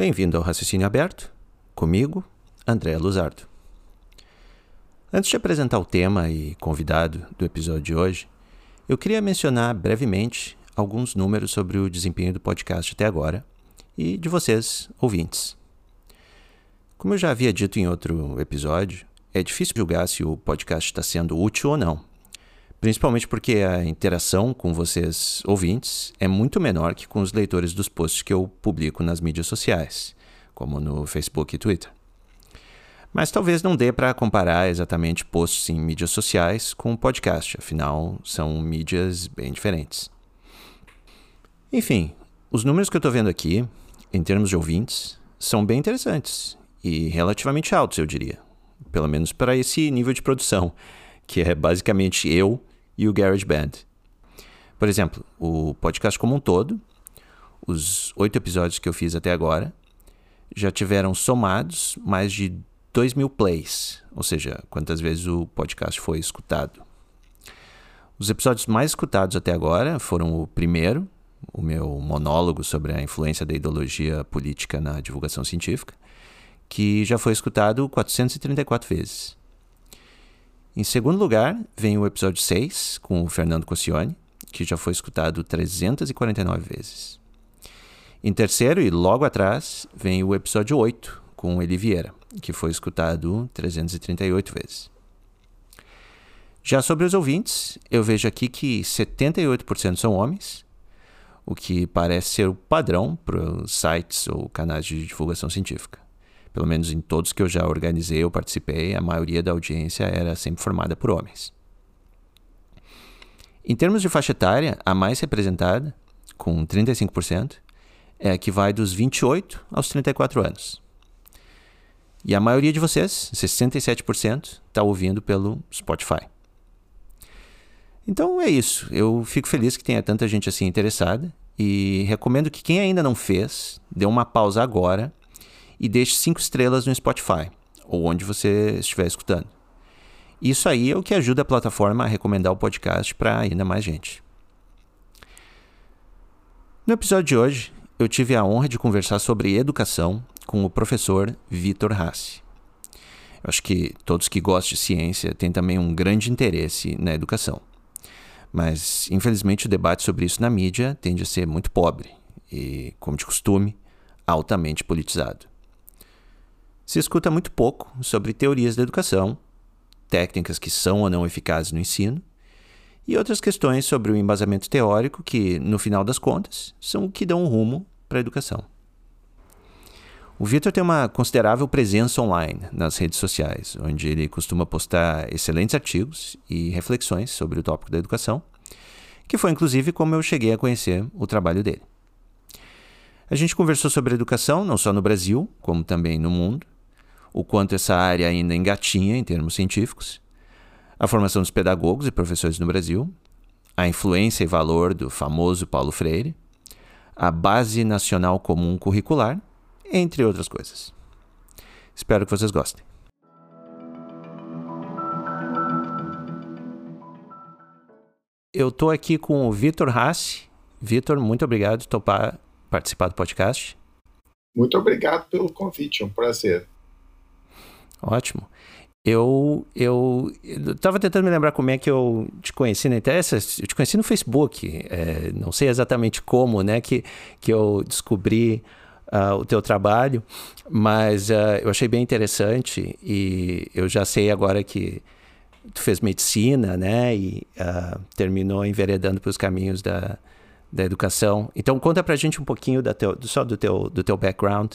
Bem-vindo ao Raciocínio Aberto, comigo, Andréa Luzardo. Antes de apresentar o tema e convidado do episódio de hoje, eu queria mencionar brevemente alguns números sobre o desempenho do podcast até agora e de vocês, ouvintes. Como eu já havia dito em outro episódio, é difícil julgar se o podcast está sendo útil ou não, principalmente porque a interação com vocês, ouvintes, é muito menor que com os leitores dos posts que eu publico nas mídias sociais, como no Facebook e Twitter. Mas talvez não dê para comparar exatamente posts em mídias sociais com podcast, afinal, são mídias bem diferentes. Enfim, os números que eu estou vendo aqui, em termos de ouvintes, são bem interessantes e relativamente altos, eu diria. Pelo menos para esse nível de produção, que é basicamente eu e o Garage Band. Por exemplo, o podcast como um todo, os 8 episódios que eu fiz até agora, já tiveram somados mais de 2.000 plays, ou seja, quantas vezes o podcast foi escutado. Os episódios mais escutados até agora foram o primeiro, o meu monólogo sobre a influência da ideologia política na divulgação científica, que já foi escutado 434 vezes. Em segundo lugar, vem o episódio 6, com o Fernando Cossione, que já foi escutado 349 vezes. Em terceiro e logo atrás, vem o episódio 8, com o Eli Vieira, que foi escutado 338 vezes. Já sobre os ouvintes, eu vejo aqui que 78% são homens, o que parece ser o padrão para os sites ou canais de divulgação científica. Pelo menos em todos que eu já organizei ou participei, a maioria da audiência era sempre formada por homens. Em termos de faixa etária, a mais representada, com 35%, é a que vai dos 28 aos 34 anos. E a maioria de vocês, 67%, está ouvindo pelo Spotify. Então é isso. Eu fico feliz que tenha tanta gente assim interessada e recomendo que quem ainda não fez, dê uma pausa agora e deixe 5 estrelas no Spotify, ou onde você estiver escutando. Isso aí é o que ajuda a plataforma a recomendar o podcast para ainda mais gente. No episódio de hoje, eu tive a honra de conversar sobre educação com o professor Vitor Hassi. Eu acho que todos que gostam de ciência têm também um grande interesse na educação. Mas, infelizmente, o debate sobre isso na mídia tende a ser muito pobre e, como de costume, altamente politizado. Se escuta muito pouco sobre teorias da educação, técnicas que são ou não eficazes no ensino, e outras questões sobre o embasamento teórico que, no final das contas, são o que dão um rumo para a educação. O Vitor tem uma considerável presença online nas redes sociais, onde ele costuma postar excelentes artigos e reflexões sobre o tópico da educação, que foi inclusive como eu cheguei a conhecer o trabalho dele. A gente conversou sobre educação, não só no Brasil, como também no mundo, o quanto essa área ainda engatinha em termos científicos, a formação dos pedagogos e professores no Brasil, a influência e valor do famoso Paulo Freire, a Base Nacional Comum Curricular, entre outras coisas. Espero que vocês gostem. Eu estou aqui com o Vitor Hassi. Vitor, muito obrigado por topar participar do podcast. Muito obrigado pelo convite, é um prazer. Ótimo. Eu estava tentando me lembrar como é que eu te conheci na internet. Eu te conheci no Facebook. Não sei exatamente como, né, que eu descobri o teu trabalho, mas eu achei bem interessante e eu já sei agora que tu fez medicina, né, e terminou enveredando pelos caminhos da educação. Então, conta pra gente um pouquinho do teu background.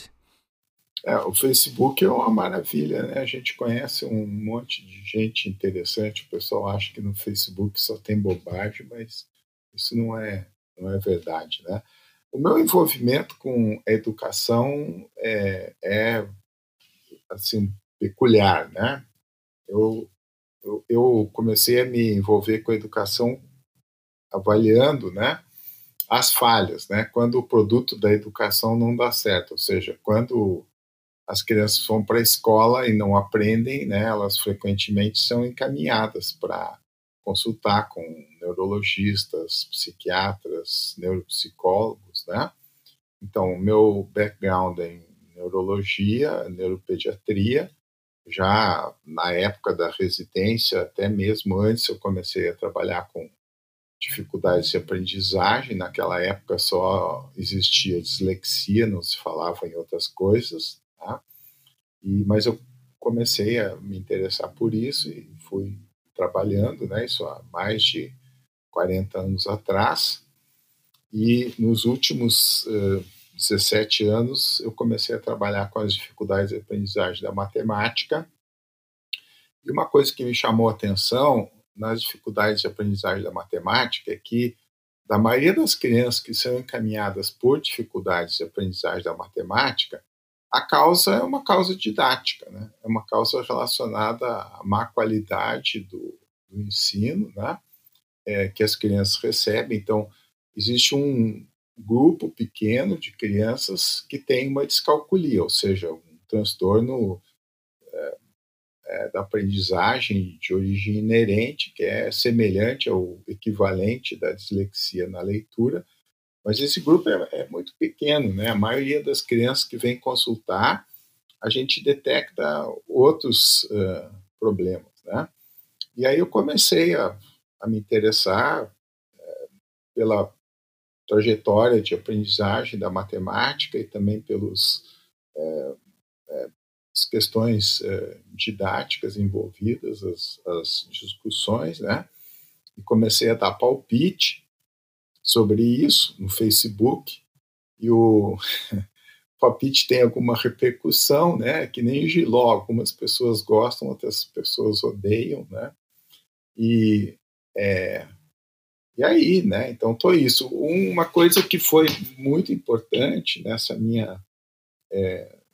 O Facebook é uma maravilha, né? A gente conhece um monte de gente interessante. O pessoal acha que no Facebook só tem bobagem, mas isso não é verdade, né? O meu envolvimento com a educação é assim, peculiar, né? Eu comecei a me envolver com a educação avaliando, né, as falhas, né? Quando o produto da educação não dá certo, ou seja, quando as crianças vão para a escola e não aprendem, né, elas frequentemente são encaminhadas para consultar com neurologistas, psiquiatras, neuropsicólogos, né? Então, o meu background em neurologia, neuropediatria. Já na época da residência, até mesmo antes, eu comecei a trabalhar com dificuldades de aprendizagem. Naquela época só existia dislexia, não se falava em outras coisas, tá? Mas eu comecei a me interessar por isso e fui trabalhando, né, isso há mais de 40 anos atrás. E nos últimos 17 anos eu comecei a trabalhar com as dificuldades de aprendizagem da matemática. E uma coisa que me chamou a atenção nas dificuldades de aprendizagem da matemática é que, da maioria das crianças que são encaminhadas por dificuldades de aprendizagem da matemática, a causa é uma causa didática, né? É uma causa relacionada à má qualidade do ensino, né? Que as crianças recebem. Então, existe um grupo pequeno de crianças que tem uma descalculia, ou seja, um transtorno da aprendizagem de origem inerente, que é semelhante ao equivalente da dislexia na leitura, mas esse grupo é muito pequeno, né? A maioria das crianças que vem consultar, a gente detecta outros problemas, né? E aí eu comecei a me interessar pela trajetória de aprendizagem da matemática e também pelas questões didáticas envolvidas, as discussões, né? E comecei a dar palpite sobre isso no Facebook, e o palpite tem alguma repercussão, né? Que nem giló, algumas pessoas gostam, outras pessoas odeiam, né? E aí, né? Então, tô isso. Uma coisa que foi muito importante nessa minha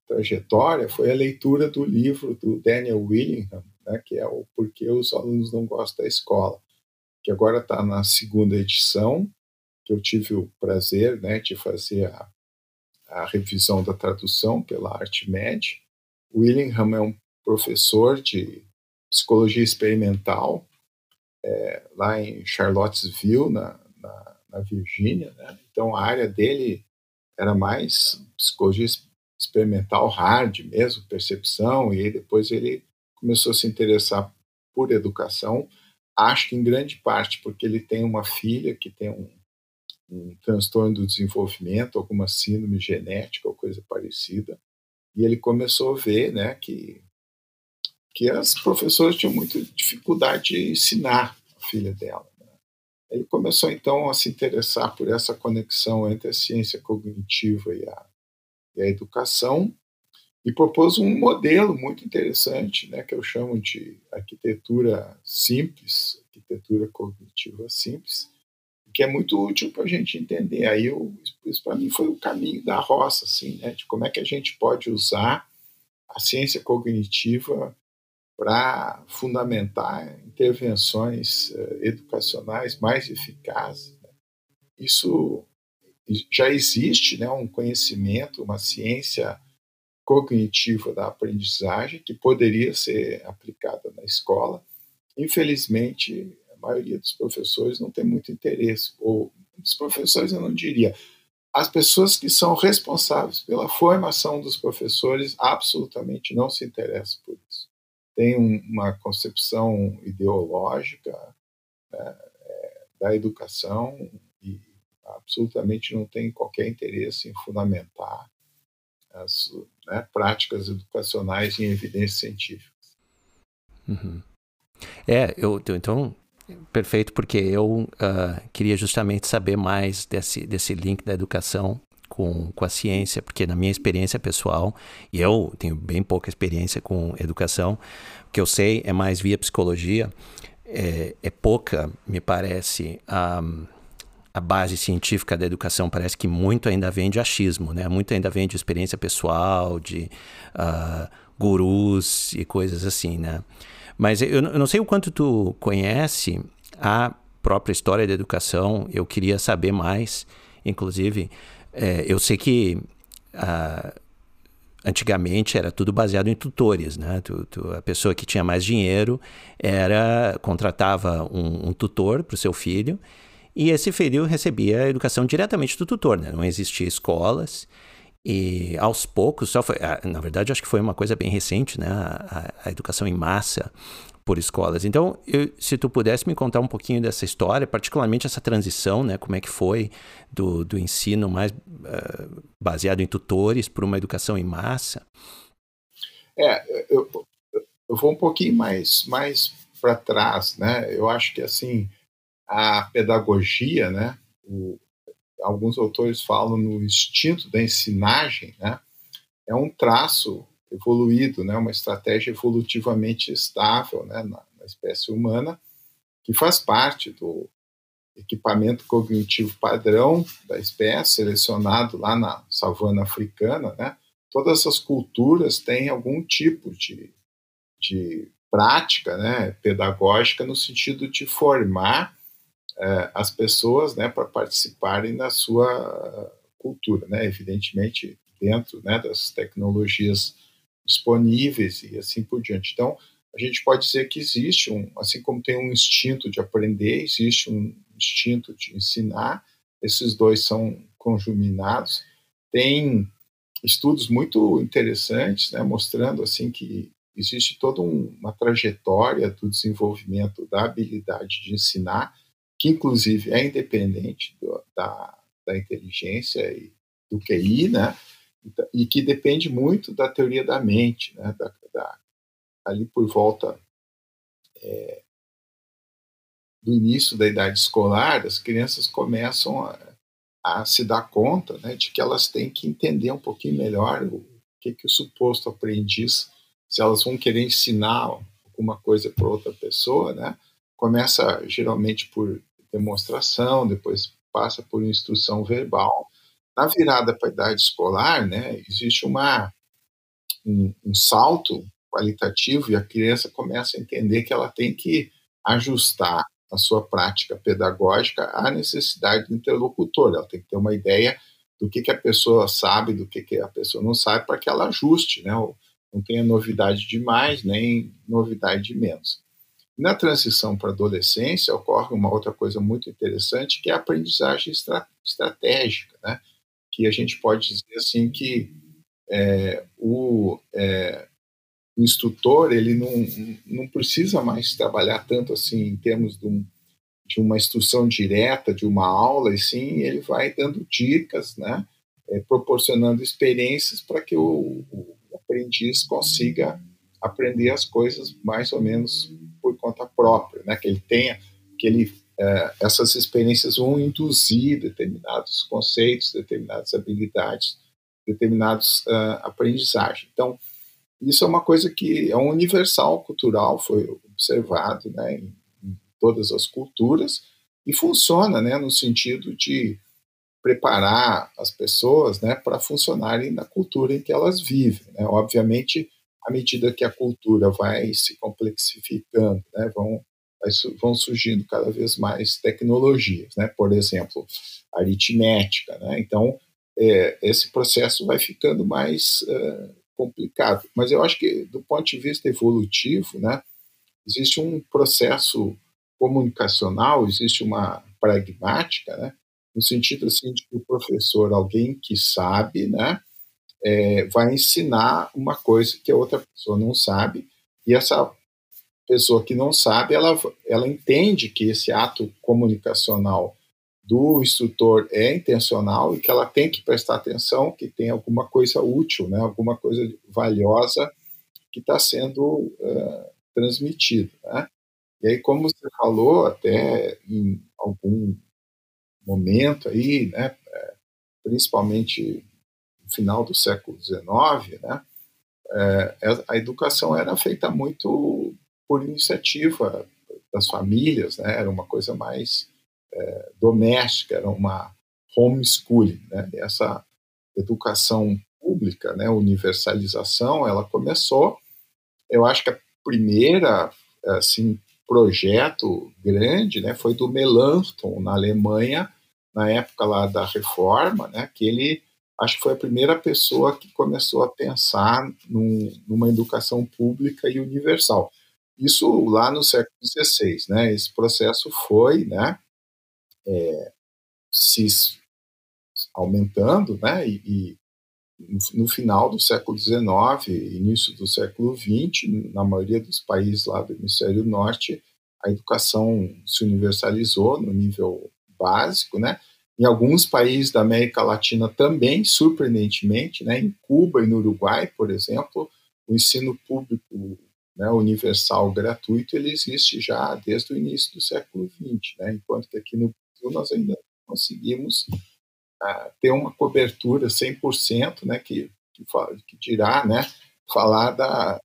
trajetória foi a leitura do livro do Daniel Willingham, né, que é o Porquê os Alunos Não Gostam da Escola, que agora está na segunda edição, que eu tive o prazer, né, de fazer a revisão da tradução pela ArtMed. Willingham é um professor de psicologia experimental, lá em Charlottesville, na Virgínia, né? Então, a área dele era mais psicologia experimental hard mesmo, percepção, e aí depois ele começou a se interessar por educação, acho que em grande parte porque ele tem uma filha que tem um transtorno do desenvolvimento, alguma síndrome genética ou coisa parecida, e ele começou a ver, né, que as professoras tinham muita dificuldade de ensinar a filha dela, né? Ele começou, então, a se interessar por essa conexão entre a ciência cognitiva e a educação, e propôs um modelo muito interessante, né, que eu chamo de arquitetura simples, arquitetura cognitiva simples, que é muito útil para a gente entender. Aí, isso para mim foi o caminho da roça, assim, né, de como é que a gente pode usar a ciência cognitiva para fundamentar intervenções educacionais mais eficazes. Isso já existe, né, um conhecimento, uma ciência cognitiva da aprendizagem que poderia ser aplicada na escola. Infelizmente, a maioria dos professores não tem muito interesse, ou os professores eu não diria, as pessoas que são responsáveis pela formação dos professores absolutamente não se interessam por isso. Tem uma concepção ideológica, né, da educação e absolutamente não tem qualquer interesse em fundamentar as, né, práticas educacionais em evidências científicas. Uhum. Então, perfeito, porque eu queria justamente saber mais desse link da educação com a ciência, porque na minha experiência pessoal, e eu tenho bem pouca experiência com educação, o que eu sei é mais via psicologia, é pouca, me parece, a base científica da educação, parece que muito ainda vem de achismo, né? Muito ainda vem de experiência pessoal, de gurus e coisas assim, né? Mas eu não sei o quanto tu conhece a própria história da educação, eu queria saber mais, inclusive. Eu sei que antigamente era tudo baseado em tutores, né? A pessoa que tinha mais dinheiro contratava um tutor para o seu filho, e esse filho recebia a educação diretamente do tutor, né? Não existia escolas, E aos poucos, só foi, na verdade acho que foi uma coisa bem recente, né? A educação em massa por escolas. Então, se tu pudesse me contar um pouquinho dessa história, particularmente essa transição, né? Como é que foi do ensino mais baseado em tutores para uma educação em massa? Eu vou um pouquinho mais para trás, né? Eu acho que, assim, a pedagogia, né? Alguns autores falam no instinto da ensinagem, né? É um traço evoluído, né? Uma estratégia evolutivamente estável, né? na espécie humana, que faz parte do equipamento cognitivo padrão da espécie, selecionado lá na savana africana, né? Todas essas culturas têm algum tipo de prática, né, pedagógica, no sentido de formar as pessoas, né, para participarem da sua cultura, né, evidentemente dentro, né, das tecnologias disponíveis e assim por diante. Então, a gente pode dizer que existe, assim como tem um instinto de aprender, existe um instinto de ensinar, esses dois são conjuminados. Tem estudos muito interessantes, né, mostrando assim que existe toda uma trajetória do desenvolvimento da habilidade de ensinar, que inclusive é independente da inteligência e do QI, né? E que depende muito da teoria da mente, né? Ali por volta do início da idade escolar, as crianças começam a se dar conta, né, de que elas têm que entender um pouquinho melhor o que o suposto aprendiz, se elas vão querer ensinar alguma coisa para outra pessoa, né? Começa geralmente por demonstração, depois passa por instrução verbal. Na virada para a idade escolar, né, existe um salto qualitativo e a criança começa a entender que ela tem que ajustar a sua prática pedagógica à necessidade do interlocutor. Ela tem que ter uma ideia do que a pessoa sabe, do que a pessoa não sabe, para que ela ajuste, né? Não tenha novidade de mais, nem novidade de menos. Na transição para a adolescência, ocorre uma outra coisa muito interessante, que é a aprendizagem estratégica, né? Que a gente pode dizer assim que o instrutor, ele não precisa mais trabalhar tanto assim em termos de uma instrução direta, de uma aula, e sim ele vai dando dicas, né? Proporcionando experiências para que o aprendiz consiga aprender as coisas mais ou menos por conta própria, né? Que ele tenha, essas experiências vão induzir determinados conceitos, determinadas habilidades, determinados aprendizagem. Então, isso é uma coisa que é um universal cultural, foi observado, né, em todas as culturas, e funciona, né, no sentido de preparar as pessoas, né, para funcionarem na cultura em que elas vivem, né? Obviamente, à medida que a cultura vai se complexificando, né, vão surgindo cada vez mais tecnologias, né? Por exemplo, aritmética, né? Então, esse processo vai ficando mais complicado. Mas eu acho que, do ponto de vista evolutivo, né, existe um processo comunicacional, existe uma pragmática, né? No sentido assim, de que o professor, alguém que sabe, né, vai ensinar uma coisa que a outra pessoa não sabe, e essa pessoa que não sabe, ela entende que esse ato comunicacional do instrutor é intencional e que ela tem que prestar atenção, que tem alguma coisa útil, né, alguma coisa valiosa que está sendo transmitida. Né? E aí, como você falou, até em algum momento aí, né, principalmente no final do século XIX, né, a educação era feita muito por iniciativa das famílias, né, era uma coisa mais doméstica, era uma homeschooling, né, e essa educação pública, né, universalização, ela começou, eu acho que a primeira, assim, projeto grande, né, foi do Melanchthon, na Alemanha, na época lá da Reforma, né, que ele, acho que foi a primeira pessoa que começou a pensar numa educação pública e universal. Isso lá no século XVI, né, esse processo foi, né, se aumentando, né, e no final do século XIX, início do século XX, na maioria dos países lá do hemisfério norte, a educação se universalizou no nível básico, né? Em alguns países da América Latina também, surpreendentemente, né? Em Cuba e no Uruguai, por exemplo, o ensino público, né, universal gratuito, ele existe já desde o início do século XX, né? Enquanto que aqui no Brasil nós ainda conseguimos ter uma cobertura 100%, né, que dirá, né, falar da,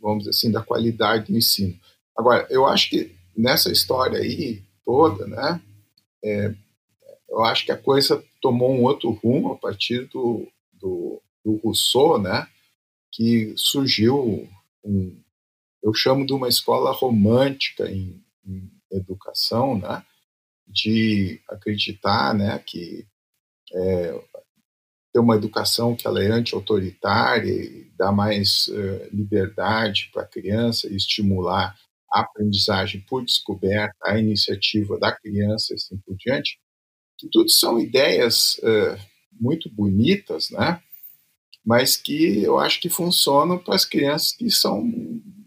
vamos dizer assim, da qualidade do ensino. Agora, eu acho que nessa história aí toda, né, eu acho que a coisa tomou um outro rumo a partir do Rousseau, né, que surgiu, eu chamo de uma escola romântica em educação, né, de acreditar, né, que ter uma educação que ela é anti-autoritária e dá mais liberdade para a criança e estimular a aprendizagem por descoberta, a iniciativa da criança e assim por diante, que tudo são ideias muito bonitas, né, mas que eu acho que funcionam para as crianças que são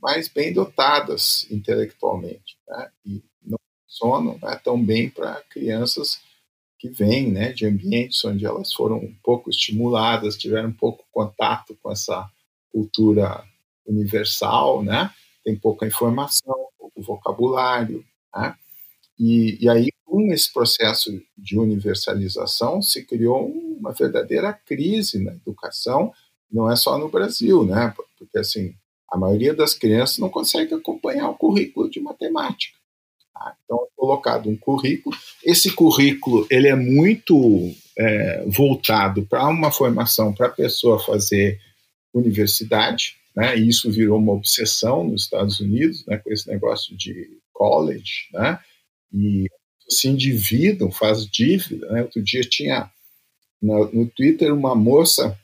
mais bem dotadas intelectualmente, né, e não funcionam, né, tão bem para crianças que vêm, né, de ambientes onde elas foram um pouco estimuladas, tiveram um pouco contato com essa cultura universal, né, tem pouca informação, pouco vocabulário, né, e aí, com esse processo de universalização, se criou uma verdadeira crise na educação, não é só no Brasil, né? Porque, assim, a maioria das crianças não consegue acompanhar o currículo de matemática. Tá? Então, é colocado um currículo. Esse currículo, ele é muito voltado para uma formação, para a pessoa fazer universidade, né? E isso virou uma obsessão nos Estados Unidos, né? Com esse negócio de college, né? E se endividam, faz dívida, né? Outro dia tinha no Twitter uma moça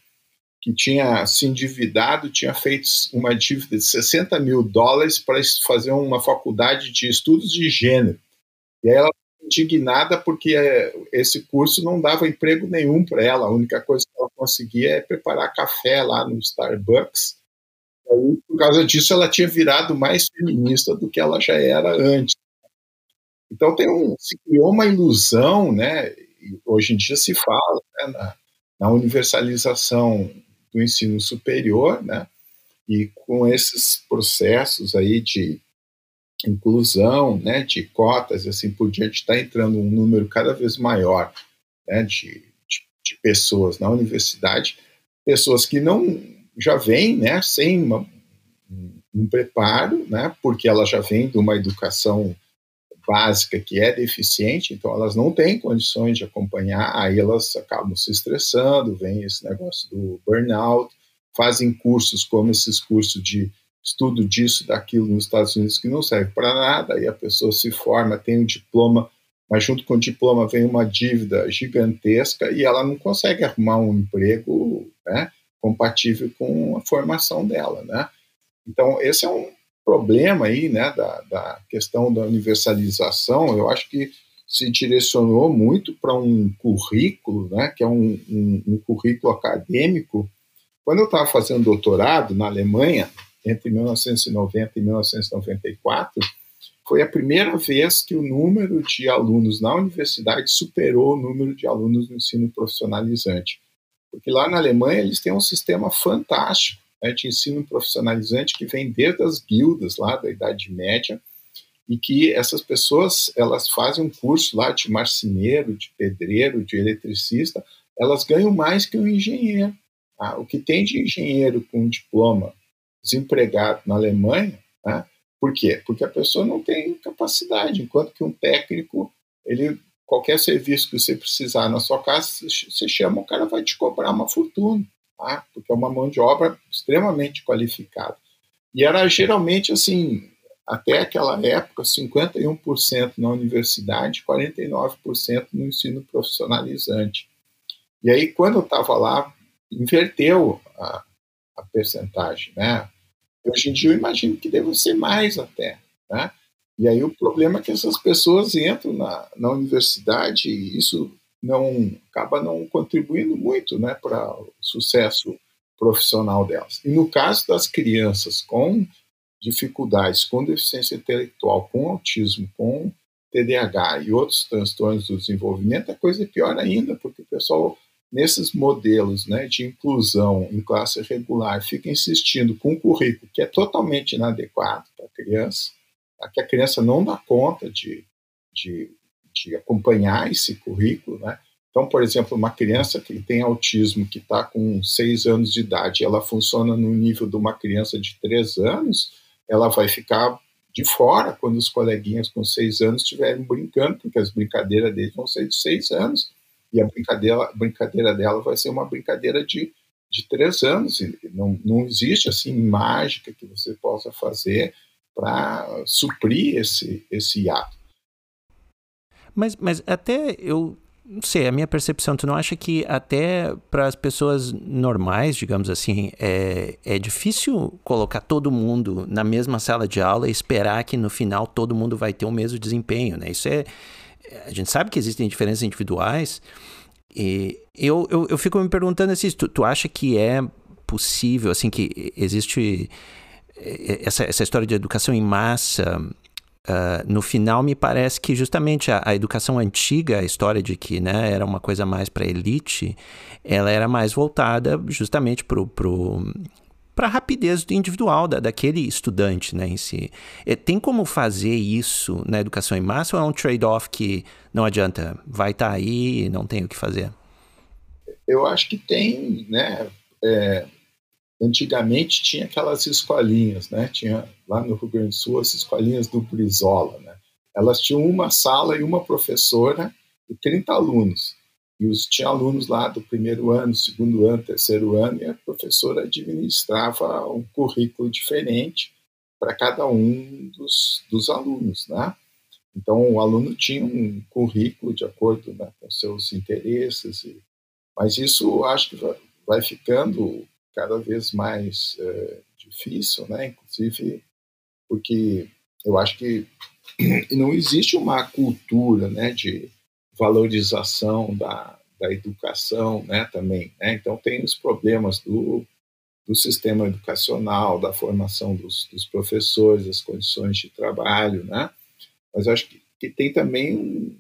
que tinha se endividado, tinha feito uma dívida de $60 mil para fazer uma faculdade de estudos de gênero. E aí ela ficou indignada porque esse curso não dava emprego nenhum para ela, a única coisa que ela conseguia é preparar café lá no Starbucks. E aí, por causa disso, ela tinha virado mais feminista do que ela já era antes. Então, se criou uma ilusão, né? E hoje em dia se fala, né, na universalização do ensino superior, né? E com esses processos aí de inclusão, né, de cotas e assim por diante, está entrando um número cada vez maior, né, de pessoas na universidade, pessoas que não já vêm, né, sem um preparo, né, porque elas já vêm de uma educação básica que é deficiente, então elas não têm condições de acompanhar, aí elas acabam se estressando, vem esse negócio do burnout, fazem cursos como esses cursos de estudo disso, daquilo nos Estados Unidos que não serve para nada, aí a pessoa se forma, tem um diploma, mas junto com o diploma vem uma dívida gigantesca e ela não consegue arrumar um emprego, né, compatível com a formação dela, né? Então, esse é um problema aí, né, da questão da universalização. Eu acho que se direcionou muito para um currículo, né, que é um currículo acadêmico. Quando eu estava fazendo doutorado na Alemanha, entre 1990 e 1994, foi a primeira vez que o número de alunos na universidade superou o número de alunos no ensino profissionalizante. Porque lá na Alemanha eles têm um sistema fantástico, né, de ensino profissionalizante que vem desde as guildas lá da Idade Média, e que essas pessoas, elas fazem um curso lá de marceneiro, de pedreiro, de eletricista, elas ganham mais que um engenheiro. Tá? O que tem de engenheiro com diploma desempregado na Alemanha, tá? Por quê? Porque a pessoa não tem capacidade, enquanto que um técnico, qualquer serviço que você precisar na sua casa, você chama, o cara vai te cobrar uma fortuna. Ah, porque é uma mão de obra extremamente qualificada. E era geralmente assim, até aquela época, 51% na universidade, 49% no ensino profissionalizante. E aí, quando eu estava lá, inverteu a percentagem, né? Hoje em dia eu imagino que deva ser mais até, né? E aí o problema é que essas pessoas entram na universidade, e isso acaba não contribuindo muito, né, para o sucesso profissional delas. E no caso das crianças com dificuldades, com deficiência intelectual, com autismo, com TDAH e outros transtornos do desenvolvimento, a coisa é pior ainda, porque o pessoal, nesses modelos, né, de inclusão em classe regular, fica insistindo com um currículo que é totalmente inadequado para a criança, que a criança não dá conta de acompanhar esse currículo, né? Então, por exemplo, uma criança que tem autismo, que está com 6 anos de idade, ela funciona no nível de uma criança de 3 anos, ela vai ficar de fora quando os coleguinhas com 6 anos estiverem brincando, porque as brincadeiras deles vão ser de 6 anos, e a brincadeira dela vai ser uma brincadeira de 3 anos. E não existe, assim, mágica que você possa fazer para suprir esse hiato. Mas até eu... Não sei, a minha percepção, tu não acha que até para as pessoas normais, digamos assim, é difícil colocar todo mundo na mesma sala de aula e esperar que no final todo mundo vai ter o mesmo desempenho, né? Isso é... A gente sabe que existem diferenças individuais e eu fico me perguntando assim, tu acha que é possível, assim, que existe essa história de educação em massa... no final, me parece que justamente a educação antiga, a história de que, né, era uma coisa mais para elite, ela era mais voltada justamente para a rapidez individual daquele estudante, né, em si. Tem como fazer isso na educação em massa ou é um trade-off que não adianta, vai estar aí e não tem o que fazer? Eu acho que tem, né, antigamente tinha aquelas escolinhas, né? Tinha lá no Rio Grande do Sul as escolinhas do Brizola, né? Elas tinham uma sala e uma professora e 30 alunos. E tinha alunos lá do primeiro ano, segundo ano, terceiro ano, e a professora administrava um currículo diferente para cada um dos alunos, né? Então, o aluno tinha um currículo de acordo, né, com seus interesses. Mas isso, acho que vai ficando cada vez mais difícil, né? Inclusive porque eu acho que não existe uma cultura, né, de valorização da educação, né, também, né? Então tem os problemas do sistema educacional, da formação dos professores, das condições de trabalho, né? Mas eu acho que tem também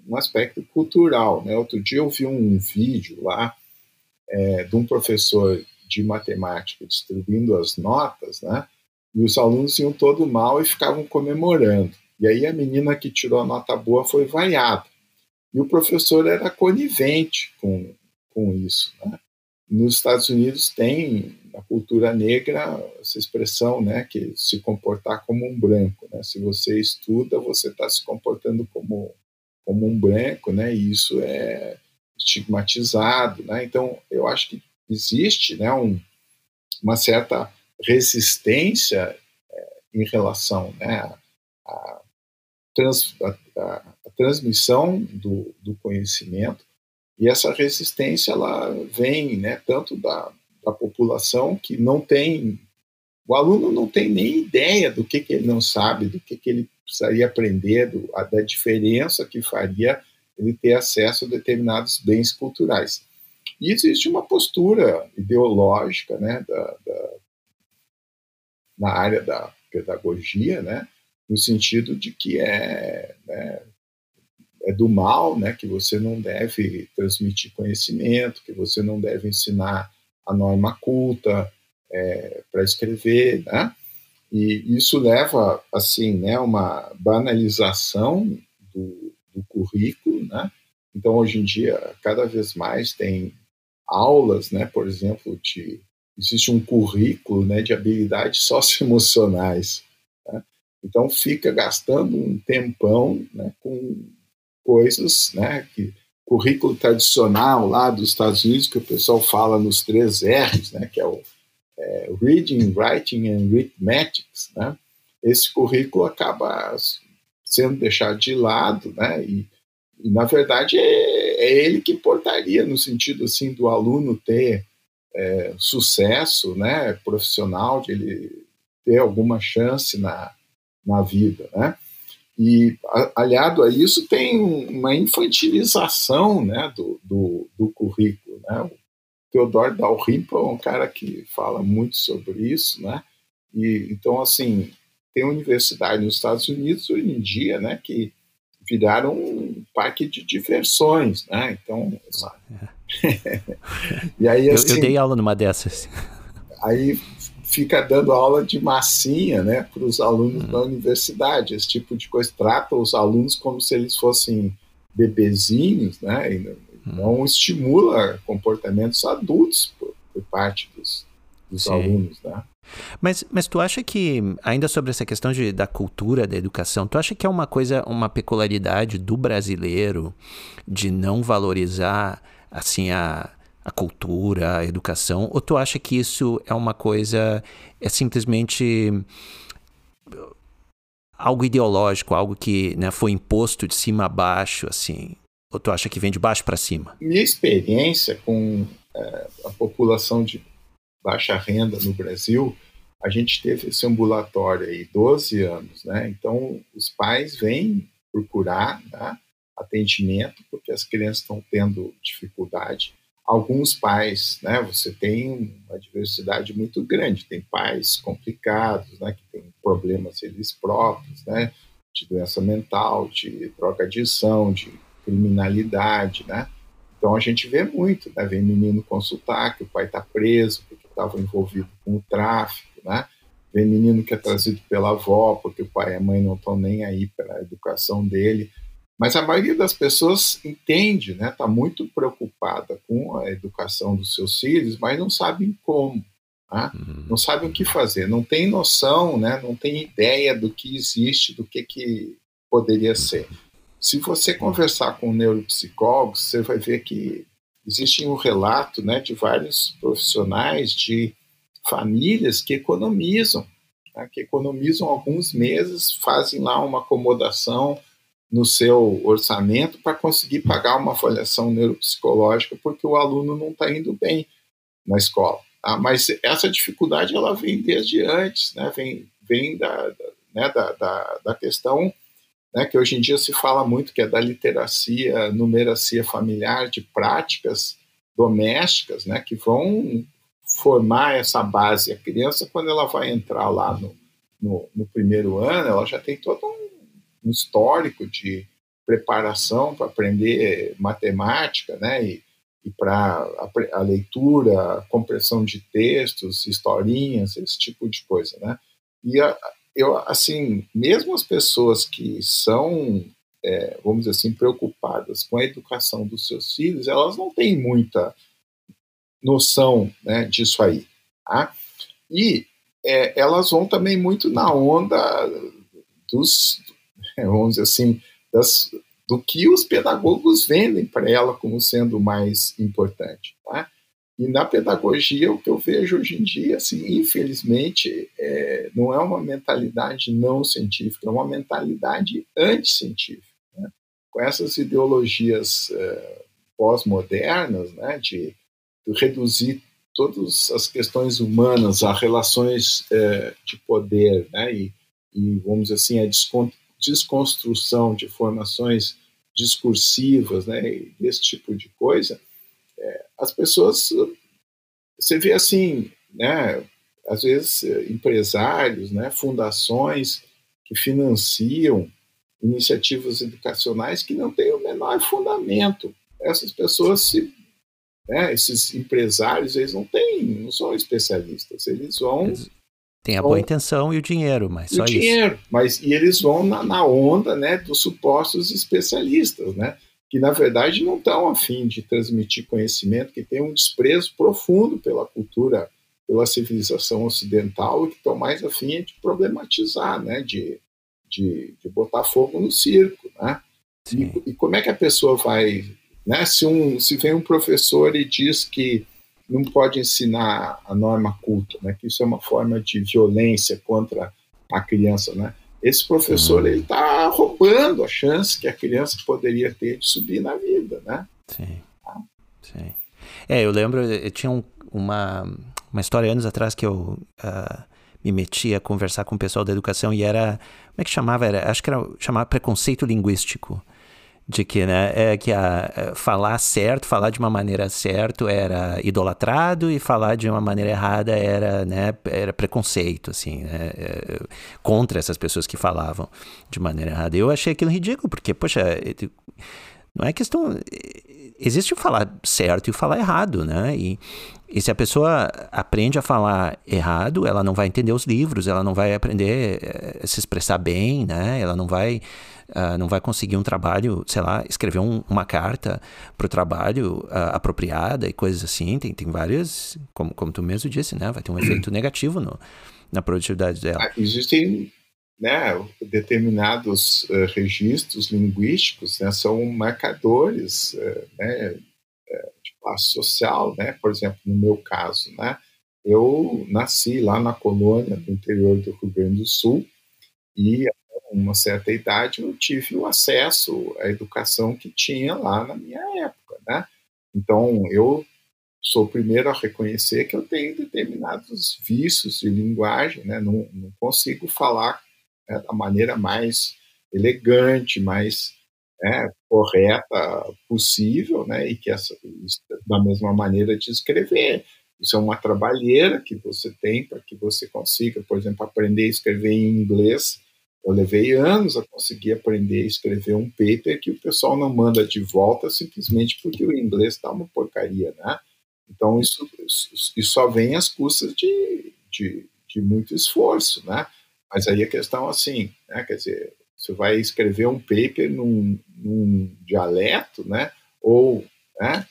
um aspecto cultural, né? Outro dia eu vi um vídeo lá de um professor de matemática distribuindo as notas, né? E os alunos iam todo mal e ficavam comemorando. E aí a menina que tirou a nota boa foi vaiada. E o professor era conivente com isso, né? Nos Estados Unidos tem, na cultura negra, essa expressão, né, que se comportar como um branco, né? Se você estuda, você está se comportando como um branco, né? E isso é estigmatizado, né? Então, eu acho que existe, né, uma certa resistência em relação, né, à transmissão do conhecimento, e essa resistência ela vem, né, tanto da população que não tem, o aluno não tem nem ideia do que ele não sabe, do que ele precisaria aprender, da diferença que faria ele ter acesso a determinados bens culturais. E existe uma postura ideológica, né, na área da pedagogia, né, no sentido de que né, é do mal, né, que você não deve transmitir conhecimento, que você não deve ensinar a norma culta para escrever, né? E isso leva, assim, né, uma banalização do currículo, né? Então, hoje em dia, cada vez mais tem aulas, né, por exemplo, existe um currículo, né, de habilidades socioemocionais, né? Então fica gastando um tempão, né, com coisas, né, que currículo tradicional lá dos Estados Unidos, que o pessoal fala nos 3 R's, né, que é o Reading, Writing and Arithmetics, né? Esse currículo acaba sendo deixado de lado, né, e na verdade é ele que importaria, no sentido, assim, do aluno ter sucesso, né, profissional, de ele ter alguma chance na vida, né? E, aliado a isso, tem uma infantilização, né, do currículo, né? O Theodor Dalrymple é um cara que fala muito sobre isso, né? E, então, assim, tem universidade nos Estados Unidos, hoje em dia, né, que viraram um parque de diversões, né? Então, sabe? E aí, assim, eu dei aula numa dessas. Aí fica dando aula de massinha, né, para os alunos da universidade, esse tipo de coisa. Trata os alunos como se eles fossem bebezinhos, né? E não estimula comportamentos adultos por parte dos alunos, né? Mas tu acha que, ainda sobre essa questão da cultura, da educação, tu acha que é uma peculiaridade do brasileiro de não valorizar, assim, a cultura, a educação? Ou tu acha que isso é uma coisa, é simplesmente algo ideológico, algo que, né, foi imposto de cima a baixo, assim? Ou tu acha que vem de baixo para cima? Minha experiência com a população de baixa renda no Brasil, a gente teve esse ambulatório aí, 12 anos, né? Então, os pais vêm procurar, né, atendimento, porque as crianças estão tendo dificuldade. Alguns pais, né, você tem uma diversidade muito grande, tem pais complicados, né, que têm problemas eles próprios, né, de doença mental, de drogadição, de criminalidade, né? Então, a gente vê muito, né? Vem menino consultar que o pai está preso porque estava envolvido com o tráfico, né? Vem menino que é trazido pela avó porque o pai e a mãe não estão nem aí pela educação dele. Mas a maioria das pessoas entende, né? Está muito preocupada com a educação dos seus filhos, mas não sabem como, né? Não sabem o que fazer, não tem noção, né? Não tem ideia do que existe, do que poderia ser. Se você conversar com neuropsicólogos, você vai ver que existe um relato, né, de vários profissionais de famílias que economizam, né, que economizam alguns meses, fazem lá uma acomodação no seu orçamento para conseguir pagar uma avaliação neuropsicológica porque o aluno não está indo bem na escola. Tá? Mas essa dificuldade ela vem desde antes, né? Vem da questão, né, que hoje em dia se fala muito, que é da literacia, numeracia familiar, de práticas domésticas, né, que vão formar essa base. A criança, quando ela vai entrar lá no primeiro ano, ela já tem todo um histórico de preparação para aprender matemática, né, e para a leitura, a compreensão de textos, historinhas, esse tipo de coisa, né? E eu, assim, mesmo as pessoas que são, vamos dizer assim, preocupadas com a educação dos seus filhos, elas não têm muita noção, né, disso aí, tá? E elas vão também muito na onda vamos dizer assim, do que os pedagogos vendem para ela como sendo mais importante, tá? E na pedagogia, o que eu vejo hoje em dia, assim, infelizmente, não é uma mentalidade não científica, é uma mentalidade anticientífica, né? Com essas ideologias pós-modernas, né, de reduzir todas as questões humanas a relações de poder, né, e, vamos dizer assim, a desconstrução de formações discursivas, né, esse tipo de coisa. As pessoas, você vê assim, né, às vezes empresários, né, fundações que financiam iniciativas educacionais que não têm o menor fundamento. Essas pessoas, esses empresários, eles não são especialistas, eles vão... Tem a boa intenção e o dinheiro, mas só isso. O dinheiro, mas e eles vão na onda, né, dos supostos especialistas, né? Que, na verdade, não estão a fim de transmitir conhecimento, que tem um desprezo profundo pela cultura, pela civilização ocidental, e que estão mais a fim de problematizar, né? De botar fogo no circo, né? E como é que a pessoa vai... Né? Se vem um professor e diz que não pode ensinar a norma culta, né? Que isso é uma forma de violência contra a criança, né? Esse professor, ele está roubando a chance que a criança poderia ter de subir na vida, né? Sim, sim. Eu lembro, eu tinha uma história anos atrás que eu me metia a conversar com o pessoal da educação e era, como é que chamava? Chamava preconceito linguístico. De que, né, falar certo, falar de uma maneira certa era idolatrado e falar de uma maneira errada era, né, era preconceito, assim, né, contra essas pessoas que falavam de maneira errada. Eu achei aquilo ridículo, porque, poxa, não é questão... Existe o falar certo e o falar errado, né? E se a pessoa aprende a falar errado, ela não vai entender os livros, ela não vai aprender a se expressar bem, né? Ela não vai conseguir um trabalho, sei lá, escrever uma carta para o trabalho apropriada e coisas assim. Tem várias, como tu mesmo disse, né? Vai ter um efeito negativo na produtividade dela. Existem, né, determinados registros linguísticos, né, são marcadores, né, de classe social, né? Por exemplo, no meu caso, né, eu nasci lá na colônia do interior do Rio Grande do Sul e a uma certa idade eu tive o acesso à educação que tinha lá na minha época, né? Então eu sou o primeiro a reconhecer que eu tenho determinados vícios de linguagem, né? Não consigo falar, né, da maneira mais elegante, mais, né, correta possível, né, e que da mesma maneira de escrever. Isso é uma trabalheira que você tem para que você consiga, por exemplo, aprender a escrever em inglês. Eu levei anos a conseguir aprender a escrever um paper que o pessoal não manda de volta simplesmente porque o inglês está uma porcaria, né? Então, isso só vem às custas de muito esforço, né? Mas aí a questão, assim, né, quer dizer, você vai escrever um paper num dialeto, né? Ou, né,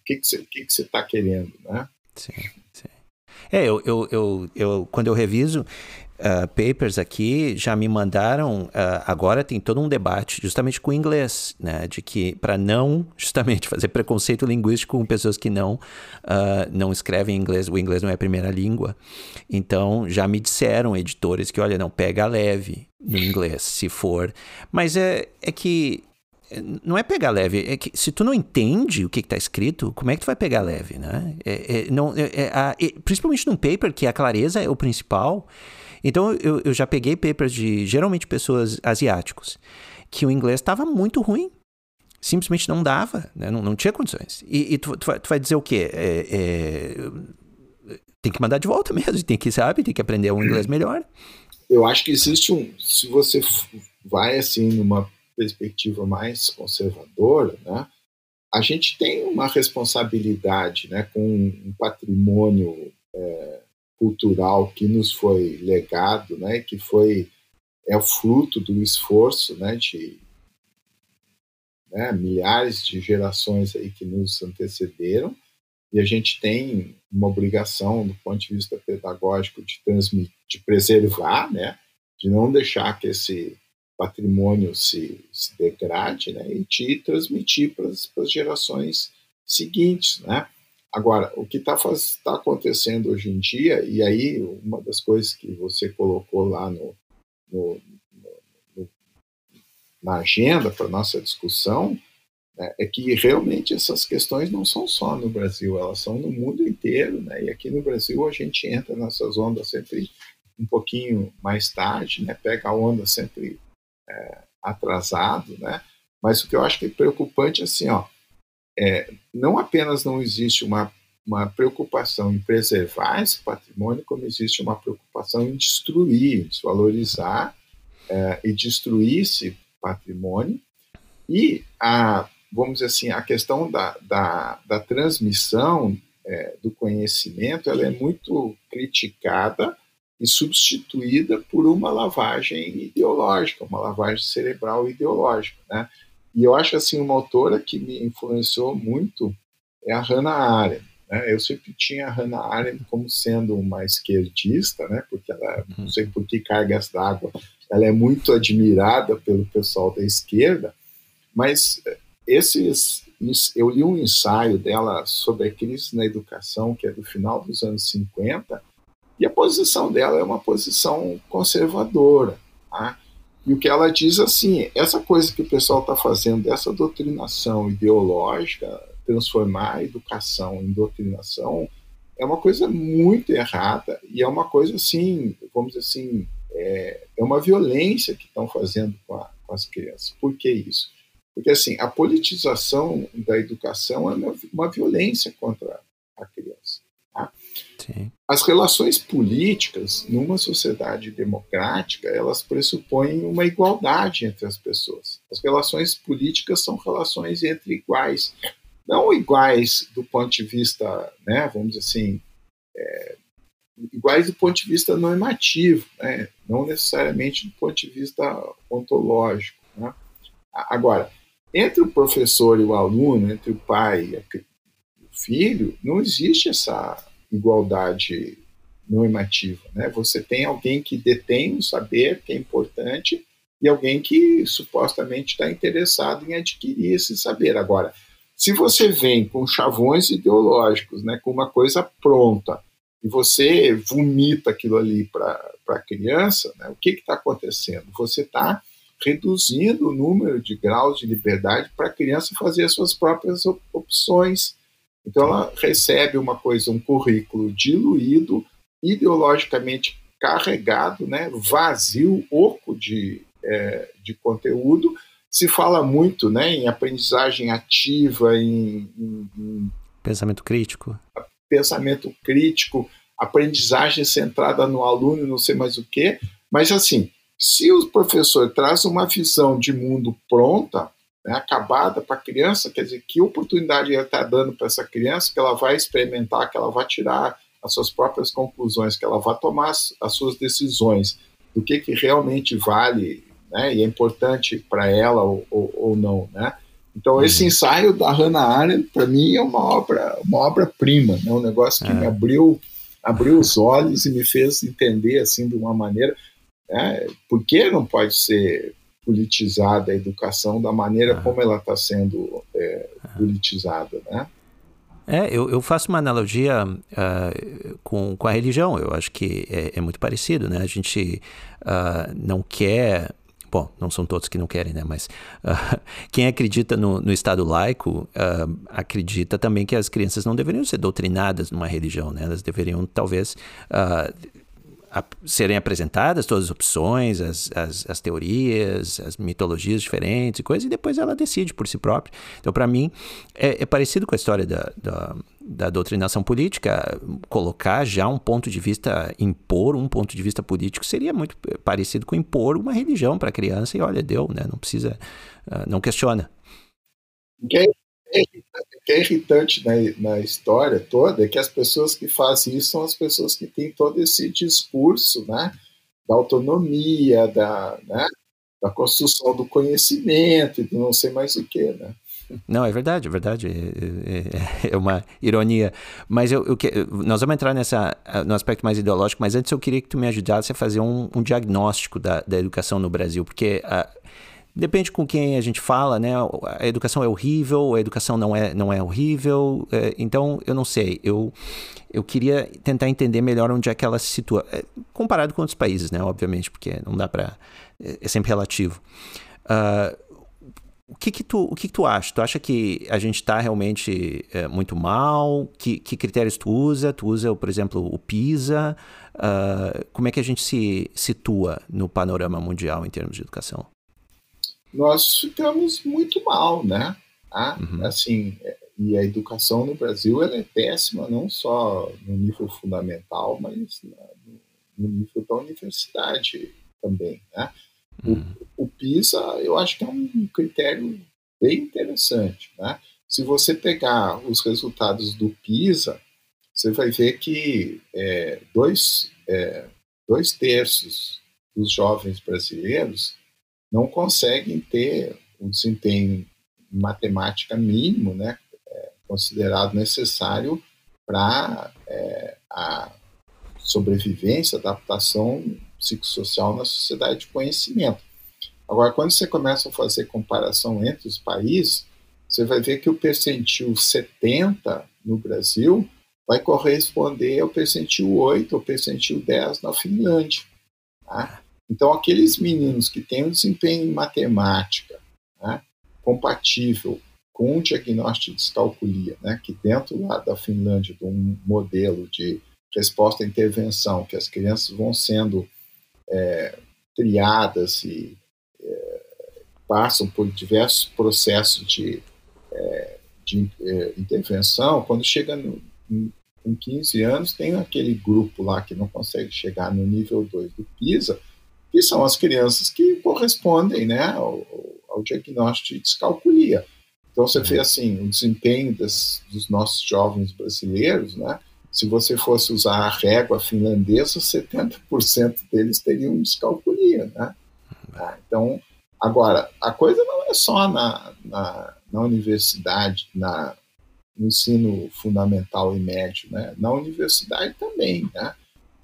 o que você está querendo, né? Sim, sim. Eu quando eu reviso... papers aqui já me mandaram, agora tem todo um debate justamente com o inglês, né, de que para não justamente fazer preconceito linguístico com pessoas que não escrevem inglês, o inglês não é a primeira língua, então já me disseram editores que, olha, não, pega leve no inglês, se for, mas é que não é pegar leve, é que se tu não entende o que está escrito, como é que tu vai pegar leve, né? Principalmente num paper que a clareza é o principal. Então, eu já peguei papers de, geralmente, pessoas asiáticos, que o inglês estava muito ruim. Simplesmente não dava, né? Não tinha condições. E tu vai dizer o quê? Tem que mandar de volta mesmo, tem que aprender um inglês melhor. Eu acho que existe se você vai, assim, numa perspectiva mais conservadora, né? A gente tem uma responsabilidade, né, com um patrimônio... cultural que nos foi legado, né, que é o fruto do esforço, né, de, né, milhares de gerações aí que nos antecederam, e a gente tem uma obrigação do ponto de vista pedagógico de preservar, né, de não deixar que esse patrimônio se degrade, né, e de transmitir para as gerações seguintes, né. Agora, o que está acontecendo hoje em dia, e aí uma das coisas que você colocou lá na agenda para a nossa discussão, né, é que realmente essas questões não são só no Brasil, elas são no mundo inteiro, né, e aqui no Brasil a gente entra nessas ondas sempre um pouquinho mais tarde, né, pega a onda sempre atrasado, né, mas o que eu acho que é preocupante é assim, ó, não apenas não existe uma preocupação em preservar esse patrimônio, como existe uma preocupação em destruir, desvalorizar e destruir esse patrimônio. E, vamos dizer assim, a questão da transmissão do conhecimento, ela é muito criticada e substituída por uma lavagem ideológica, uma lavagem cerebral ideológica, né? E eu acho, assim, uma autora que me influenciou muito é a Hannah Arendt, né? Eu sempre tinha a Hannah Arendt como sendo uma esquerdista, né? Porque ela, não sei por que cargas d'água, ela é muito admirada pelo pessoal da esquerda, mas eu li um ensaio dela sobre a crise na educação, que é do final dos anos 50, e a posição dela é uma posição conservadora, tá? E o que ela diz, assim, essa coisa que o pessoal está fazendo, dessa doutrinação ideológica, transformar a educação em doutrinação, é uma coisa muito errada e é uma coisa assim, vamos dizer assim, é uma violência que estão fazendo com as crianças. Por que isso? Porque assim, a politização da educação é uma violência contra a criança. Tá? Sim. As relações políticas numa sociedade democrática, elas pressupõem uma igualdade entre as pessoas. As relações políticas são relações entre iguais, não iguais do ponto de vista, né, vamos dizer assim, iguais do ponto de vista normativo, né, não necessariamente do ponto de vista ontológico. Né? Agora, entre o professor e o aluno, entre o pai e o filho, não existe essa igualdade normativa. Né? Você tem alguém que detém um saber que é importante e alguém que supostamente está interessado em adquirir esse saber. Agora, se você vem com chavões ideológicos, né, com uma coisa pronta, e você vomita aquilo ali para a criança, né, o que está acontecendo? Você está reduzindo o número de graus de liberdade para a criança fazer as suas próprias opções. Então ela recebe uma coisa, um currículo diluído, ideologicamente carregado, né, vazio, oco de conteúdo. Se fala muito, né, em aprendizagem ativa, em pensamento crítico, aprendizagem centrada no aluno, não sei mais o quê. Mas assim, se o professor traz uma visão de mundo pronta, né, acabada para a criança, quer dizer, que oportunidade ela está dando para essa criança, que ela vai experimentar, que ela vai tirar as suas próprias conclusões, que ela vai tomar as suas decisões do que realmente vale, né, e é importante para ela ou não, né? Então esse ensaio da Hannah Arendt para mim é uma obra-prima, né? Um negócio que me abriu os olhos e me fez entender assim de uma maneira, né, por que não pode ser politizada a educação da maneira como ela está sendo politizada, né? Eu faço uma analogia com a religião. Eu acho que é muito parecido, né? A gente não quer... Bom, não são todos que não querem, né? Mas quem acredita no Estado laico acredita também que as crianças não deveriam ser doutrinadas numa religião, né? Elas deveriam, talvez, serem apresentadas todas as opções, as teorias, as mitologias diferentes e coisas, e depois ela decide por si própria. Então, para mim, é parecido com a história da doutrinação política. Colocar já um ponto de vista, impor um ponto de vista político seria muito parecido com impor uma religião para a criança, e olha, deu, né? Não precisa, não questiona. O que é irritante na história toda é que as pessoas que fazem isso são as pessoas que têm todo esse discurso, né, da autonomia, né, da construção do conhecimento e do não sei mais o que, né? Não, é verdade. É uma ironia. Mas nós vamos entrar no aspecto mais ideológico, mas antes eu queria que tu me ajudasse a fazer um diagnóstico da educação no Brasil, porque depende com quem a gente fala, né? A educação é horrível, a educação não é horrível. Então, eu não sei. Eu queria tentar entender melhor onde é que ela se situa, comparado com outros países, né? Obviamente, porque não dá para... É sempre relativo. O que tu acha? Tu acha que a gente está realmente muito mal? Que critérios tu usa? Tu usa, por exemplo, o PISA? Como é que a gente se situa no panorama mundial em termos de educação? Nós ficamos muito mal, né? Assim, e a educação no Brasil ela é péssima, não só no nível fundamental, mas no nível da universidade também, né? O PISA, eu acho que é um critério bem interessante, né? Se você pegar os resultados do PISA, você vai ver que dois terços dos jovens brasileiros não conseguem ter um desempenho em matemática mínimo, né, considerado necessário para a sobrevivência, adaptação psicossocial na sociedade de conhecimento. Agora, quando você começa a fazer comparação entre os países, você vai ver que o percentil 70 no Brasil vai corresponder ao percentil 8, ao percentil 10 na Finlândia. Tá? Então, aqueles meninos que têm um desempenho em matemática, né, compatível com o diagnóstico de discalculia, né, que dentro lá da Finlândia, de um modelo de resposta à intervenção, que as crianças vão sendo triadas e passam por diversos processos de intervenção, quando chega com 15 anos, tem aquele grupo lá que não consegue chegar no nível 2 do PISA, que são as crianças que correspondem, né, ao diagnóstico de discalculia. Então, você vê assim, o desempenho dos nossos jovens brasileiros, né? Se você fosse usar a régua finlandesa, 70% deles teriam discalculia, né? Então, agora, a coisa não é só na universidade, no ensino fundamental e médio, né? Na universidade também, né?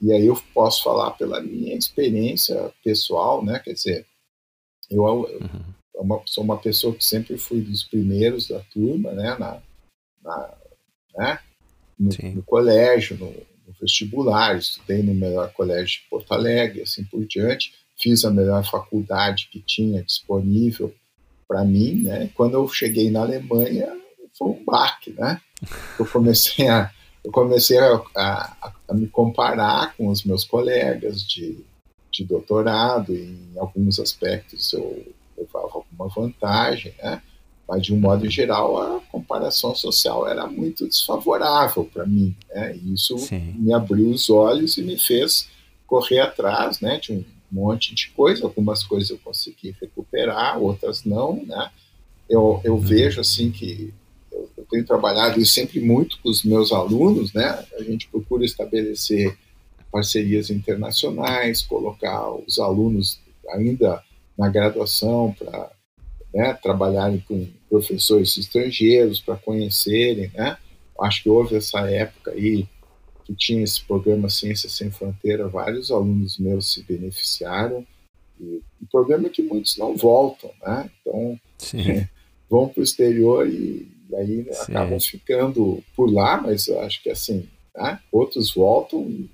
E aí eu posso falar pela minha experiência pessoal, né? Quer dizer, eu sou uma pessoa que sempre fui dos primeiros da turma, né? No colégio, no vestibular, estudei no melhor colégio de Porto Alegre, assim por diante, fiz a melhor faculdade que tinha disponível para mim, né? Quando eu cheguei na Alemanha, foi um baque, né? Eu comecei a me comparar com os meus colegas de doutorado, e em alguns aspectos eu levava alguma vantagem, né? Mas de um modo geral a comparação social era muito desfavorável para mim, né? E isso me abriu os olhos e me fez correr atrás, né, de um monte de coisa. Algumas coisas eu consegui recuperar, outras não, né? Eu vejo assim que eu tenho trabalhado sempre muito com os meus alunos, né? A gente procura estabelecer parcerias internacionais, colocar os alunos ainda na graduação para, né, trabalharem com professores estrangeiros, para conhecerem, né? Acho que houve essa época aí que tinha esse programa Ciência Sem Fronteiras, vários alunos meus se beneficiaram, e o problema é que muitos não voltam, né? Então, vão para o exterior e aí, né, acabam ficando por lá, mas acho que assim, né, outros voltam.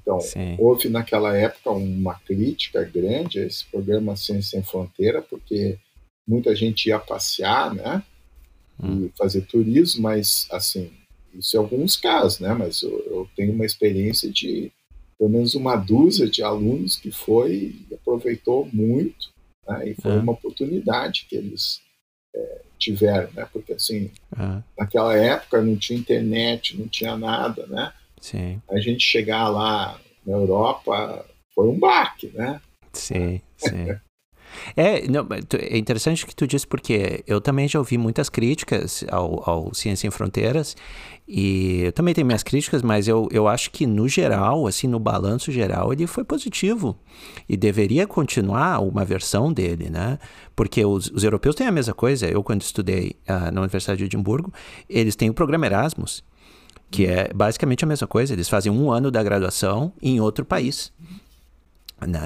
Então, houve naquela época uma crítica grande a esse programa Ciência Sem Fronteira, porque muita gente ia passear, né, e fazer turismo, mas assim, isso em alguns casos, né, mas eu tenho uma experiência de pelo menos uma dúzia de alunos que foi e aproveitou muito, né, e foi uma oportunidade que eles tiveram, né, porque assim, naquela época não tinha internet, não tinha nada, né. A gente chegar lá na Europa foi um baque, né? Sim. É interessante o que tu disse, porque eu também já ouvi muitas críticas ao Ciência Sem Fronteiras, e eu também tenho minhas críticas, mas eu acho que no geral, assim, no balanço geral, ele foi positivo e deveria continuar uma versão dele, né? Porque os europeus têm a mesma coisa. Eu, quando estudei na Universidade de Edimburgo, eles têm o programa Erasmus, que é basicamente a mesma coisa. Eles fazem um ano da graduação em outro país.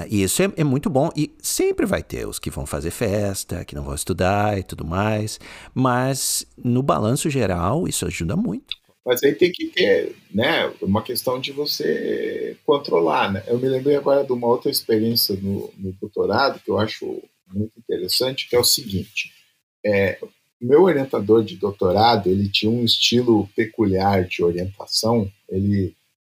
E isso é muito bom. E sempre vai ter os que vão fazer festa, que não vão estudar e tudo mais. Mas, no balanço geral, isso ajuda muito. Mas aí tem que ter, né, uma questão de você controlar, né? Eu me lembrei agora de uma outra experiência no doutorado, que eu acho muito interessante, que é o seguinte. Meu orientador de doutorado, ele tinha um estilo peculiar de orientação.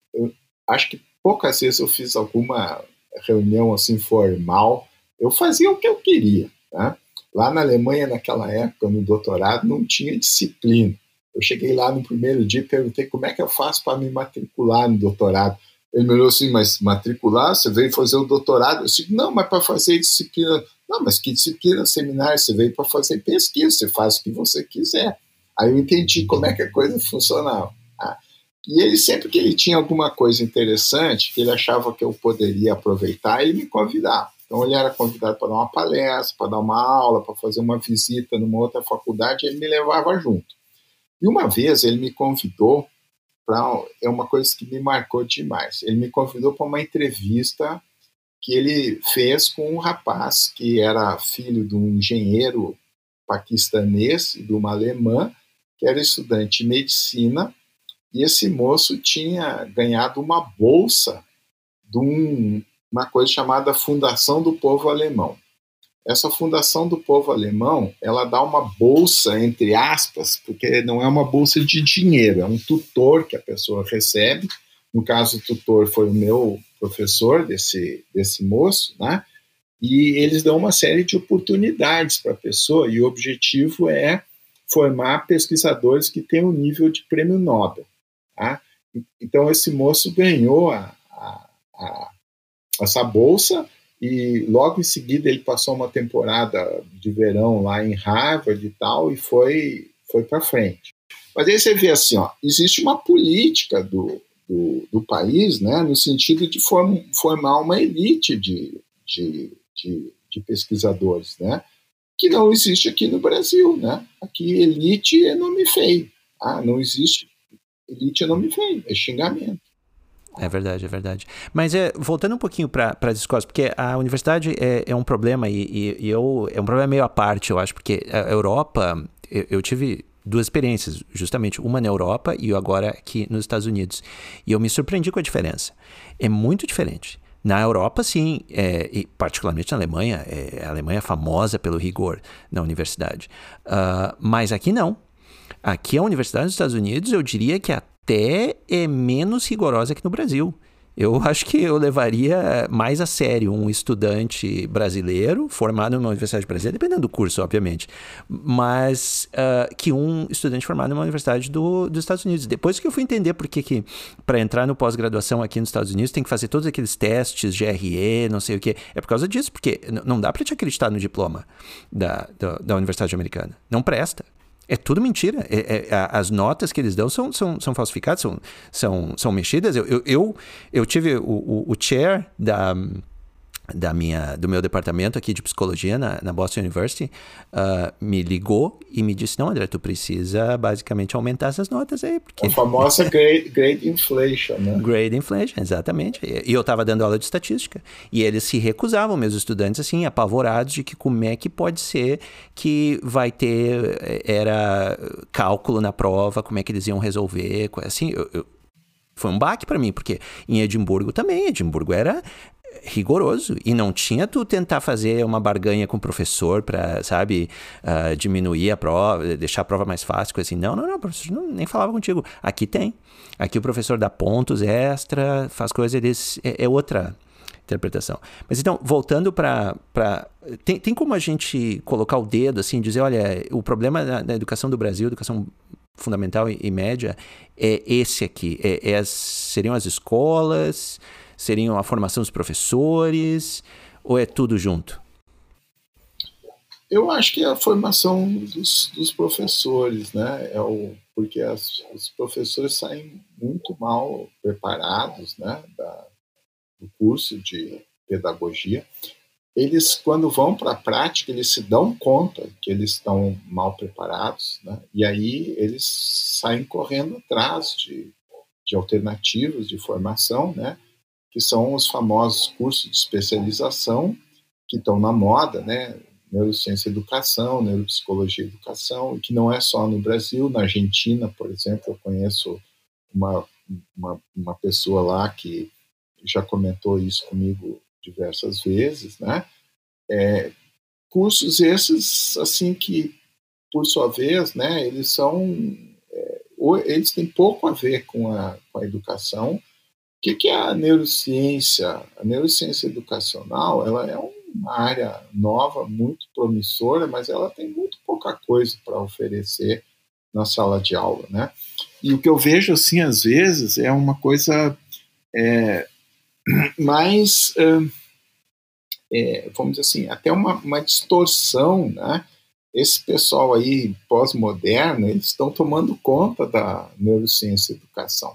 Eu acho que poucas vezes eu fiz alguma reunião assim formal. Eu fazia o que eu queria, né? Lá na Alemanha, naquela época, no doutorado, não tinha disciplina. Eu cheguei lá no primeiro dia e perguntei como é que eu faço para me matricular no doutorado. Ele me olhou assim, mas matricular? Você veio fazer o doutorado? Eu disse, não, mas para fazer disciplina... Não, mas que disciplina, seminário, você veio para fazer pesquisa, você faz o que você quiser. Aí eu entendi como é que a coisa funcionava. E ele, sempre que ele tinha alguma coisa interessante, que ele achava que eu poderia aproveitar, ele me convidava. Então ele era convidado para dar uma palestra, para dar uma aula, para fazer uma visita numa outra faculdade, ele me levava junto. E uma vez ele me convidou para... É uma coisa que me marcou demais. Ele me convidou para uma entrevista que ele fez com um rapaz que era filho de um engenheiro paquistanês e de uma alemã, que era estudante de medicina, e esse moço tinha ganhado uma bolsa de uma coisa chamada Fundação do Povo Alemão. Essa Fundação do Povo Alemão, ela dá uma bolsa, entre aspas, porque não é uma bolsa de dinheiro, é um tutor que a pessoa recebe. No caso, o tutor foi o meu professor desse moço, né? E eles dão uma série de oportunidades para a pessoa, e o objetivo é formar pesquisadores que tenham um nível de prêmio Nobel. Tá? Então, esse moço ganhou essa bolsa, e logo em seguida ele passou uma temporada de verão lá em Harvard e tal, e foi para frente. Mas aí você vê assim, ó, existe uma política do país, né, no sentido de formar uma elite de pesquisadores, né, que não existe aqui no Brasil, né? Aqui elite é nome feio. Ah, não existe elite é nome feio, é xingamento. É verdade, é verdade. Mas voltando um pouquinho para as escolas, porque a universidade é um problema, e é um problema meio à parte, eu acho, porque a Europa, eu tive duas experiências, justamente uma na Europa e agora aqui nos Estados Unidos. E eu me surpreendi com a diferença. É muito diferente. Na Europa, sim, e particularmente na Alemanha, a Alemanha é famosa pelo rigor na universidade. Mas aqui não. Aqui a universidade dos Estados Unidos, eu diria que até é menos rigorosa que no Brasil. Eu acho que eu levaria mais a sério um estudante brasileiro, formado numa universidade brasileira, dependendo do curso, obviamente, mas que um estudante formado numa universidade dos Estados Unidos. Depois que eu fui entender por que para entrar no pós-graduação aqui nos Estados Unidos, tem que fazer todos aqueles testes, GRE, não sei o quê. É por causa disso, porque não dá para te acreditar no diploma da universidade americana. Não presta. É tudo mentira. As notas que eles dão são falsificadas, são mexidas. Eu tive o chair do meu departamento aqui de psicologia na Boston University, me ligou e me disse, não, André, tu precisa basicamente aumentar essas notas aí. Porque... A famosa grade inflation, né? Grade inflation, exatamente. E eu estava dando aula de estatística, e eles se recusavam, meus estudantes, assim, apavorados de que como é que pode ser que vai ter cálculo na prova, como é que eles iam resolver, assim... Foi um baque para mim, porque em Edimburgo também, Edimburgo era... rigoroso, e não tinha tu tentar fazer uma barganha com o professor para, sabe, diminuir a prova, deixar a prova mais fácil, coisa assim. Não, o professor nem falava contigo. Aqui tem. Aqui o professor dá pontos extra, faz coisas, eles... É outra interpretação. Mas então, voltando para... Tem como a gente colocar o dedo, assim, dizer, olha, o problema da educação do Brasil, educação fundamental e média, é esse aqui. Seriam as escolas... Seriam a formação dos professores, ou é tudo junto? Eu acho que é a formação dos professores, né? Porque os professores saem muito mal preparados, né? Do curso de pedagogia. Eles, quando vão para a prática, eles se dão conta que eles estão mal preparados, né? E aí eles saem correndo atrás de alternativas de formação, né? Que são os famosos cursos de especialização que estão na moda, né? Neurociência e educação, neuropsicologia e educação, e que não é só no Brasil. Na Argentina, por exemplo, eu conheço uma pessoa lá que já comentou isso comigo diversas vezes, né? Cursos esses, assim, que, por sua vez, né, eles têm pouco a ver com a educação. O que é a neurociência? A neurociência educacional, ela é uma área nova, muito promissora, mas ela tem muito pouca coisa para oferecer na sala de aula, né? E o que eu vejo, assim, às vezes, é uma coisa mais, vamos dizer assim, até uma distorção, né? Esse pessoal aí pós-moderno, eles estão tomando conta da neurociência educação.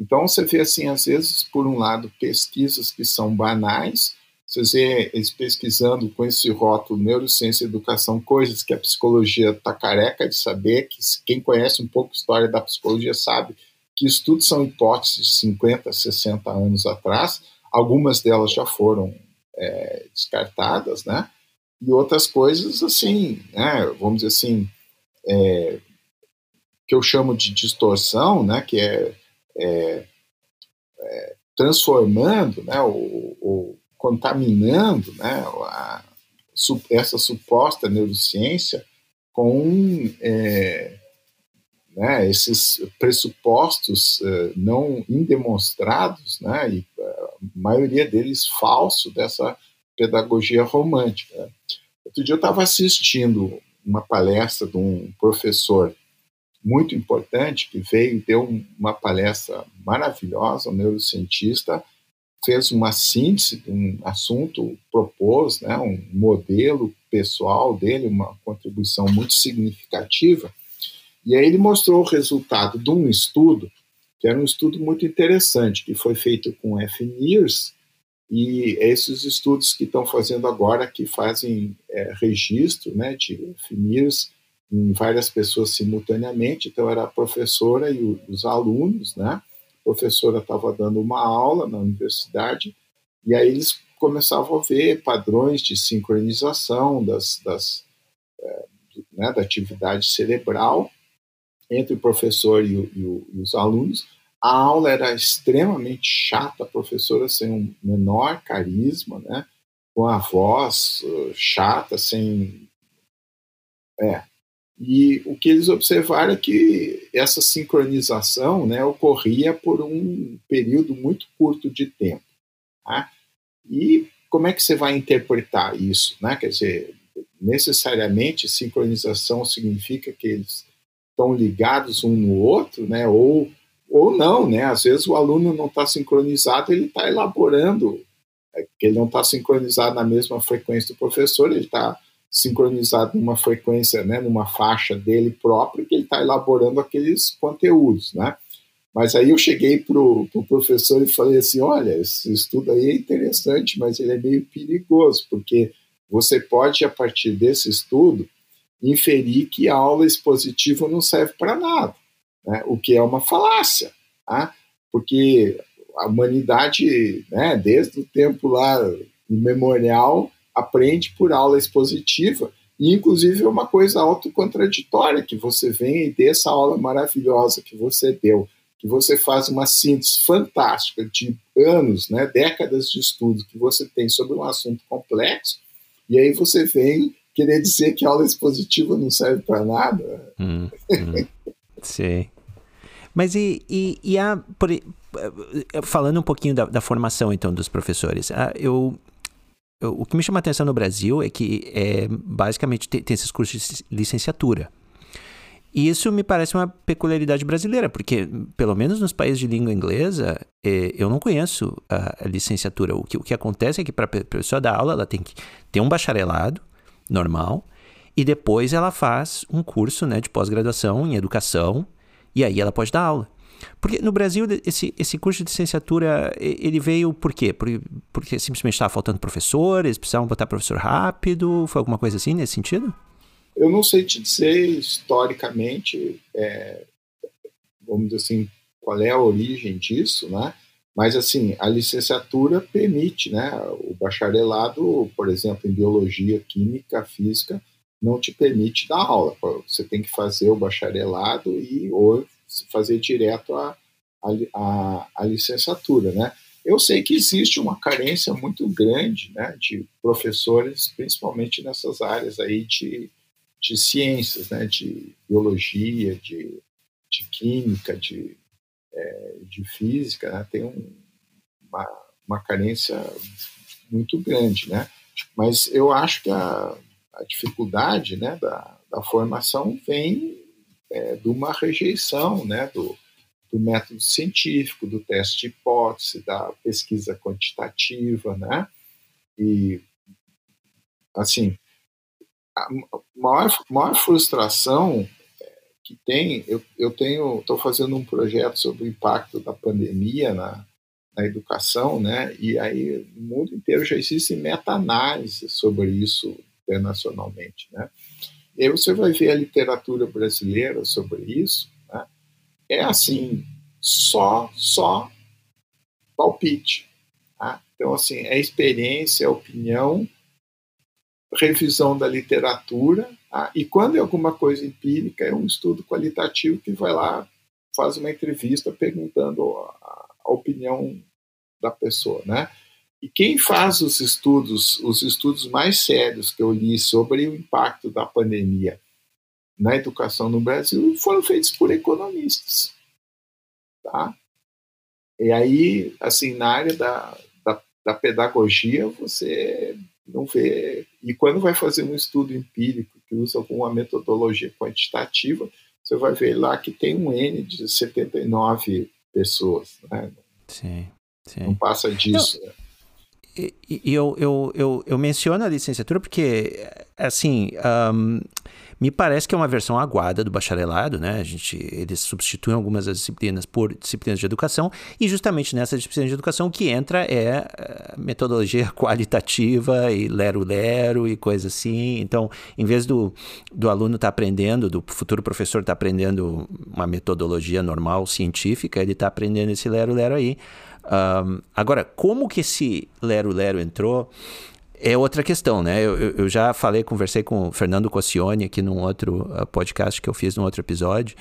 Então, você vê, assim, às vezes, por um lado, pesquisas que são banais, você vê eles pesquisando com esse rótulo neurociência e educação, coisas que a psicologia está careca de saber, que quem conhece um pouco a história da psicologia sabe que isso tudo são hipóteses de 50, 60 anos atrás, algumas delas já foram descartadas, né? E outras coisas, assim, né? Vamos dizer assim, que eu chamo de distorção, né? Que é transformando, né, ou contaminando, né, essa suposta neurociência com esses pressupostos não indemonstrados, e a maioria deles falso, dessa pedagogia romântica. Outro dia eu estava assistindo uma palestra de um professor muito importante que veio e deu uma palestra maravilhosa, um neurocientista, fez uma síntese de um assunto, propôs um modelo pessoal dele, uma contribuição muito significativa, e aí ele mostrou o resultado de um estudo, que era um estudo muito interessante, que foi feito com FNIRS, e esses estudos que estão fazendo agora, que fazem registro de FNIRS em várias pessoas simultaneamente, então era a professora e os alunos, A professora estava dando uma aula na universidade, e aí eles começavam a ver padrões de sincronização da atividade cerebral entre o professor e os alunos. A aula era extremamente chata, a professora sem um menor carisma, com a voz chata, sem... E o que eles observaram é que essa sincronização ocorria por um período muito curto de tempo. Tá? E como é que você vai interpretar isso? Né? Quer dizer, necessariamente sincronização significa que eles estão ligados um no outro, ou não. Né? Às vezes o aluno não está sincronizado, ele está elaborando, ele não está sincronizado na mesma frequência do professor, ele está sincronizado numa frequência, numa faixa dele próprio, que ele está elaborando aqueles conteúdos, Mas aí eu cheguei pro professor e falei assim, olha, esse estudo aí é interessante, mas ele é meio perigoso, porque você pode, a partir desse estudo, inferir que a aula expositiva não serve para nada, O que é uma falácia, tá? Porque a humanidade, desde o tempo lá imemorial, aprende por aula expositiva, e inclusive é uma coisa autocontraditória, que você vem e dê essa aula maravilhosa que você deu, que você faz uma síntese fantástica de anos, décadas de estudo que você tem sobre um assunto complexo, e aí você vem querer dizer que a aula expositiva não serve para nada. Sim. Mas falando um pouquinho da formação, então, dos professores, o que me chama a atenção no Brasil é que, basicamente, tem esses cursos de licenciatura. E isso me parece uma peculiaridade brasileira, porque, pelo menos nos países de língua inglesa, eu não conheço a licenciatura. O que acontece é que, para a pessoa dar aula, ela tem que ter um bacharelado normal, e depois ela faz um curso de pós-graduação em educação, e aí ela pode dar aula. Porque no Brasil, esse curso de licenciatura, ele veio por quê? Porque simplesmente estava faltando professor, eles precisavam botar professor rápido, foi alguma coisa assim nesse sentido? Eu não sei te dizer historicamente, vamos dizer assim, qual é a origem disso, Mas, assim, a licenciatura permite, O bacharelado, por exemplo, em biologia, química, física, não te permite dar aula. Você tem que fazer o bacharelado ou fazer direto a licenciatura, Eu sei que existe uma carência muito grande, de professores, principalmente nessas áreas aí de ciências, de biologia, de química, de física, Tem uma carência muito grande, Mas eu acho que a dificuldade, da formação vem de uma rejeição, do método científico, do teste de hipótese, da pesquisa quantitativa, E, assim, a maior frustração que tem... Estou fazendo um projeto sobre o impacto da pandemia na educação, E aí, no mundo inteiro já existe meta-análise sobre isso internacionalmente, E aí você vai ver a literatura brasileira sobre isso, É assim, só palpite. Tá? Então, assim, é experiência, é opinião, revisão da literatura, tá? E quando é alguma coisa empírica, é um estudo qualitativo que vai lá, faz uma entrevista perguntando a opinião da pessoa, E quem faz os estudos mais sérios que eu li sobre o impacto da pandemia na educação no Brasil foram feitos por economistas. Tá? E aí, assim, na área da pedagogia, você não vê... E quando vai fazer um estudo empírico que usa alguma metodologia quantitativa, você vai ver lá que tem um N de 79 pessoas. Né? Sim, sim. Não passa disso, né? Eu menciono a licenciatura porque, assim, me parece que é uma versão aguada do bacharelado, né? Eles substituem algumas das disciplinas por disciplinas de educação, e justamente nessa disciplina de educação o que entra é metodologia qualitativa e lero-lero e coisa assim. Então, em vez do aluno estar aprendendo, do futuro professor estar aprendendo uma metodologia normal, científica, ele está aprendendo esse lero-lero aí. Agora, como que esse lero-lero entrou é outra questão, né? Eu já falei, conversei com o Fernando Cossione aqui num outro podcast que eu fiz num outro episódio,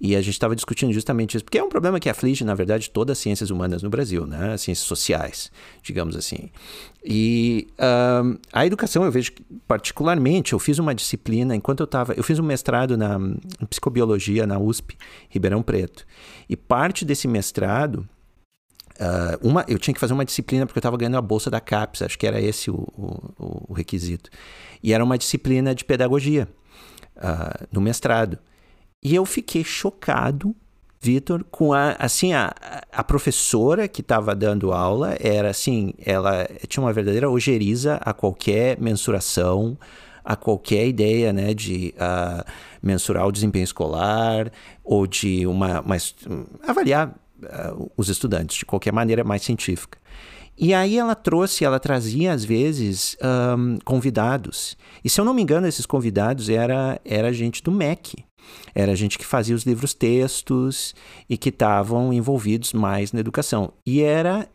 e a gente estava discutindo justamente isso, porque é um problema que aflige, na verdade, todas as ciências humanas no Brasil, né? As ciências sociais, digamos assim. E a educação, eu vejo que, particularmente, eu fiz uma disciplina, enquanto eu fiz um mestrado em psicobiologia na USP, Ribeirão Preto, e parte desse mestrado... eu tinha que fazer uma disciplina porque eu estava ganhando a bolsa da CAPES, acho que era esse o requisito. E era uma disciplina de pedagogia no mestrado. E eu fiquei chocado, Vitor, com a professora que estava dando aula, era assim, ela tinha uma verdadeira ojeriza a qualquer mensuração, a qualquer ideia, né, de mensurar o desempenho escolar ou de avaliar os estudantes, de qualquer maneira mais científica. E aí ela trazia às vezes convidados, e se eu não me engano esses convidados era gente do MEC, era gente que fazia os livros textos e que estavam envolvidos mais na educação, e era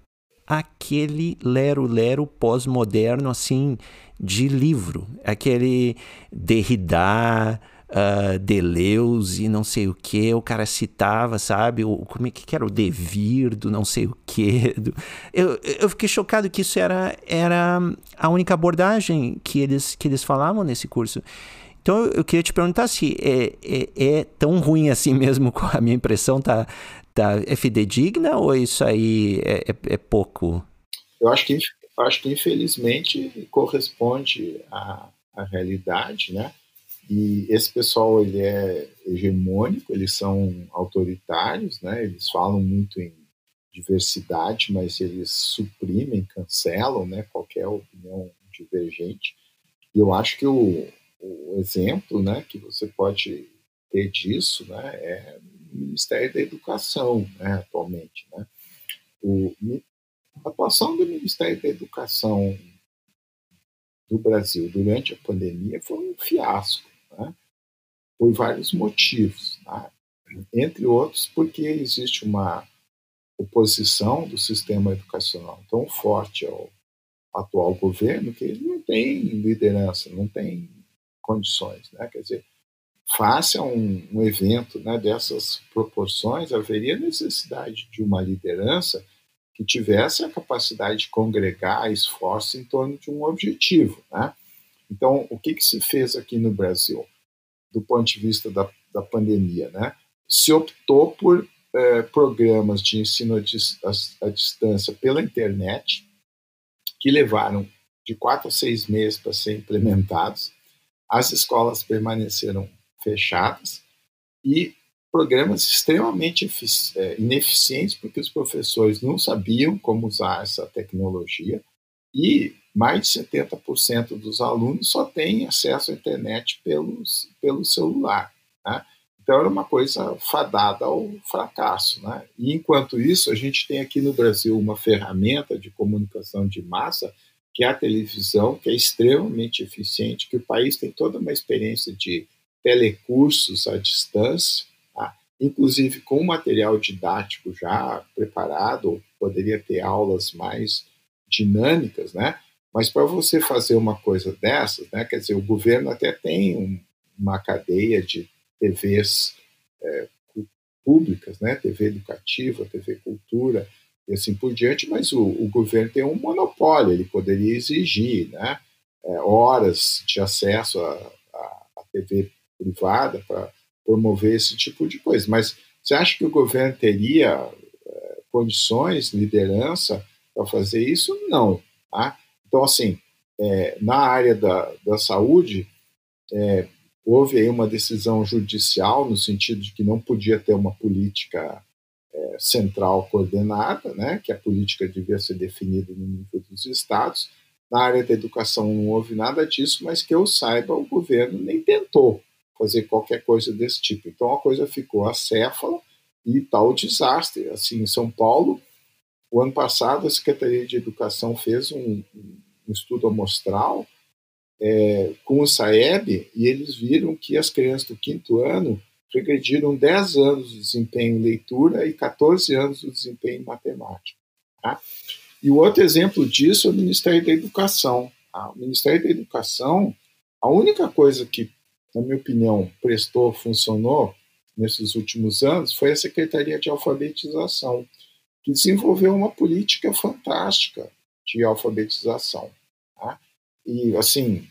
aquele lero-lero pós-moderno assim, de livro, aquele Derrida, Deleuze e não sei o que, o cara citava, sabe, como é que era o devir do não sei o que. Eu fiquei chocado que isso era a única abordagem que eles falavam nesse curso. Então eu queria te perguntar se é tão ruim assim mesmo, a minha impressão é fidedigna, ou isso aí é pouco? Eu acho que infelizmente corresponde à realidade, né? E esse pessoal, ele é hegemônico, eles são autoritários, né? Eles falam muito em diversidade, mas eles suprimem, cancelam, né, qualquer opinião divergente. E eu acho que o exemplo, né, que você pode ter disso, né, é o Ministério da Educação, né, atualmente. Né? A atuação do Ministério da Educação do Brasil durante a pandemia foi um fiasco. Né? Por vários motivos, tá? Entre outros porque existe uma oposição do sistema educacional tão forte ao atual governo que ele não tem liderança, não tem condições, né? Quer dizer, face a um evento, né, dessas proporções, haveria necessidade de uma liderança que tivesse a capacidade de congregar esforço em torno de um objetivo, né? Então, o que se fez aqui no Brasil, do ponto de vista da pandemia? Né? Se optou por programas de ensino à distância pela internet, que levaram de 4 a 6 meses para serem implementados, as escolas permaneceram fechadas, e programas extremamente ineficientes, porque os professores não sabiam como usar essa tecnologia, e mais de 70% dos alunos só têm acesso à internet pelo celular. Né? Então, era uma coisa fadada ao fracasso. Né? E, enquanto isso, a gente tem aqui no Brasil uma ferramenta de comunicação de massa, que é a televisão, que é extremamente eficiente, que o país tem toda uma experiência de telecursos à distância, tá? Inclusive com material didático já preparado, poderia ter aulas mais dinâmicas, né? Mas para você fazer uma coisa dessas, né, quer dizer, o governo até tem uma cadeia de TVs públicas, né, TV educativa, TV cultura, e assim por diante, mas o governo tem um monopólio, ele poderia exigir, né, horas de acesso à TV privada para promover esse tipo de coisa. Mas você acha que o governo teria condições, liderança para fazer isso? Não. Tá? Então, assim, na área da saúde, houve aí uma decisão judicial no sentido de que não podia ter uma política central coordenada, né, que a política devia ser definida no nível dos estados. Na área da educação não houve nada disso, mas que eu saiba, o governo nem tentou fazer qualquer coisa desse tipo. Então a coisa ficou acéfala e tal desastre. Assim, em São Paulo, o ano passado, a Secretaria de Educação fez um estudo amostral com o SAEB e eles viram que as crianças do 5º ano regrediram 10 anos de desempenho em leitura e 14 anos de desempenho em matemática. Tá? E o outro exemplo disso é o Ministério da Educação. Tá? O Ministério da Educação, a única coisa que, na minha opinião, prestou, funcionou nesses últimos anos foi a Secretaria de Alfabetização, que desenvolveu uma política fantástica de alfabetização. Tá? E, assim,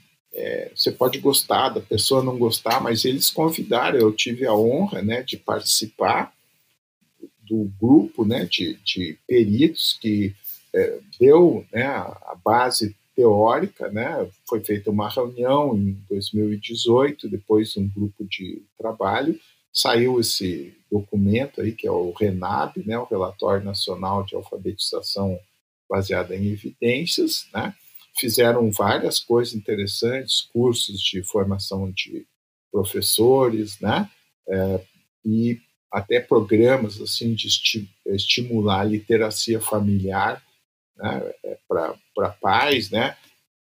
você pode gostar, da pessoa não gostar, mas eles convidaram, eu tive a honra, né, de participar do grupo, né, de peritos que deu, né, a base teórica, né, foi feita uma reunião em 2018, depois um grupo de trabalho, saiu esse documento aí, que é o RENAB, né, o Relatório Nacional de Alfabetização Baseada em Evidências, né, fizeram várias coisas interessantes, cursos de formação de professores, né, e até programas assim, de estimular a literacia familiar, né, para pais, né?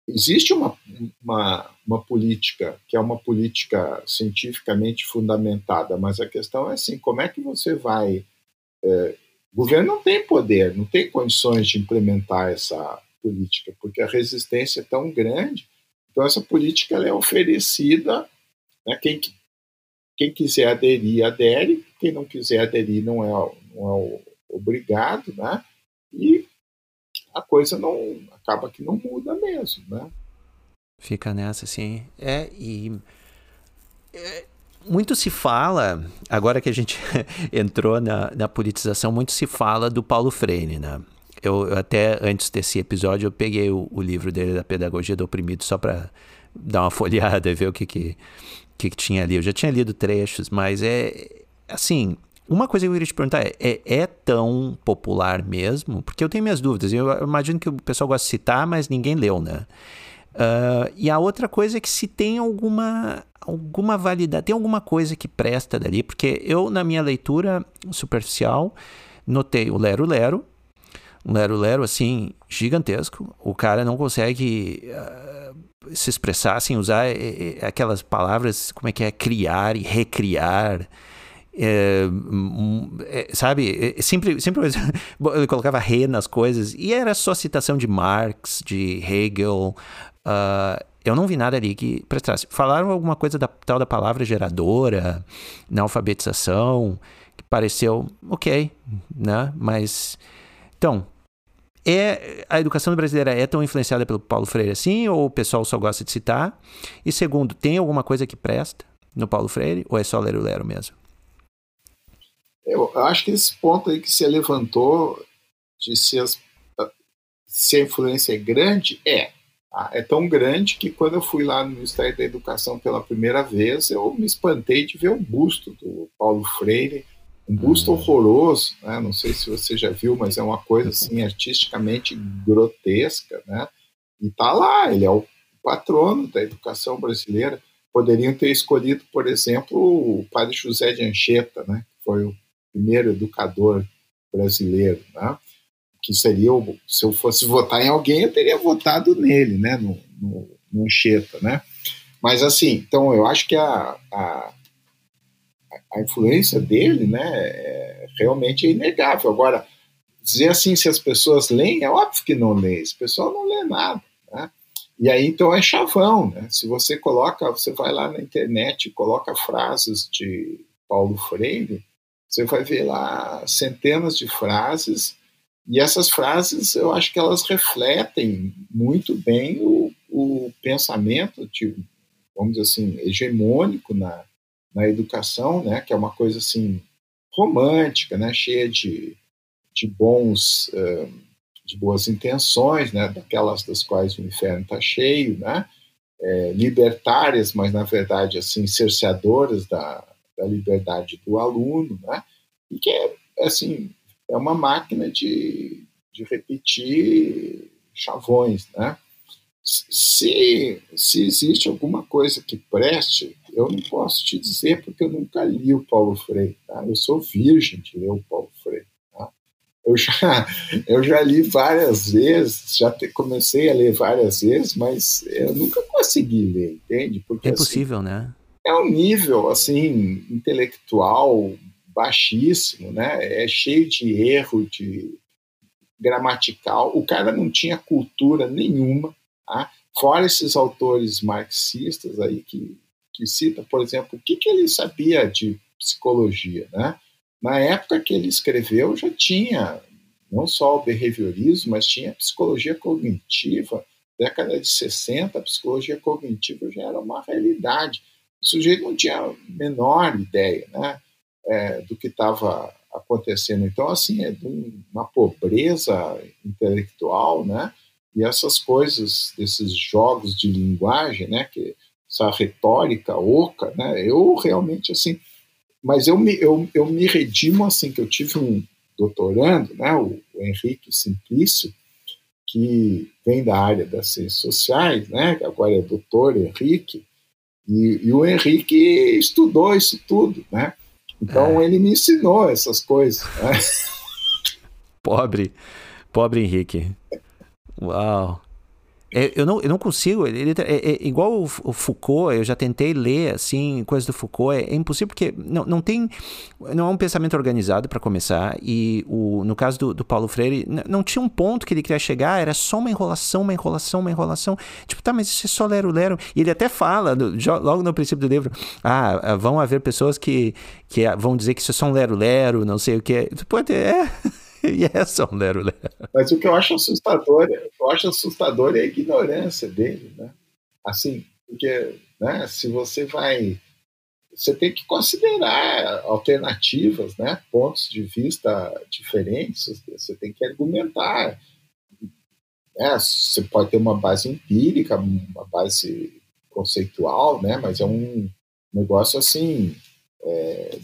Existe uma política que é uma política cientificamente fundamentada, mas a questão é assim, como é que você vai... o governo não tem poder, não tem condições de implementar essa política, porque a resistência é tão grande, então essa política ela é oferecida, né, quem quiser aderir, adere, quem não quiser aderir não é obrigado, né? E a coisa não acaba que não muda mesmo, né? Fica nessa, sim. Muito se fala, agora que a gente entrou na politização, muito se fala do Paulo Freire, né? Eu até, antes desse episódio, eu peguei o livro dele da Pedagogia do Oprimido só para dar uma folheada e ver o que tinha ali. Eu já tinha lido trechos, mas assim... Uma coisa que eu queria te perguntar é tão popular mesmo? Porque eu tenho minhas dúvidas. Eu imagino que o pessoal gosta de citar, mas ninguém leu, né? E a outra coisa é que se tem alguma validade, tem alguma coisa que presta dali, porque eu, na minha leitura superficial, notei o lero-lero, um lero-lero, assim, gigantesco. O cara não consegue se expressar sem usar aquelas palavras, como é que é? Criar e recriar. Sabe, sempre ele colocava re nas coisas e era só citação de Marx, de Hegel. Eu não vi nada ali que prestasse. Falaram alguma coisa da palavra geradora na alfabetização que pareceu ok, né? Mas então a educação brasileira é tão influenciada pelo Paulo Freire assim, ou o pessoal só gosta de citar? E segundo, tem alguma coisa que presta no Paulo Freire ou é só lero-lero mesmo? Eu acho que esse ponto aí que se levantou de se a influência é grande, é tão grande que quando eu fui lá no Ministério da Educação pela primeira vez, eu me espantei de ver o busto do Paulo Freire, um busto horroroso, né? Não sei se você já viu, mas é uma coisa assim artisticamente grotesca, né? E tá lá, ele é o patrono da educação brasileira. Poderiam ter escolhido, por exemplo, o padre José de Anchieta, né? Foi o primeiro educador brasileiro, né? Que seria, se eu fosse votar em alguém, eu teria votado nele, né? No Anchieta, né? Mas assim, então eu acho que a influência dele, né, realmente é inegável. Agora, dizer assim, se as pessoas leem, é óbvio que não leem, o pessoal não lê nada, né? E aí então é chavão, né? Se você você vai lá na internet e coloca frases de Paulo Freire, você vai ver lá centenas de frases E essas frases, eu acho que elas refletem muito bem o pensamento, tipo, vamos dizer assim, hegemônico na educação, né, que é uma coisa assim, romântica, né, cheia de boas intenções, né, daquelas das quais o inferno está cheio, né, libertárias, mas na verdade assim, cerceadoras da liberdade do aluno, né, e que é assim, é uma máquina de repetir chavões, né? Se existe alguma coisa que preste, eu não posso te dizer, porque eu nunca li o Paulo Freire, tá? Eu sou virgem de ler o Paulo Freire, tá? Eu já li várias vezes, comecei a ler várias vezes, mas eu nunca consegui ler, entende? Porque, é possível, assim, né? É um nível, assim, intelectual baixíssimo, né? É cheio de erro, de gramatical. O cara não tinha cultura nenhuma, tá? Fora esses autores marxistas aí que cita, por exemplo, o que ele sabia de psicologia, né? Na época que ele escreveu, já tinha não só o behaviorismo, mas tinha psicologia cognitiva. Década de 60, a psicologia cognitiva já era uma realidade. O sujeito não tinha a menor ideia, né? Do que estava acontecendo. Então, assim, é uma pobreza intelectual, né? E essas coisas, esses jogos de linguagem, né? Que, essa retórica oca, né? Eu realmente, assim... Mas eu me redimo, assim, que eu tive um doutorando, né? O Henrique Simplício, que vem da área das ciências sociais, né? Agora é doutor Henrique, e o Henrique estudou isso tudo, né? Então, ele me ensinou essas coisas. Né? Pobre Henrique. Uau. Eu não consigo, ele igual o Foucault, eu já tentei ler, assim, coisas do Foucault, é impossível, porque não é um pensamento organizado, para começar, e no caso do Paulo Freire, não tinha um ponto que ele queria chegar, era só uma enrolação, tipo, tá, mas isso é só lero-lero, e ele até fala, logo no princípio do livro, vão haver pessoas que vão dizer que isso é só um lero-lero, não sei o que, pode, Mas o que eu acho assustador, é a ignorância dele, né? Assim, porque, né, se você vai... Você tem que considerar alternativas, né? Pontos de vista diferentes, você tem que argumentar. Né? Você pode ter uma base empírica, uma base conceitual, né? Mas é um negócio, assim,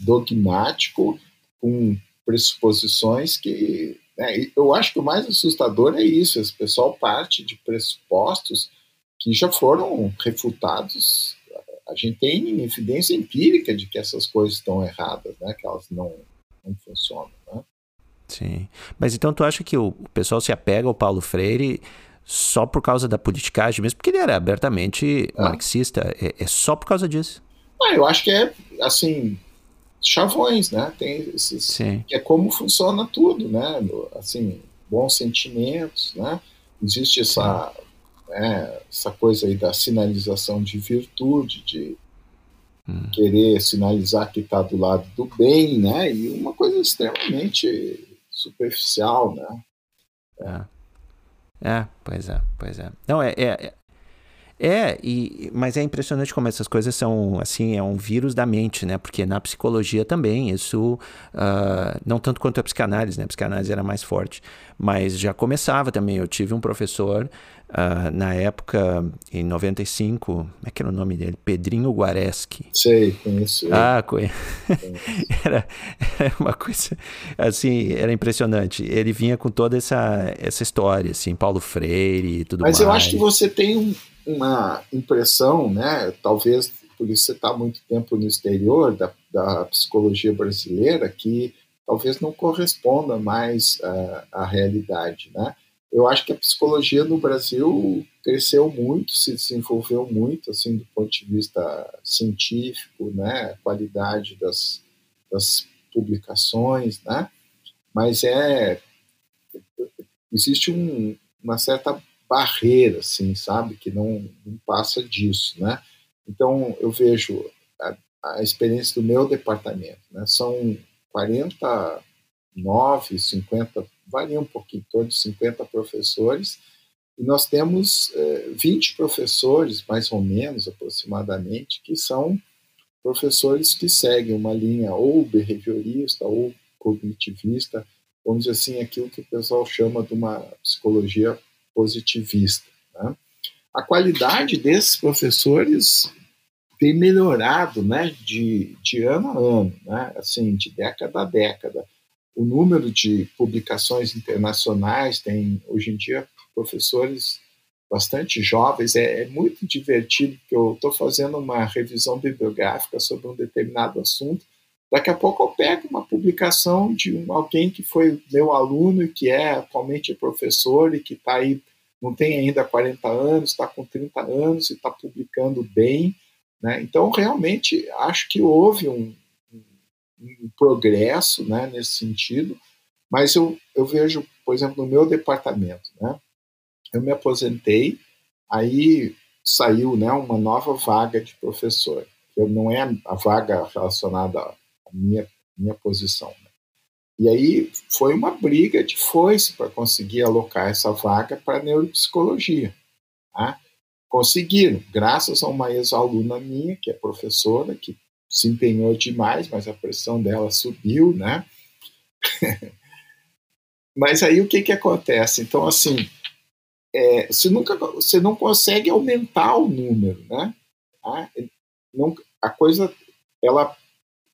dogmático, com pressuposições que... Né, eu acho que o mais assustador é isso, esse pessoal parte de pressupostos que já foram refutados. A gente tem evidência empírica de que essas coisas estão erradas, né, que elas não funcionam. Né? Sim. Mas então tu acha que o pessoal se apega ao Paulo Freire só por causa da politicagem mesmo? Porque ele era abertamente marxista. É só por causa disso? Ah, eu acho que é, assim... chavões, né? Tem esses, sim, que é como funciona tudo, né? Assim, bons sentimentos, né? Existe essa coisa aí da sinalização de virtude, de querer sinalizar que está do lado do bem, né? E uma coisa extremamente superficial, né? Pois é. Não, mas é impressionante como essas coisas são, assim, é um vírus da mente, né? Porque na psicologia também, isso, não tanto quanto a psicanálise, né? A psicanálise era mais forte, mas já começava também. Eu tive um professor, na época, em 95, como é que era o nome dele? Pedrinho Guareschi. Sei, conheço. Era uma coisa, assim, era impressionante. Ele vinha com toda essa história, assim, Paulo Freire e tudo mais. Mas eu acho que você tem uma impressão, né, talvez por isso você está muito tempo no exterior da psicologia brasileira, que talvez não corresponda mais à realidade, né? Eu acho que a psicologia no Brasil cresceu muito, se desenvolveu muito, assim, do ponto de vista científico, né, a qualidade das publicações, né? Mas existe uma certa barreira, assim, sabe, que não passa disso, né? Então, eu vejo a experiência do meu departamento, né? São 49, 50 varia um pouquinho, em torno de 50 professores, e nós temos 20 professores, mais ou menos, aproximadamente, que são professores que seguem uma linha ou behaviorista ou cognitivista, vamos dizer assim, aquilo que o pessoal chama de uma psicologia positivista. Né? A qualidade desses professores tem melhorado, né, de ano a ano, né, assim, de década a década. O número de publicações internacionais tem, hoje em dia, professores bastante jovens. É muito divertido, porque eu estou fazendo uma revisão bibliográfica sobre um determinado assunto. Daqui a pouco eu pego uma publicação de alguém que foi meu aluno e que atualmente é professor e que está aí, não tem ainda 40 anos, está com 30 anos e está publicando bem. Né? Então, realmente, acho que houve um progresso, né, nesse sentido, mas eu vejo, por exemplo, no meu departamento, né, eu me aposentei, aí saiu, né, uma nova vaga de professor, não é a vaga relacionada à minha posição. Né? E aí foi uma briga de foice para conseguir alocar essa vaga para neuropsicologia. Tá? Conseguiram, graças a uma ex-aluna minha, que é professora, que se empenhou demais, mas a pressão dela subiu, né? Mas aí o que acontece? Então, assim, você não consegue aumentar o número, né? Tá? Não, a coisa, ela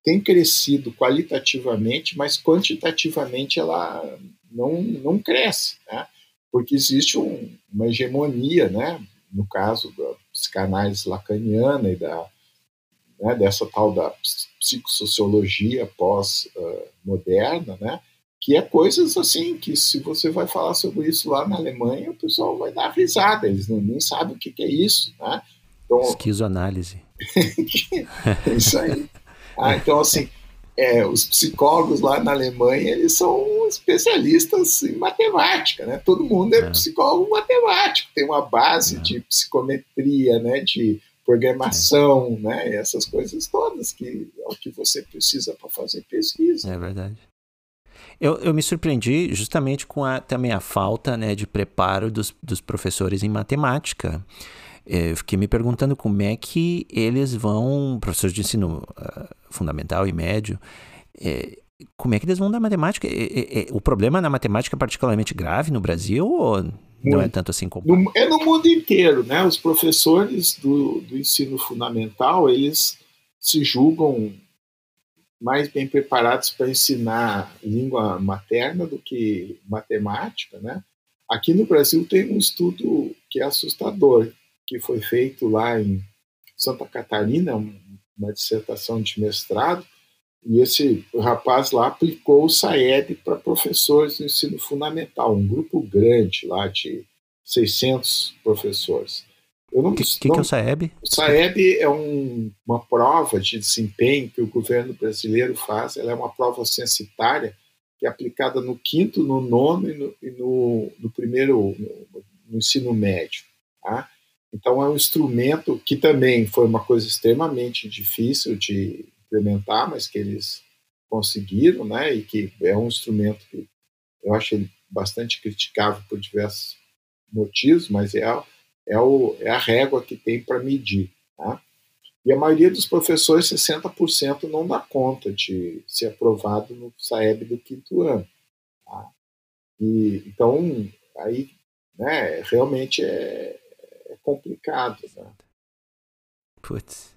tem crescido qualitativamente, mas quantitativamente ela não cresce, né? Porque existe uma hegemonia, né? No caso da psicanálise lacaniana e da, né, dessa tal da psicossociologia pós-moderna, né, que é coisas assim, que se você vai falar sobre isso lá na Alemanha, o pessoal vai dar risada, eles nem sabem o que é isso, né? Então, esquizoanálise. É isso aí. Ah, então, assim, os psicólogos lá na Alemanha, eles são especialistas em matemática, né? Todo mundo é psicólogo matemático, tem uma base de psicometria, né? De programação, né? E essas coisas todas, que é o que você precisa para fazer pesquisa. É verdade. Eu me surpreendi justamente com também a falta, né, de preparo dos professores em matemática. Eu fiquei me perguntando como é que eles vão, professores de ensino fundamental e médio, como é que eles vão dar matemática? O problema na matemática é particularmente grave no Brasil ou não é tanto assim como... É no mundo inteiro, né? Os professores do ensino fundamental, eles se julgam mais bem preparados para ensinar língua materna do que matemática, né? Aqui no Brasil tem um estudo que é assustador, que foi feito lá em Santa Catarina, uma dissertação de mestrado, e esse rapaz lá aplicou o SAEB para professores do ensino fundamental, um grupo grande lá de 600 professores. O que é o SAEB? O SAEB é uma prova de desempenho que o governo brasileiro faz, ela é uma prova censitária que é aplicada no quinto, no nono e no primeiro, no ensino médio, tá? Então, é um instrumento que também foi uma coisa extremamente difícil de implementar, mas que eles conseguiram, né? E que é um instrumento que eu acho ele bastante criticável por diversos motivos, mas é a régua que tem para medir. Tá? E a maioria dos professores, 60%, não dá conta de ser aprovado no SAEB do quinto ano. Tá? E, então, aí, né, realmente é complicado, né? Putz.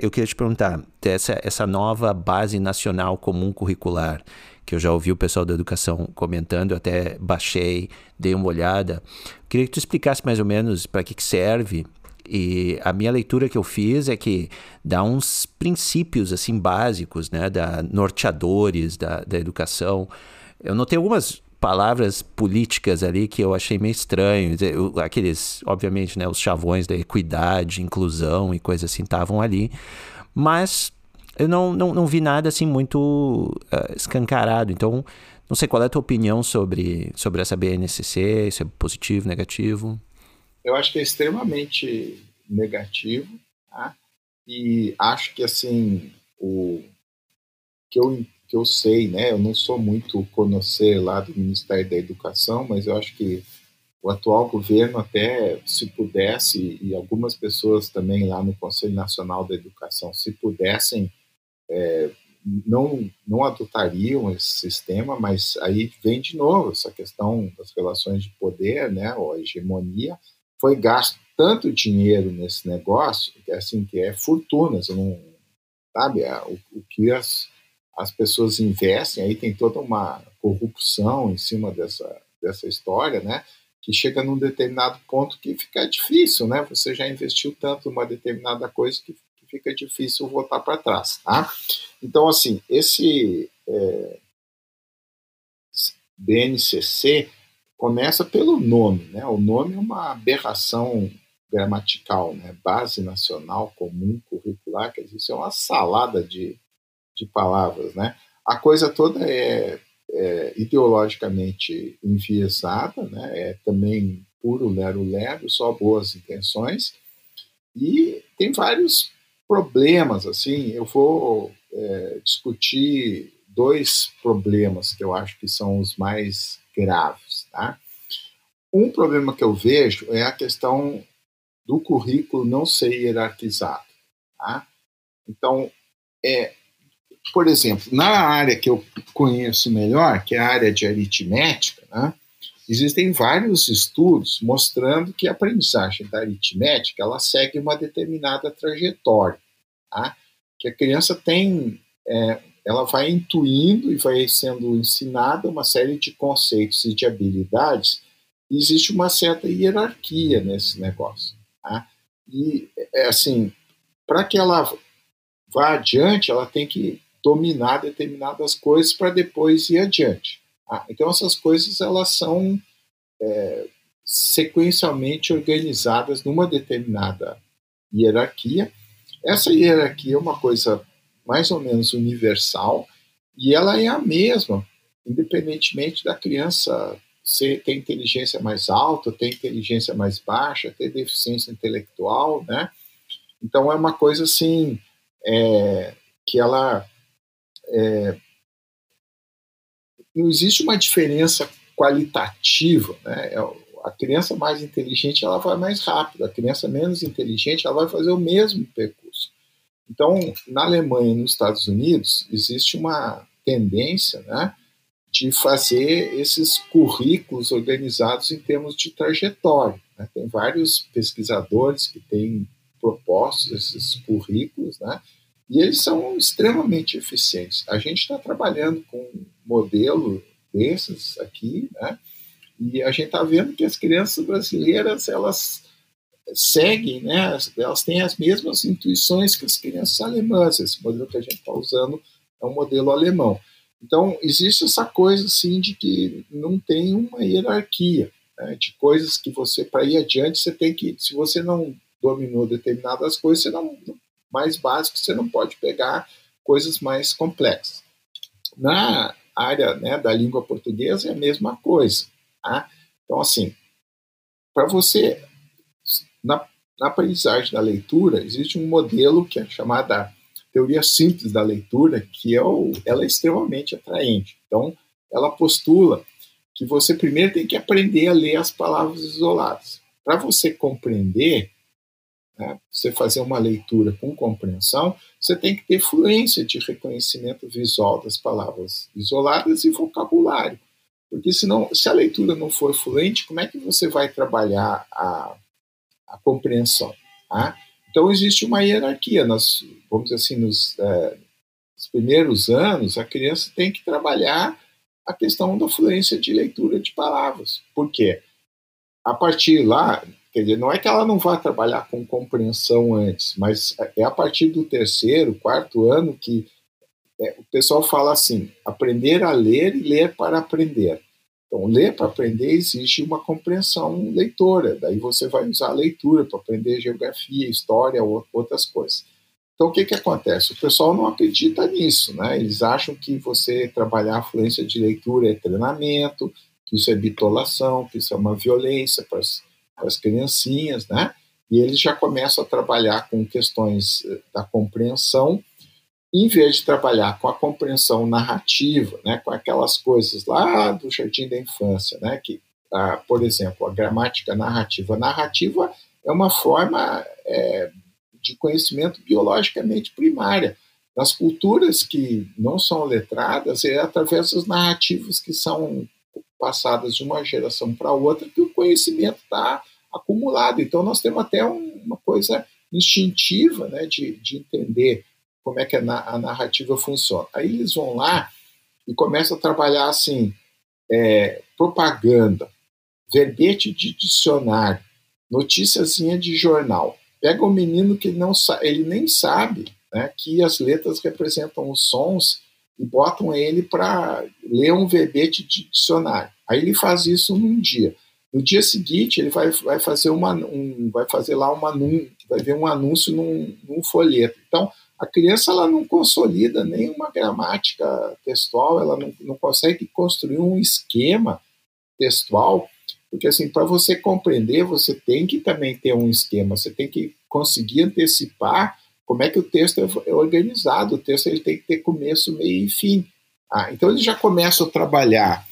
Eu queria te perguntar, essa nova Base Nacional Comum Curricular, que eu já ouvi o pessoal da educação comentando, eu até baixei, dei uma olhada. Eu queria que tu explicasse mais ou menos para que serve. E a minha leitura que eu fiz é que dá uns princípios assim básicos, né, norteadores da educação. Eu notei algumas palavras políticas ali que eu achei meio estranho, aqueles, obviamente, né, os chavões da equidade, inclusão e coisas assim estavam ali, mas eu não vi nada assim muito escancarado, então não sei qual é a tua opinião sobre essa BNCC, isso é positivo, negativo? Eu acho que é extremamente negativo, tá? E acho que assim, o que eu que eu sei, né? Eu não sou muito conhecer lá do Ministério da Educação, mas eu acho que o atual governo até, se pudesse, e algumas pessoas também lá no Conselho Nacional da Educação, se pudessem, não adotariam esse sistema, mas aí vem de novo essa questão das relações de poder, né, ou hegemonia. Foi gasto tanto dinheiro nesse negócio, que é fortuna, você não sabe, o que as pessoas investem, aí tem toda uma corrupção em cima dessa história, né, que chega num determinado ponto que fica difícil, né, você já investiu tanto numa determinada coisa que fica difícil voltar para trás, tá? Então, assim, esse BNCC começa pelo nome, né? O nome é uma aberração gramatical, né? Base Nacional Comum Curricular, quer dizer, isso é uma salada de palavras, né? A coisa toda é ideologicamente enviesada, né? É também puro lero-lero, só boas intenções, e tem vários problemas, assim. Eu vou discutir dois problemas que eu acho que são os mais graves, tá? Um problema que eu vejo é a questão do currículo não ser hierarquizado, tá? Então, por exemplo, na área que eu conheço melhor, que é a área de aritmética, né, existem vários estudos mostrando que a aprendizagem da aritmética ela segue uma determinada trajetória, tá? Que a criança tem, ela vai intuindo e vai sendo ensinada uma série de conceitos e de habilidades, e existe uma certa hierarquia nesse negócio, tá? E, assim, para que ela vá adiante, ela tem que dominar determinadas coisas para depois ir adiante. Ah, então, essas coisas elas são sequencialmente organizadas numa determinada hierarquia. Essa hierarquia é uma coisa mais ou menos universal e ela é a mesma, independentemente da criança ter inteligência mais alta, ter inteligência mais baixa, ter deficiência intelectual, né? Então, é uma coisa assim que ela... não existe uma diferença qualitativa, né? A criança mais inteligente ela vai mais rápido, a criança menos inteligente ela vai fazer o mesmo percurso. Então, na Alemanha e nos Estados Unidos, existe uma tendência, né, de fazer esses currículos organizados em termos de trajetória, né? Tem vários pesquisadores que têm propostos esses currículos, né? E eles são extremamente eficientes. A gente está trabalhando com um modelo desses aqui, né? E a gente está vendo que as crianças brasileiras, elas seguem, né? Elas têm as mesmas intuições que as crianças alemãs. Esse modelo que a gente está usando é um modelo alemão. Então, existe essa coisa, assim, de que não tem uma hierarquia, né? De coisas que você, para ir adiante, você tem que... Se você não dominou determinadas coisas, você não mais básico, você não pode pegar coisas mais complexas. Na área, né, da língua portuguesa é a mesma coisa, tá? Então, assim, para você, na aprendizagem da leitura, existe um modelo que é chamada teoria simples da leitura, que ela é extremamente atraente. Então, ela postula que você primeiro tem que aprender a ler as palavras isoladas. Para você compreender, você fazer uma leitura com compreensão, você tem que ter fluência de reconhecimento visual das palavras isoladas e vocabulário. Porque se a leitura não for fluente, como é que você vai trabalhar a compreensão? Tá? Então, existe uma hierarquia. Vamos dizer assim, nos primeiros anos, a criança tem que trabalhar a questão da fluência de leitura de palavras. Por quê? A partir lá... Quer dizer, não é que ela não vá trabalhar com compreensão antes, mas é a partir do terceiro, quarto ano que o pessoal fala assim, aprender a ler e ler para aprender. Então, ler para aprender exige uma compreensão leitora, daí você vai usar a leitura para aprender geografia, história, outras coisas. Então, o que acontece? O pessoal não acredita nisso, né? Eles acham que você trabalhar a fluência de leitura é treinamento, que isso é bitolação, que isso é uma violência para as criancinhas, né? E eles já começam a trabalhar com questões da compreensão em vez de trabalhar com a compreensão narrativa, né, com aquelas coisas lá do jardim da infância, né, que, por exemplo, a gramática narrativa. Narrativa é uma forma de conhecimento biologicamente primária. Nas culturas que não são letradas, é através das narrativas que são passadas de uma geração para outra que o conhecimento está acumulado. Então, nós temos até uma coisa instintiva, né, de entender como é que a narrativa funciona. Aí eles vão lá e começam a trabalhar assim, propaganda, verbete de dicionário, noticiazinha de jornal. Pega um menino que ele nem sabe, né, que as letras representam os sons e botam ele para ler um verbete de dicionário. Aí ele faz isso num dia. No dia seguinte, ele vai fazer vai ver um anúncio num folheto. Então, a criança ela não consolida nenhuma gramática textual, ela não consegue construir um esquema textual, porque assim, para você compreender, você tem que também ter um esquema, você tem que conseguir antecipar como é que o texto é organizado, o texto ele tem que ter começo, meio e fim. Então eles já começam a trabalhar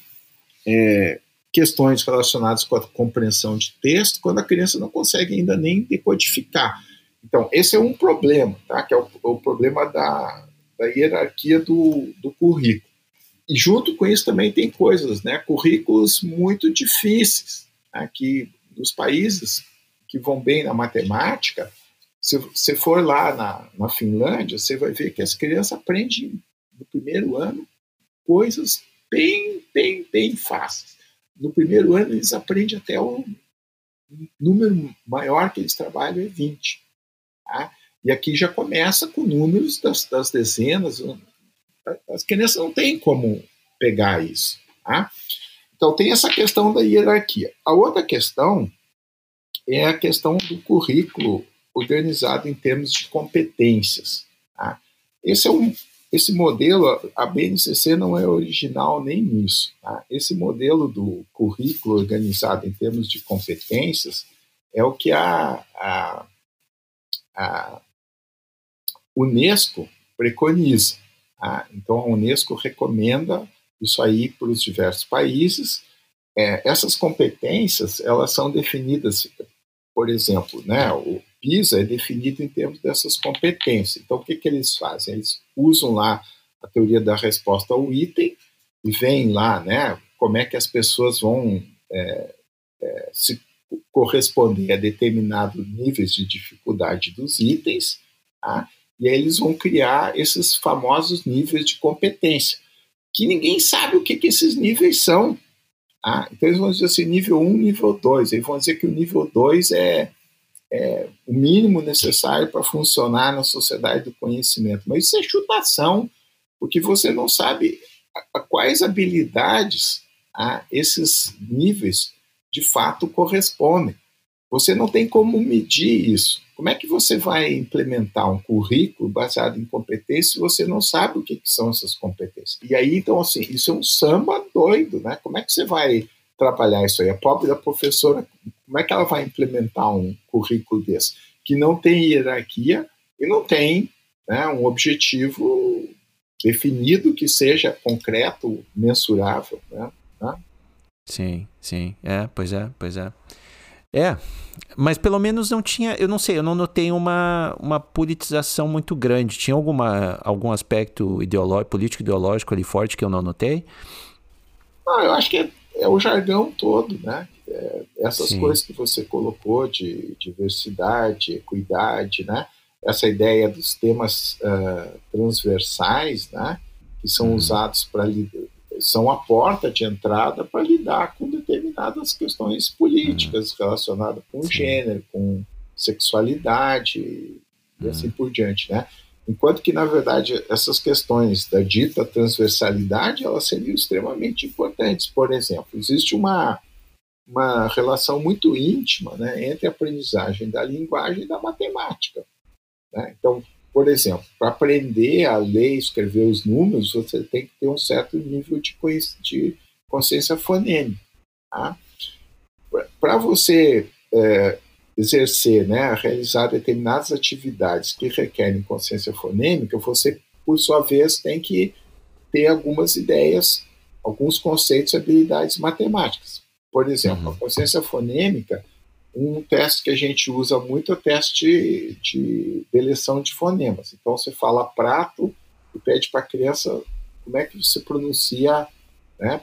questões relacionadas com a compreensão de texto quando a criança não consegue ainda nem decodificar. Então, esse é um problema, tá? Que é o problema da hierarquia do currículo. E junto com isso também tem coisas, né? Currículos muito difíceis, tá? Que nos países que vão bem na matemática, se você for lá na Finlândia, você vai ver que as crianças aprendem no primeiro ano coisas bem, bem, bem fáceis. No primeiro ano eles aprendem até o número maior que eles trabalham é 20. Tá? E aqui já começa com números das dezenas. As crianças não têm como pegar isso. Tá? Então, tem essa questão da hierarquia. A outra questão é a questão do currículo organizado em termos de competências. Tá? Esse modelo, a BNCC não é original nem nisso. Tá? Esse modelo do currículo organizado em termos de competências é o que a Unesco preconiza. Tá? Então, a Unesco recomenda isso aí para os diversos países. Essas competências, elas são definidas, por exemplo, né, o PISA é definido em termos dessas competências. Então, o que eles fazem? Eles usam lá a teoria da resposta ao item e veem lá, né, como é que as pessoas vão se corresponder a determinados níveis de dificuldade dos itens, tá? E aí eles vão criar esses famosos níveis de competência, que ninguém sabe o que esses níveis são. Tá? Então eles vão dizer assim, nível 1, nível 2, eles vão dizer que o nível 2 é o mínimo necessário para funcionar na sociedade do conhecimento, mas isso é chutação, porque você não sabe a quais habilidades esses níveis de fato correspondem. Você não tem como medir isso. Como é que você vai implementar um currículo baseado em competências se você não sabe o que são essas competências? E aí, então, assim, isso é um samba doido, né? Como é que você vai trabalhar isso aí? A pobre da professora, como é que ela vai implementar um currículo desse? Que não tem hierarquia e não tem, né, um objetivo definido que seja concreto, mensurável, né? Sim. Pois é. Mas pelo menos não tinha, eu não sei, eu não notei uma politização muito grande. Tinha algum aspecto político-ideológico ali forte que eu não notei? Não, eu acho que é o jargão todo, né? Essas Sim. coisas que você colocou de diversidade, equidade, né? Essa ideia dos temas transversais, né? Que são usados para são a porta de entrada para lidar com determinadas questões políticas relacionadas com gênero, com sexualidade e assim por diante, né? Enquanto que, na verdade, essas questões da dita transversalidade, elas seriam extremamente importantes. Por exemplo, existe uma relação muito íntima, né, entre a aprendizagem da linguagem e da matemática, né? Então, por exemplo, para aprender a ler e escrever os números, você tem que ter um certo nível de consciência fonêmica. Tá? Para você exercer, né, realizar determinadas atividades que requerem consciência fonêmica, você por sua vez, tem que ter algumas ideias, alguns conceitos e habilidades matemáticas. Por exemplo, a consciência fonêmica, um teste que a gente usa muito é o teste de deleção de fonemas. Então, você fala prato e pede para a criança como é que você pronuncia, né,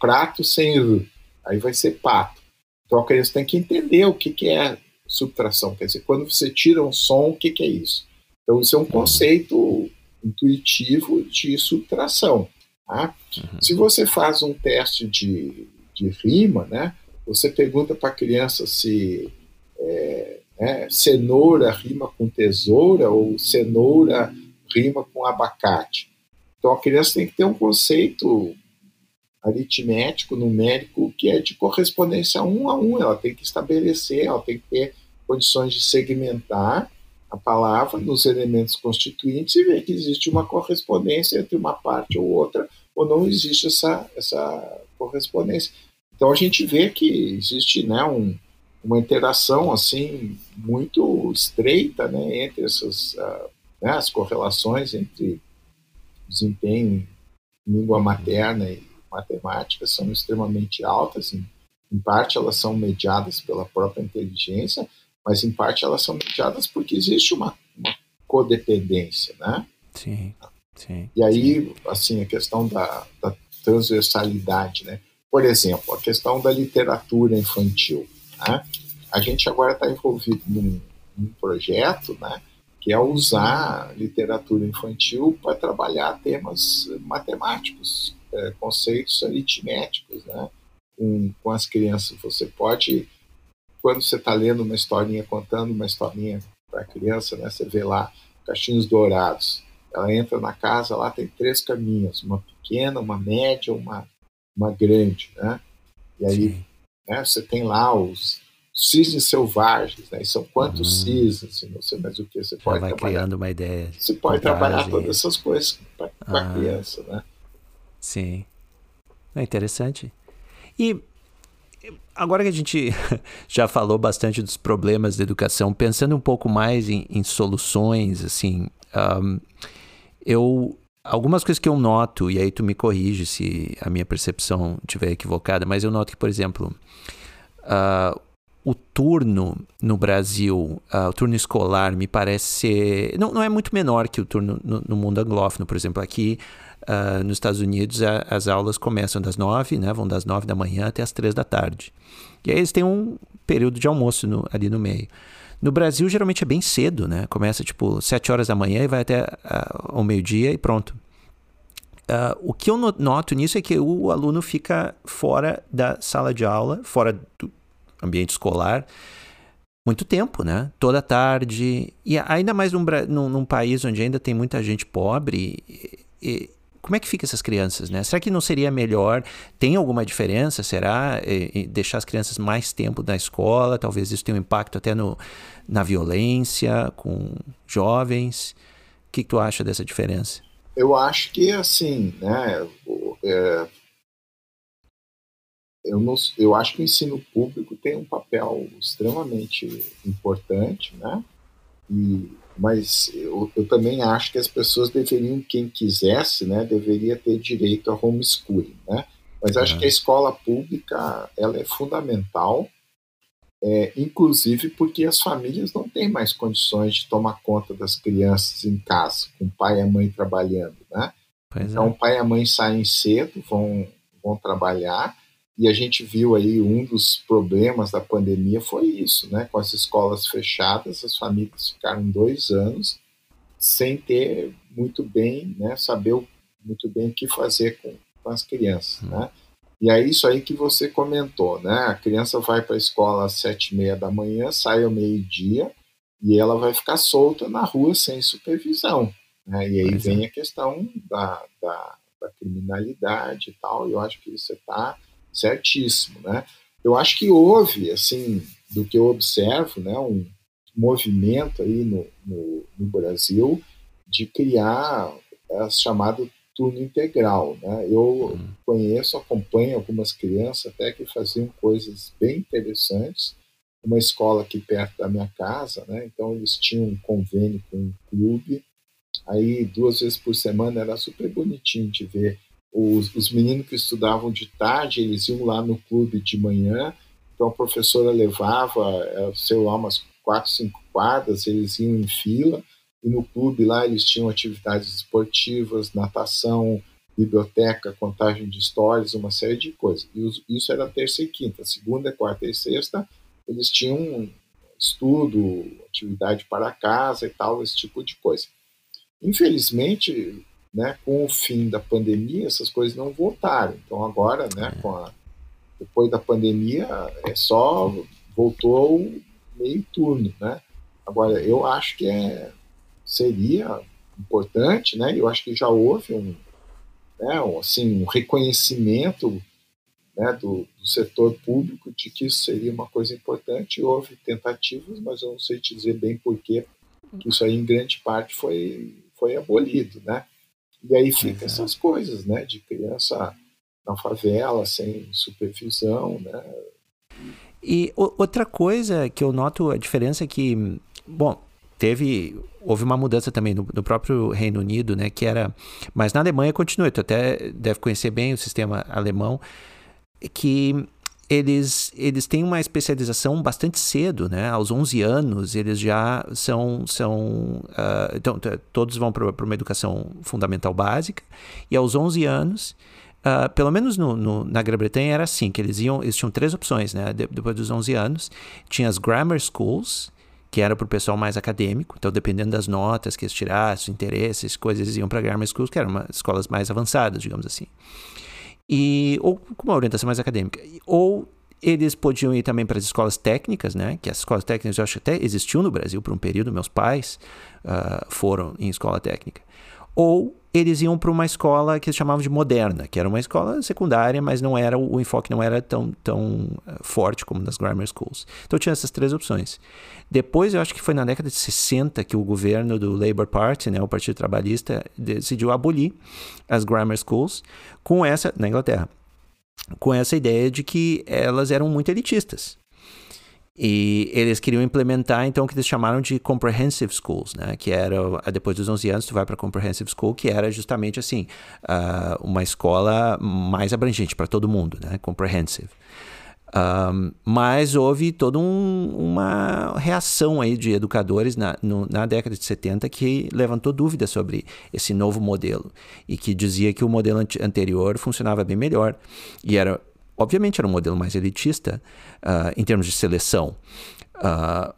prato sem U. Aí vai ser pato. Então, a criança tem que entender o que, que é subtração. Quer dizer, quando você tira um som, o que, que é isso? Então, isso é um conceito intuitivo de subtração. Tá? Se você faz um teste de rima, né, você pergunta para a criança se cenoura rima com tesoura ou cenoura rima com abacate. Então, a criança tem que ter um conceito aritmético, numérico, que é de correspondência um a um. Ela tem que estabelecer, ela tem que ter condições de segmentar a palavra nos elementos constituintes e ver que existe uma correspondência entre uma parte ou outra, ou não existe essa correspondência. Então a gente vê que existe, né, uma interação assim, muito estreita, né, entre essas, né, as correlações entre desempenho em língua materna e matemática são extremamente altas, em parte elas são mediadas pela própria inteligência, mas em parte elas são mediadas porque existe uma codependência, né? Sim, sim. E aí, sim, assim, a questão da transversalidade, né? Por exemplo, a questão da literatura infantil, né? A gente agora está envolvido num projeto, né, que é usar literatura infantil para trabalhar temas matemáticos, conceitos aritméticos, né? Com as crianças, você pode... Quando você está lendo uma historinha, contando uma historinha para a criança, né, você vê lá cachinhos dourados. Ela entra na casa, lá tem 3 caminhas, uma pequena, uma média, uma grande, né? E aí, né, você tem lá os cisnes selvagens, né? E são quantos cisnes, não sei mais o que. Você pode vai trabalhar, criando uma ideia. Você pode trabalhar todas essas coisas para a criança, né? Sim. É interessante. E... Agora que a gente já falou bastante dos problemas da educação, pensando um pouco mais em soluções, assim, algumas coisas que eu noto, e aí tu me corrige se a minha percepção estiver equivocada, mas eu noto que, por exemplo, o turno no Brasil, o turno escolar me parece ser... Não é muito menor que o turno no mundo anglófono, por exemplo, aqui... nos Estados Unidos, as aulas começam das 9, né? Vão das 9 da manhã até as 3 da tarde. E aí eles têm um período de almoço ali no meio. No Brasil, geralmente é bem cedo, né? Começa, tipo, 7 horas da manhã e vai até ao meio-dia e pronto. O que eu noto nisso é que o aluno fica fora da sala de aula, fora do ambiente escolar, muito tempo, né? Toda tarde. E ainda mais num país onde ainda tem muita gente pobre... E como é que fica essas crianças, né? Será que não seria melhor, tem alguma diferença, será? Deixar as crianças mais tempo na escola, talvez isso tenha um impacto até na violência, com jovens. O que tu acha dessa diferença? Eu acho que, assim, né? Eu acho que o ensino público tem um papel extremamente importante, né? Mas eu também acho que as pessoas deveriam, quem quisesse, né, deveria ter direito a homeschooling, né? Mas acho que a escola pública, ela é fundamental, inclusive porque as famílias não têm mais condições de tomar conta das crianças em casa, com o pai e a mãe trabalhando, né? Então, o pai e a mãe saem cedo, vão trabalhar, e a gente viu aí um dos problemas da pandemia foi isso, né? Com as escolas fechadas, as famílias ficaram 2 anos sem ter muito bem, né? Saber muito bem o que fazer com as crianças, né? E é isso aí que você comentou, né? A criança vai para a escola às 7h30 da manhã, sai ao meio-dia e ela vai ficar solta na rua sem supervisão, né? E aí vem a questão da criminalidade e tal, e eu acho que você está... certíssimo, né? Eu acho que houve, assim, do que eu observo, né, um movimento aí no Brasil de criar o chamado turno integral, né? Eu conheço, acompanho algumas crianças até que faziam coisas bem interessantes, uma escola aqui perto da minha casa, né? Então eles tinham um convênio com um clube aí 2 vezes por semana, era super bonitinho de ver. Os meninos que estudavam de tarde, eles iam lá no clube de manhã, então a professora levava, sei lá, umas 4, 5 quadras, eles iam em fila, e no clube lá eles tinham atividades esportivas, natação, biblioteca, contagem de histórias, uma série de coisas. E isso era terça e quinta. Segunda, quarta e sexta, eles tinham estudo, atividade para casa e tal, esse tipo de coisa. Infelizmente, né, com o fim da pandemia, essas coisas não voltaram. Então agora, né, depois da pandemia, voltou meio turno, né? Agora, eu acho que seria importante, né? Eu acho que já houve um reconhecimento, né, do setor público de que isso seria uma coisa importante. Houve tentativas, mas eu não sei te dizer bem porquê, que isso aí, em grande parte, foi abolido, né? E aí fica essas coisas, né, de criança na favela, sem supervisão, né? E outra coisa que eu noto, a diferença é que, bom, houve uma mudança também no próprio Reino Unido, né, que era... Mas na Alemanha continua, tu até deve conhecer bem o sistema alemão, que eles têm uma especialização bastante cedo, né, aos 11 anos eles já então, todos vão para uma educação fundamental básica, e aos 11 anos... pelo menos na Grã-Bretanha era assim, que eles tinham 3 opções, né? Depois dos 11 anos, tinha as grammar schools, que era para o pessoal mais acadêmico, então dependendo das notas que eles tirassem, interesses, coisas, eles iam para grammar schools, que eram escolas mais avançadas, digamos assim, ou com uma orientação mais acadêmica, ou eles podiam ir também para as escolas técnicas, né? Que as escolas técnicas eu acho que até existiam no Brasil por um período, meus pais foram em escola técnica, ou eles iam para uma escola que eles chamavam de moderna, que era uma escola secundária, mas não era, o enfoque não era tão forte como nas grammar schools. Então tinha essas 3 opções. Depois, eu acho que foi na década de 60 que o governo do Labour Party, né, o Partido Trabalhista, decidiu abolir as grammar schools na Inglaterra, com essa ideia de que elas eram muito elitistas. E eles queriam implementar, então, o que eles chamaram de comprehensive schools, né? Que era, depois dos 11 anos, tu vai para comprehensive school, que era justamente, assim, uma escola mais abrangente para todo mundo, né? Comprehensive. Mas houve toda uma reação aí de educadores na década de 70 que levantou dúvidas sobre esse novo modelo e que dizia que o modelo anterior funcionava bem melhor e obviamente era um modelo mais elitista em termos de seleção,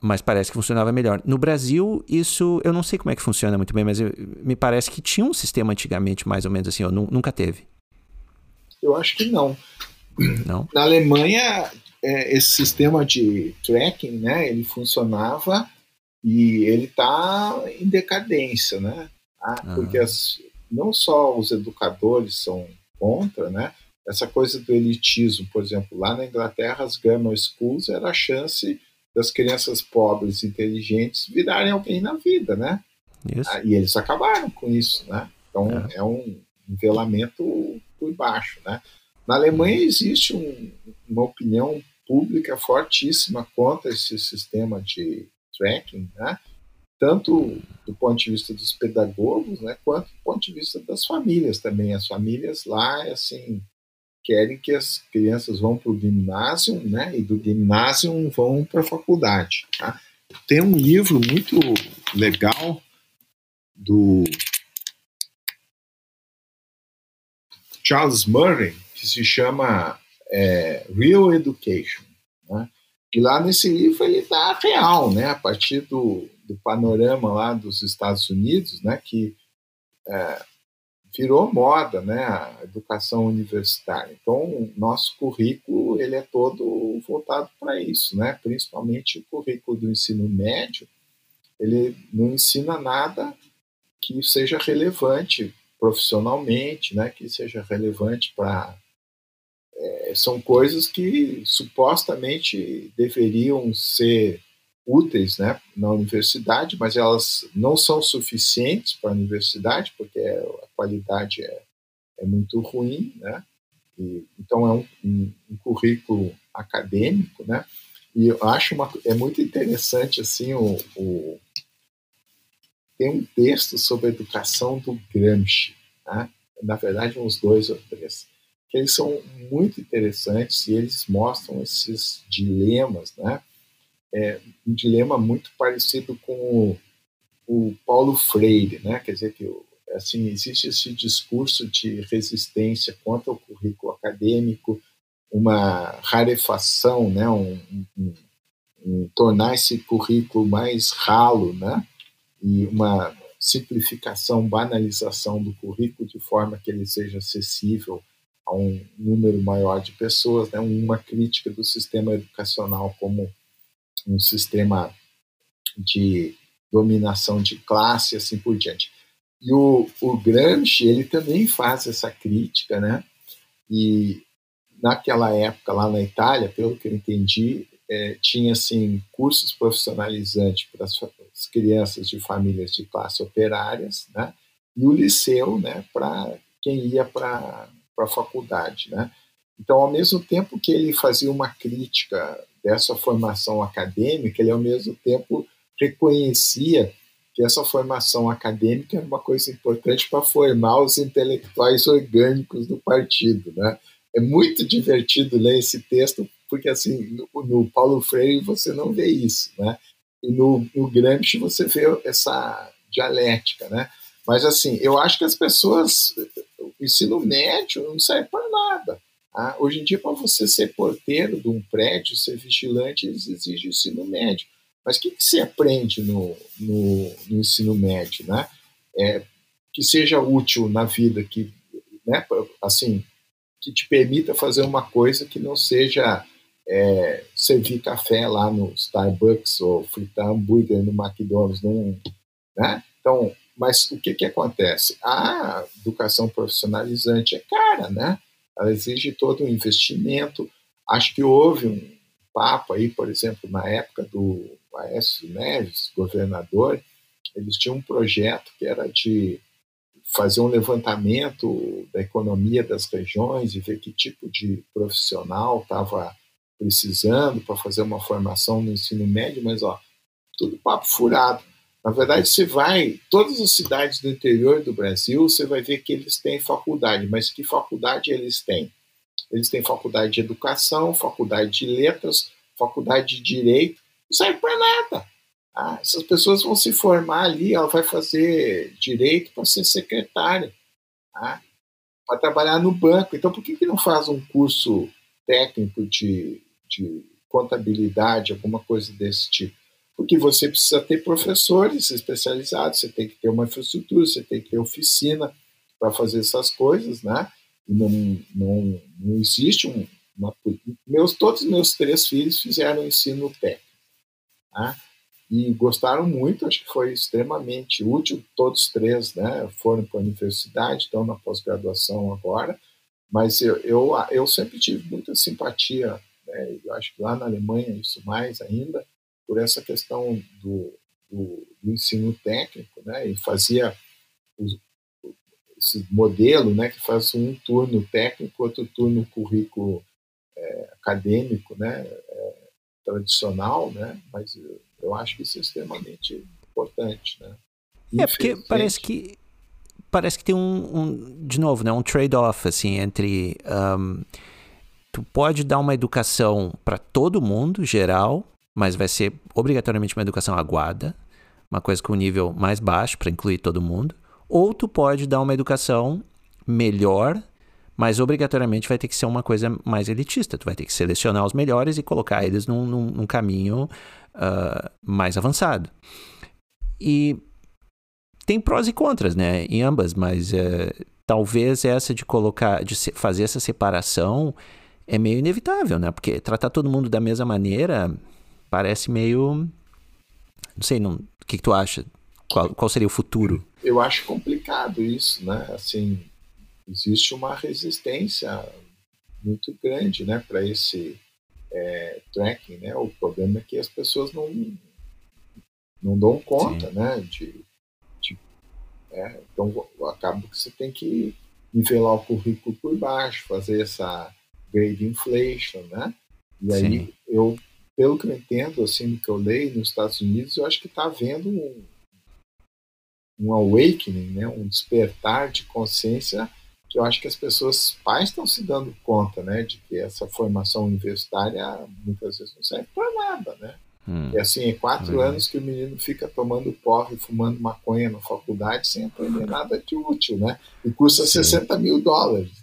mas parece que funcionava melhor. No Brasil, isso eu não sei como é que funciona muito bem, mas me parece que tinha um sistema antigamente mais ou menos assim, ou nunca teve. Eu acho que não. Não? Na Alemanha, esse sistema de tracking, né, ele funcionava e ele está em decadência, né? Porque não só os educadores são contra, né? Essa coisa do elitismo, por exemplo, lá na Inglaterra, as grammar schools era a chance das crianças pobres e inteligentes virarem alguém na vida, né? Isso. E eles acabaram com isso, né? Então, é um nivelamento por baixo, né? Na Alemanha existe uma opinião pública fortíssima contra esse sistema de tracking, né? Tanto do ponto de vista dos pedagogos, né? Quanto do ponto de vista das famílias também. As famílias lá, assim... querem que as crianças vão para o gymnasium, né, e do gymnasium vão para a faculdade. Tá? Tem um livro muito legal do Charles Murray, que se chama Real Education. Né? E lá nesse livro ele dá a real, né, a partir do panorama lá dos Estados Unidos, né, que... virou moda, né, a educação universitária. Então, o nosso currículo ele é todo voltado para isso, né? Principalmente o currículo do ensino médio, ele não ensina nada que seja relevante profissionalmente, né? Que seja relevante para... são coisas que supostamente deveriam ser úteis, né, na universidade, mas elas não são suficientes para a universidade, porque a qualidade é muito ruim, né, então é um currículo acadêmico, né, e eu acho é muito interessante, assim, tem um texto sobre a educação do Gramsci, né? Na verdade uns 2 ou 3, que eles são muito interessantes e eles mostram esses dilemas, né? Um dilema muito parecido com o Paulo Freire, né? Quer dizer que assim, existe esse discurso de resistência contra o currículo acadêmico, uma rarefação, né? Tornar esse currículo mais ralo, né? E uma simplificação, banalização do currículo de forma que ele seja acessível a um número maior de pessoas, né? Uma crítica do sistema educacional como um sistema de dominação de classe e assim por diante. E o Gramsci, ele também faz essa crítica, né? E naquela época, lá na Itália, pelo que eu entendi, tinha assim, cursos profissionalizantes para as crianças de famílias de classe operárias, né? E o liceu, né? Para quem ia para a faculdade, né? Então, ao mesmo tempo que ele fazia uma crítica dessa formação acadêmica, ele ao mesmo tempo reconhecia que essa formação acadêmica era uma coisa importante para formar os intelectuais orgânicos do partido, né? É muito divertido ler esse texto, porque assim, no Paulo Freire você não vê isso, né? E no Gramsci você vê essa dialética, né? Mas assim, eu acho que as pessoas, o ensino médio não serve para nada. Tá? Hoje em dia, para você ser porteiro de um prédio, ser vigilante, eles exigem o ensino médio. Mas o que se aprende no ensino médio, né? Que seja útil na vida, que, né, assim, que te permita fazer uma coisa que não seja servir café lá no Starbucks ou fritar hambúrguer no McDonald's, não, né? Então, mas o que acontece? A educação profissionalizante é cara, né? Ela exige todo um investimento. Acho que houve um papo aí, por exemplo, na época do Aécio Neves, governador, eles tinham um projeto que era de fazer um levantamento da economia das regiões e ver que tipo de profissional estava precisando para fazer uma formação no ensino médio, mas ó, tudo papo furado. Na verdade, você vai, todas as cidades do interior do Brasil, você vai ver que eles têm faculdade, mas que faculdade eles têm? Eles têm faculdade de educação, faculdade de letras, faculdade de direito, não serve para nada. Ah, essas pessoas vão se formar ali, ela vai fazer direito para ser secretária, tá? Para trabalhar no banco. Então, por que não faz um curso técnico de contabilidade, alguma coisa desse tipo? Porque você precisa ter professores especializados, você tem que ter uma infraestrutura, você tem que ter oficina para fazer essas coisas, né? E não existe todos os meus 3 filhos fizeram ensino técnico, tá? E gostaram muito, acho que foi extremamente útil, todos 3, né, foram para a universidade, estão na pós-graduação agora, mas eu sempre tive muita simpatia, né, eu acho que lá na Alemanha isso mais ainda, por essa questão do ensino técnico, né, e fazia esse modelo, né, que faz um turno técnico, outro turno currículo acadêmico, né, tradicional, né, mas eu acho que isso é extremamente importante, né? Porque parece que tem um de novo, né, um trade-off assim entre tu pode dar uma educação para todo mundo geral, mas vai ser obrigatoriamente uma educação aguada, uma coisa com um nível mais baixo para incluir todo mundo, ou tu pode dar uma educação melhor, mas obrigatoriamente vai ter que ser uma coisa mais elitista. Tu vai ter que selecionar os melhores e colocar eles num caminho mais avançado. E tem prós e contras, né, em ambas, mas talvez essa de colocar, de fazer essa separação é meio inevitável, né, porque tratar todo mundo da mesma maneira parece meio... Não sei, o que tu acha? Qual seria o futuro? Eu acho complicado isso, né, assim... Existe uma resistência muito grande, né, para esse tracking, né? O problema é que as pessoas não dão conta, sim, né? Então, acaba que você tem que nivelar o currículo por baixo, fazer essa grade inflation, né? E aí, sim, pelo que eu entendo, assim, do que eu leio nos Estados Unidos, eu acho que está havendo um awakening, né, um despertar de consciência, que eu acho que as pessoas, pais, estão se dando conta, né, de que essa formação universitária muitas vezes não serve para nada, né? E assim, é 4 anos que o menino fica tomando porra e fumando maconha na faculdade sem aprender nada de útil, né? E custa $60 mil,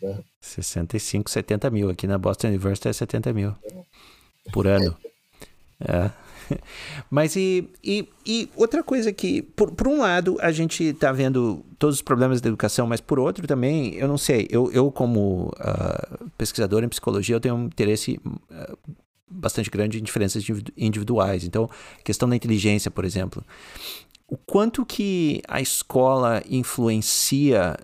né? 65, 70 mil. Aqui na Boston University é 70 mil por ano. É. Mas e outra coisa que, por um lado, a gente está vendo todos os problemas da educação, mas por outro também, eu não sei, eu como pesquisador em psicologia, eu tenho um interesse bastante grande em diferenças individuais. Então, a questão da inteligência, por exemplo. O quanto que a escola influencia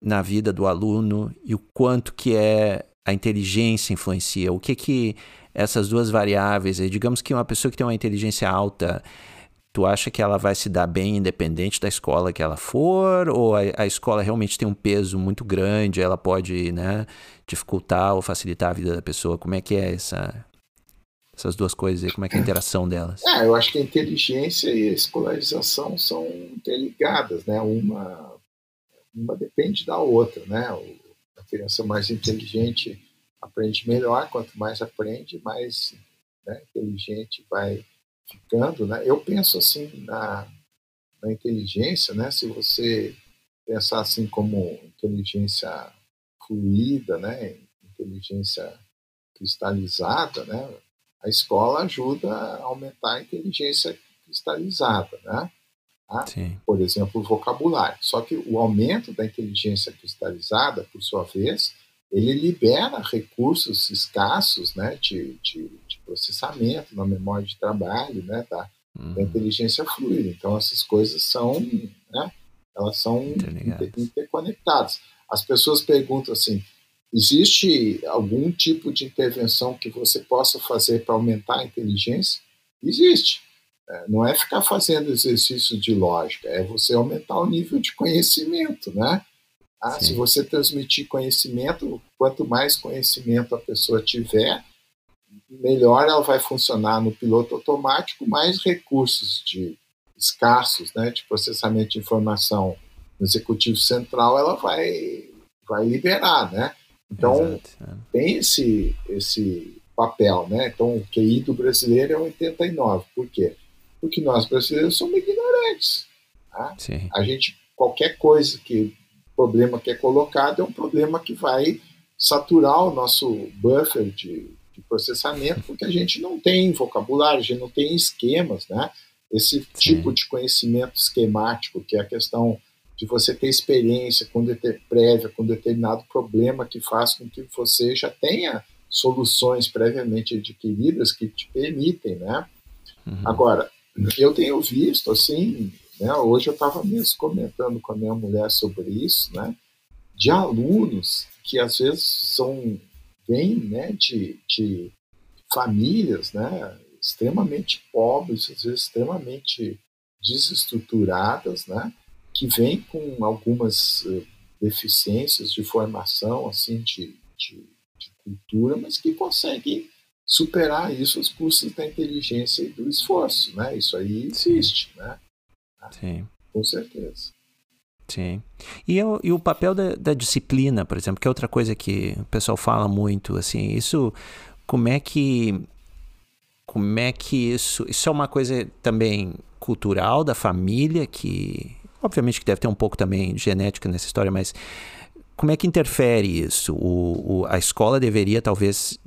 na vida do aluno e o quanto que é a inteligência influencia? O que que essas duas variáveis, digamos que uma pessoa que tem uma inteligência alta, tu acha que ela vai se dar bem independente da escola que ela for, ou a escola realmente tem um peso muito grande, ela pode, né, dificultar ou facilitar a vida da pessoa? Como é que é essas duas coisas aí, como é que é a interação delas? É, eu acho que a inteligência e a escolarização são interligadas, né? Uma depende da outra, né? A criança mais inteligente aprende melhor, quanto mais aprende, mais, né, inteligente vai ficando, né? Eu penso assim na inteligência, né? Se você pensar assim como inteligência fluida, né, inteligência cristalizada, né, a escola ajuda a aumentar a inteligência cristalizada, né? Por exemplo, o vocabulário. Só que o aumento da inteligência cristalizada, por sua vez, ele libera recursos escassos, né, de processamento na memória de trabalho, né, da inteligência fluida. Então, essas coisas são, né, elas são interconectadas. As pessoas perguntam assim: existe algum tipo de intervenção que você possa fazer para aumentar a inteligência? Existe. Não é ficar fazendo exercício de lógica, é você aumentar o nível de conhecimento, né? Se você transmitir conhecimento, quanto mais conhecimento a pessoa tiver, melhor ela vai funcionar no piloto automático, mais recursos escassos, né, de processamento de informação no executivo central ela vai liberar, né? Então, tem esse papel, né? Então, o QI do brasileiro é 89. Por quê? Porque nós brasileiros somos ignorantes. Tá? A gente, qualquer coisa problema que é colocado é um problema que vai saturar o nosso buffer de processamento, porque a gente não tem vocabulário, a gente não tem esquemas, né? Esse tipo de conhecimento esquemático, que é a questão de você ter experiência prévia com determinado problema, que faz com que você já tenha soluções previamente adquiridas que te permitem, né? Agora, eu tenho visto, assim, né, hoje eu estava mesmo comentando com a minha mulher sobre isso, né, de alunos que às vezes vêm, né, de famílias, né, extremamente pobres, às vezes extremamente desestruturadas, né, que vêm com algumas deficiências de formação, assim, de cultura, mas que conseguem superar isso aos custos da inteligência e do esforço, né? Isso aí existe, né? Sim. Com certeza. Sim. E o papel da disciplina, por exemplo, que é outra coisa que o pessoal fala muito, assim, isso, como é que isso é uma coisa também cultural da família, que obviamente que deve ter um pouco também de genética nessa história, mas como é que interfere isso? A escola deveria talvez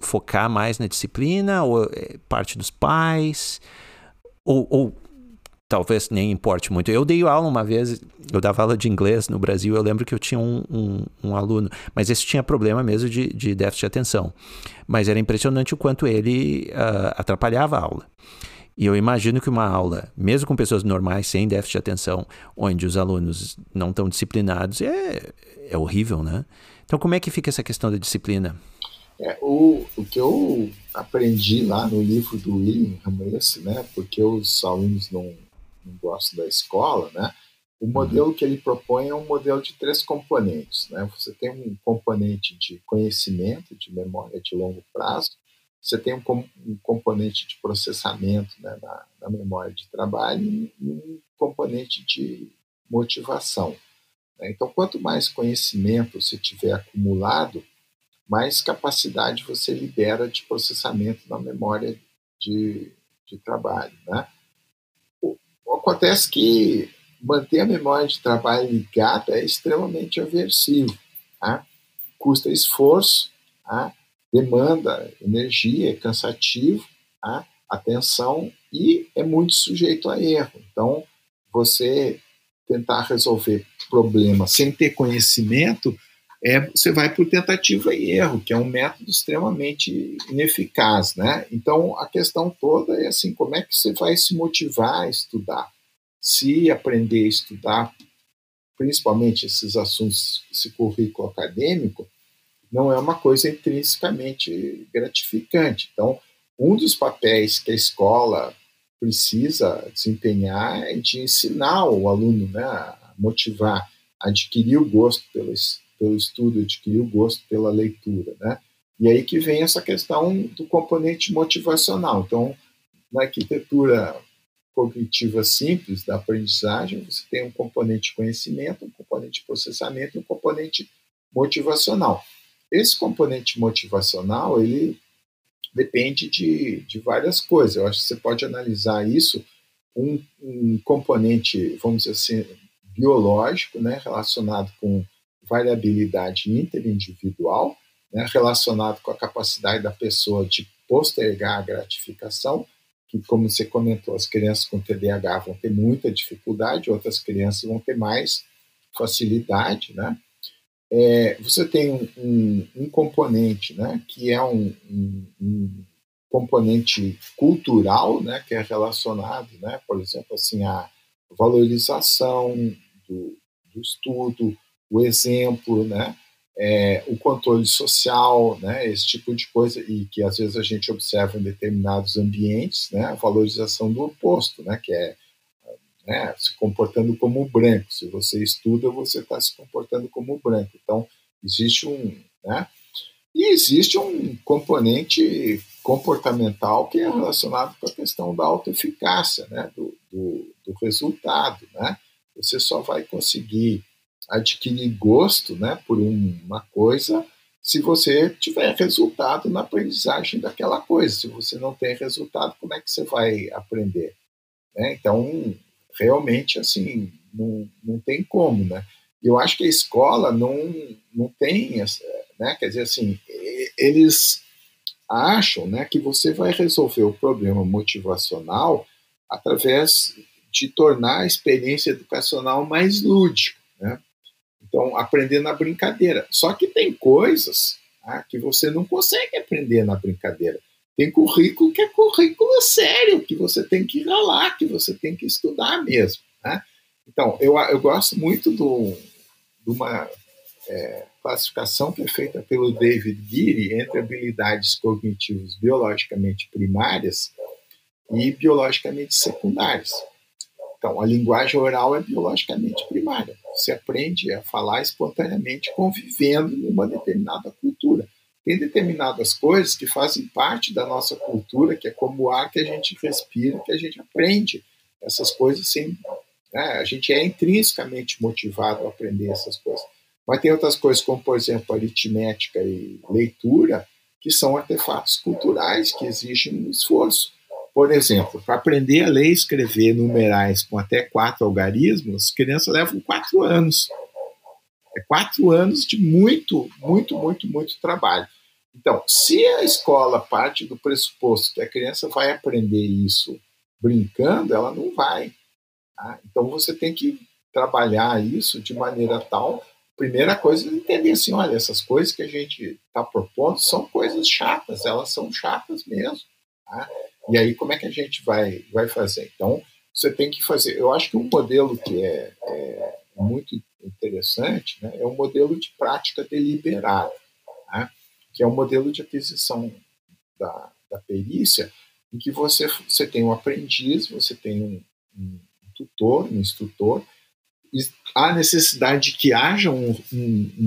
focar mais na disciplina, ou parte dos pais, ou talvez nem importe muito. Eu dei aula uma vez, eu dava aula de inglês no Brasil, eu lembro que eu tinha um aluno, mas esse tinha problema mesmo de déficit de atenção. Mas era impressionante o quanto ele atrapalhava a aula. E eu imagino que uma aula, mesmo com pessoas normais, sem déficit de atenção, onde os alunos não estão disciplinados, é horrível, né? Então, como é que fica essa questão da disciplina? O que eu aprendi lá no livro do Willingham, né, porque os alunos não gosto da escola, né? O modelo que ele propõe é um modelo de 3 componentes, né? Você tem um componente de conhecimento, de memória de longo prazo, você tem um componente de processamento, né, na memória de trabalho, e um componente de motivação. Então, quanto mais conhecimento você tiver acumulado, mais capacidade você libera de processamento na memória de trabalho. Né? Acontece que manter a memória de trabalho ligada é extremamente aversivo. Tá? Custa esforço, tá? Demanda energia, é cansativo, tá? Atenção, e é muito sujeito a erro. Então, você tentar resolver problema sem ter conhecimento, você vai por tentativa e erro, que é um método extremamente ineficaz, né? Então, a questão toda é assim, como é que você vai se motivar a estudar? Se aprender a estudar, principalmente esses assuntos, esse currículo acadêmico, não é uma coisa intrinsecamente gratificante. Então, um dos papéis que a escola precisa desempenhar é de ensinar o aluno, né, a motivar, adquirir o gosto pelo estudo, adquirir o gosto pela leitura, né? E aí que vem essa questão do componente motivacional. Então, na arquitetura cognitiva simples da aprendizagem, você tem um componente conhecimento, um componente processamento e um componente motivacional. Esse componente motivacional, ele depende de várias coisas. Eu acho que você pode analisar isso, um componente, vamos dizer assim, biológico, né, relacionado com variabilidade interindividual, né, relacionado com a capacidade da pessoa de postergar a gratificação, que, como você comentou, as crianças com TDAH vão ter muita dificuldade, outras crianças vão ter mais facilidade, né? Você tem um componente, né, que é um componente cultural, né, que é relacionado, né, por exemplo, assim, à valorização do estudo, o exemplo, né, o controle social, né, esse tipo de coisa, e que às vezes a gente observa em determinados ambientes, né, a valorização do oposto, né, que é, né, se comportando como branco. Se você estuda, você está se comportando como branco. Então, existe né, e existe um componente comportamental que é relacionado com a questão da autoeficácia, né, do resultado, né. Você só vai conseguir adquirir gosto, né, por uma coisa se você tiver resultado na aprendizagem daquela coisa. Se você não tem resultado, como é que você vai aprender? Né? Então, realmente, assim, não tem como. Né? Eu acho que a escola não tem, né, quer dizer, assim, eles acham, né, que você vai resolver o problema motivacional através de tornar a experiência educacional mais lúdica, né? Então, aprender na brincadeira. Só que tem coisas, tá, que você não consegue aprender na brincadeira. Tem currículo que é currículo sério, que você tem que ralar, que você tem que estudar mesmo. Tá? Então, eu gosto muito de uma classificação que é feita pelo David Geary entre habilidades cognitivas biologicamente primárias e biologicamente secundárias. Então, a linguagem oral é biologicamente primária. Você aprende a falar espontaneamente convivendo numa determinada cultura. Tem determinadas coisas que fazem parte da nossa cultura, que é como o ar que a gente respira, que a gente aprende essas coisas sem, né? A gente é intrinsecamente motivado a aprender essas coisas. Mas tem outras coisas, como, por exemplo, aritmética e leitura, que são artefatos culturais que exigem um esforço. Por exemplo, para aprender a ler e escrever numerais com até 4 algarismos, as crianças levam 4 anos. 4 anos de muito, muito, muito, muito trabalho. Então, se a escola parte do pressuposto que a criança vai aprender isso brincando, ela não vai. Tá? Então, você tem que trabalhar isso de maneira tal. Primeira coisa é entender assim, olha, essas coisas que a gente está propondo são coisas chatas, elas são chatas mesmo. Tá? E aí, como é que a gente vai fazer? Então, você tem que fazer. Eu acho que um modelo que é muito interessante, né, é um modelo de prática deliberada, tá? Que é um modelo de aquisição da perícia, em que você tem um aprendiz, você tem um tutor, um instrutor, e há necessidade de que haja um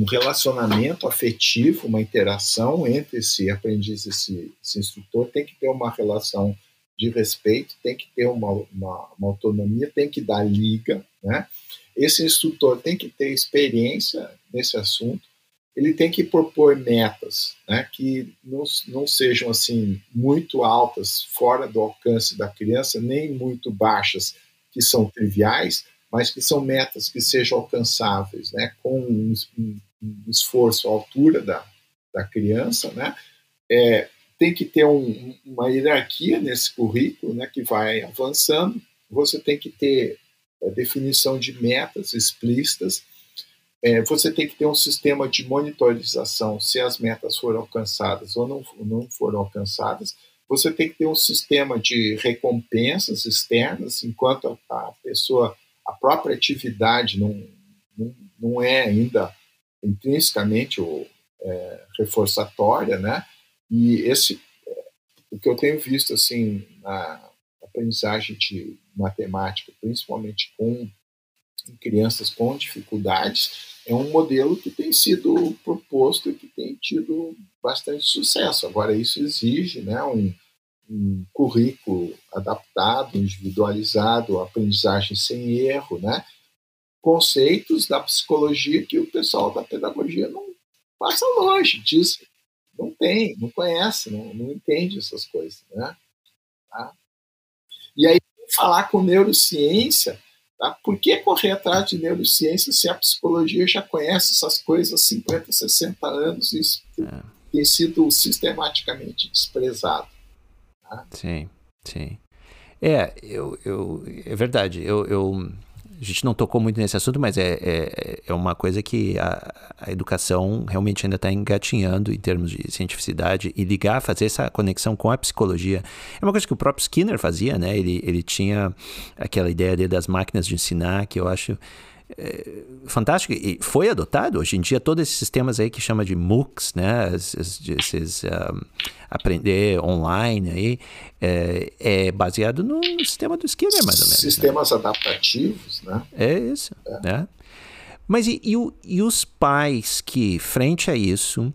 relacionamento afetivo, uma interação entre esse aprendiz e esse instrutor. Tem que ter uma relação de respeito, tem que ter uma autonomia, tem que dar liga, né? Esse instrutor tem que ter experiência nesse assunto, ele tem que propor metas, né, que não sejam assim, muito altas, fora do alcance da criança, nem muito baixas, que são triviais, mas que são metas que sejam alcançáveis, né, com um esforço à altura da criança. Né, tem que ter uma hierarquia nesse currículo, né, que vai avançando, você tem que ter a definição de metas explícitas, você tem que ter um sistema de monitorização se as metas foram alcançadas ou não foram alcançadas, você tem que ter um sistema de recompensas externas, enquanto a pessoa, a própria atividade não é ainda intrinsecamente reforçatória, né? E o que eu tenho visto assim, na aprendizagem de matemática, principalmente com crianças com dificuldades, é um modelo que tem sido proposto e que tem tido bastante sucesso. Agora, isso exige, né, um currículo adaptado, individualizado, aprendizagem sem erro, né, conceitos da psicologia que o pessoal da pedagogia não passa longe disso, não conhece, não entende essas coisas, né? Tá? E aí, falar com neurociência, tá? Por que correr atrás de neurociência se a psicologia já conhece essas coisas há 50, 60 anos? Isso tem sido sistematicamente desprezado. Tá? Sim, sim. É verdade. A gente não tocou muito nesse assunto, mas é uma coisa que a educação realmente ainda está engatinhando em termos de cientificidade, e fazer essa conexão com a psicologia. É uma coisa que o próprio Skinner fazia, né? Ele tinha aquela ideia dele das máquinas de ensinar, que eu acho fantástico, e foi adotado. Hoje em dia, todos esses sistemas aí que chama de MOOCs, né, esses aprender online aí, é baseado no sistema do Skinner, mais ou menos. Sistemas, né, adaptativos, né? É isso, né? Mas e os pais que, frente a isso,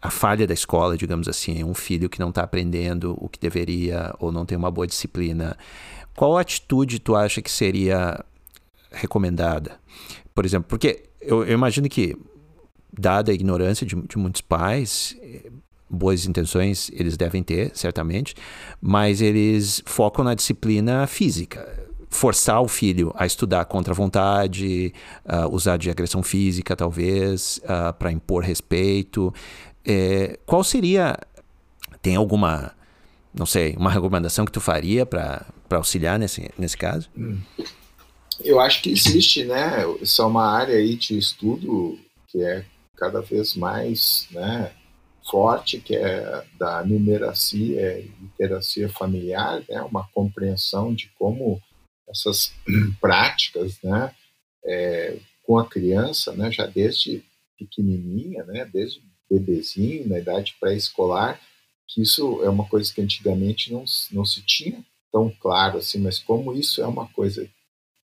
a falha da escola, digamos assim, um filho que não está aprendendo o que deveria ou não tem uma boa disciplina, qual atitude tu acha que seria recomendada? Por exemplo, porque eu imagino que, dada a ignorância de muitos pais, boas intenções eles devem ter, certamente, mas eles focam na disciplina física. Forçar o filho a estudar contra a vontade, usar de agressão física, talvez, para impor respeito. Qual seria... Tem alguma, não sei, uma recomendação que tu faria para auxiliar nesse caso? Eu acho que existe, né? Isso é uma área aí de estudo que é cada vez mais, né, forte, que é da numeracia e literacia familiar, né, uma compreensão de como essas práticas, né, com a criança, né, já desde pequenininha, né, desde bebezinho, na idade pré-escolar, que isso é uma coisa que antigamente não se tinha tão claro assim, mas como isso é uma coisa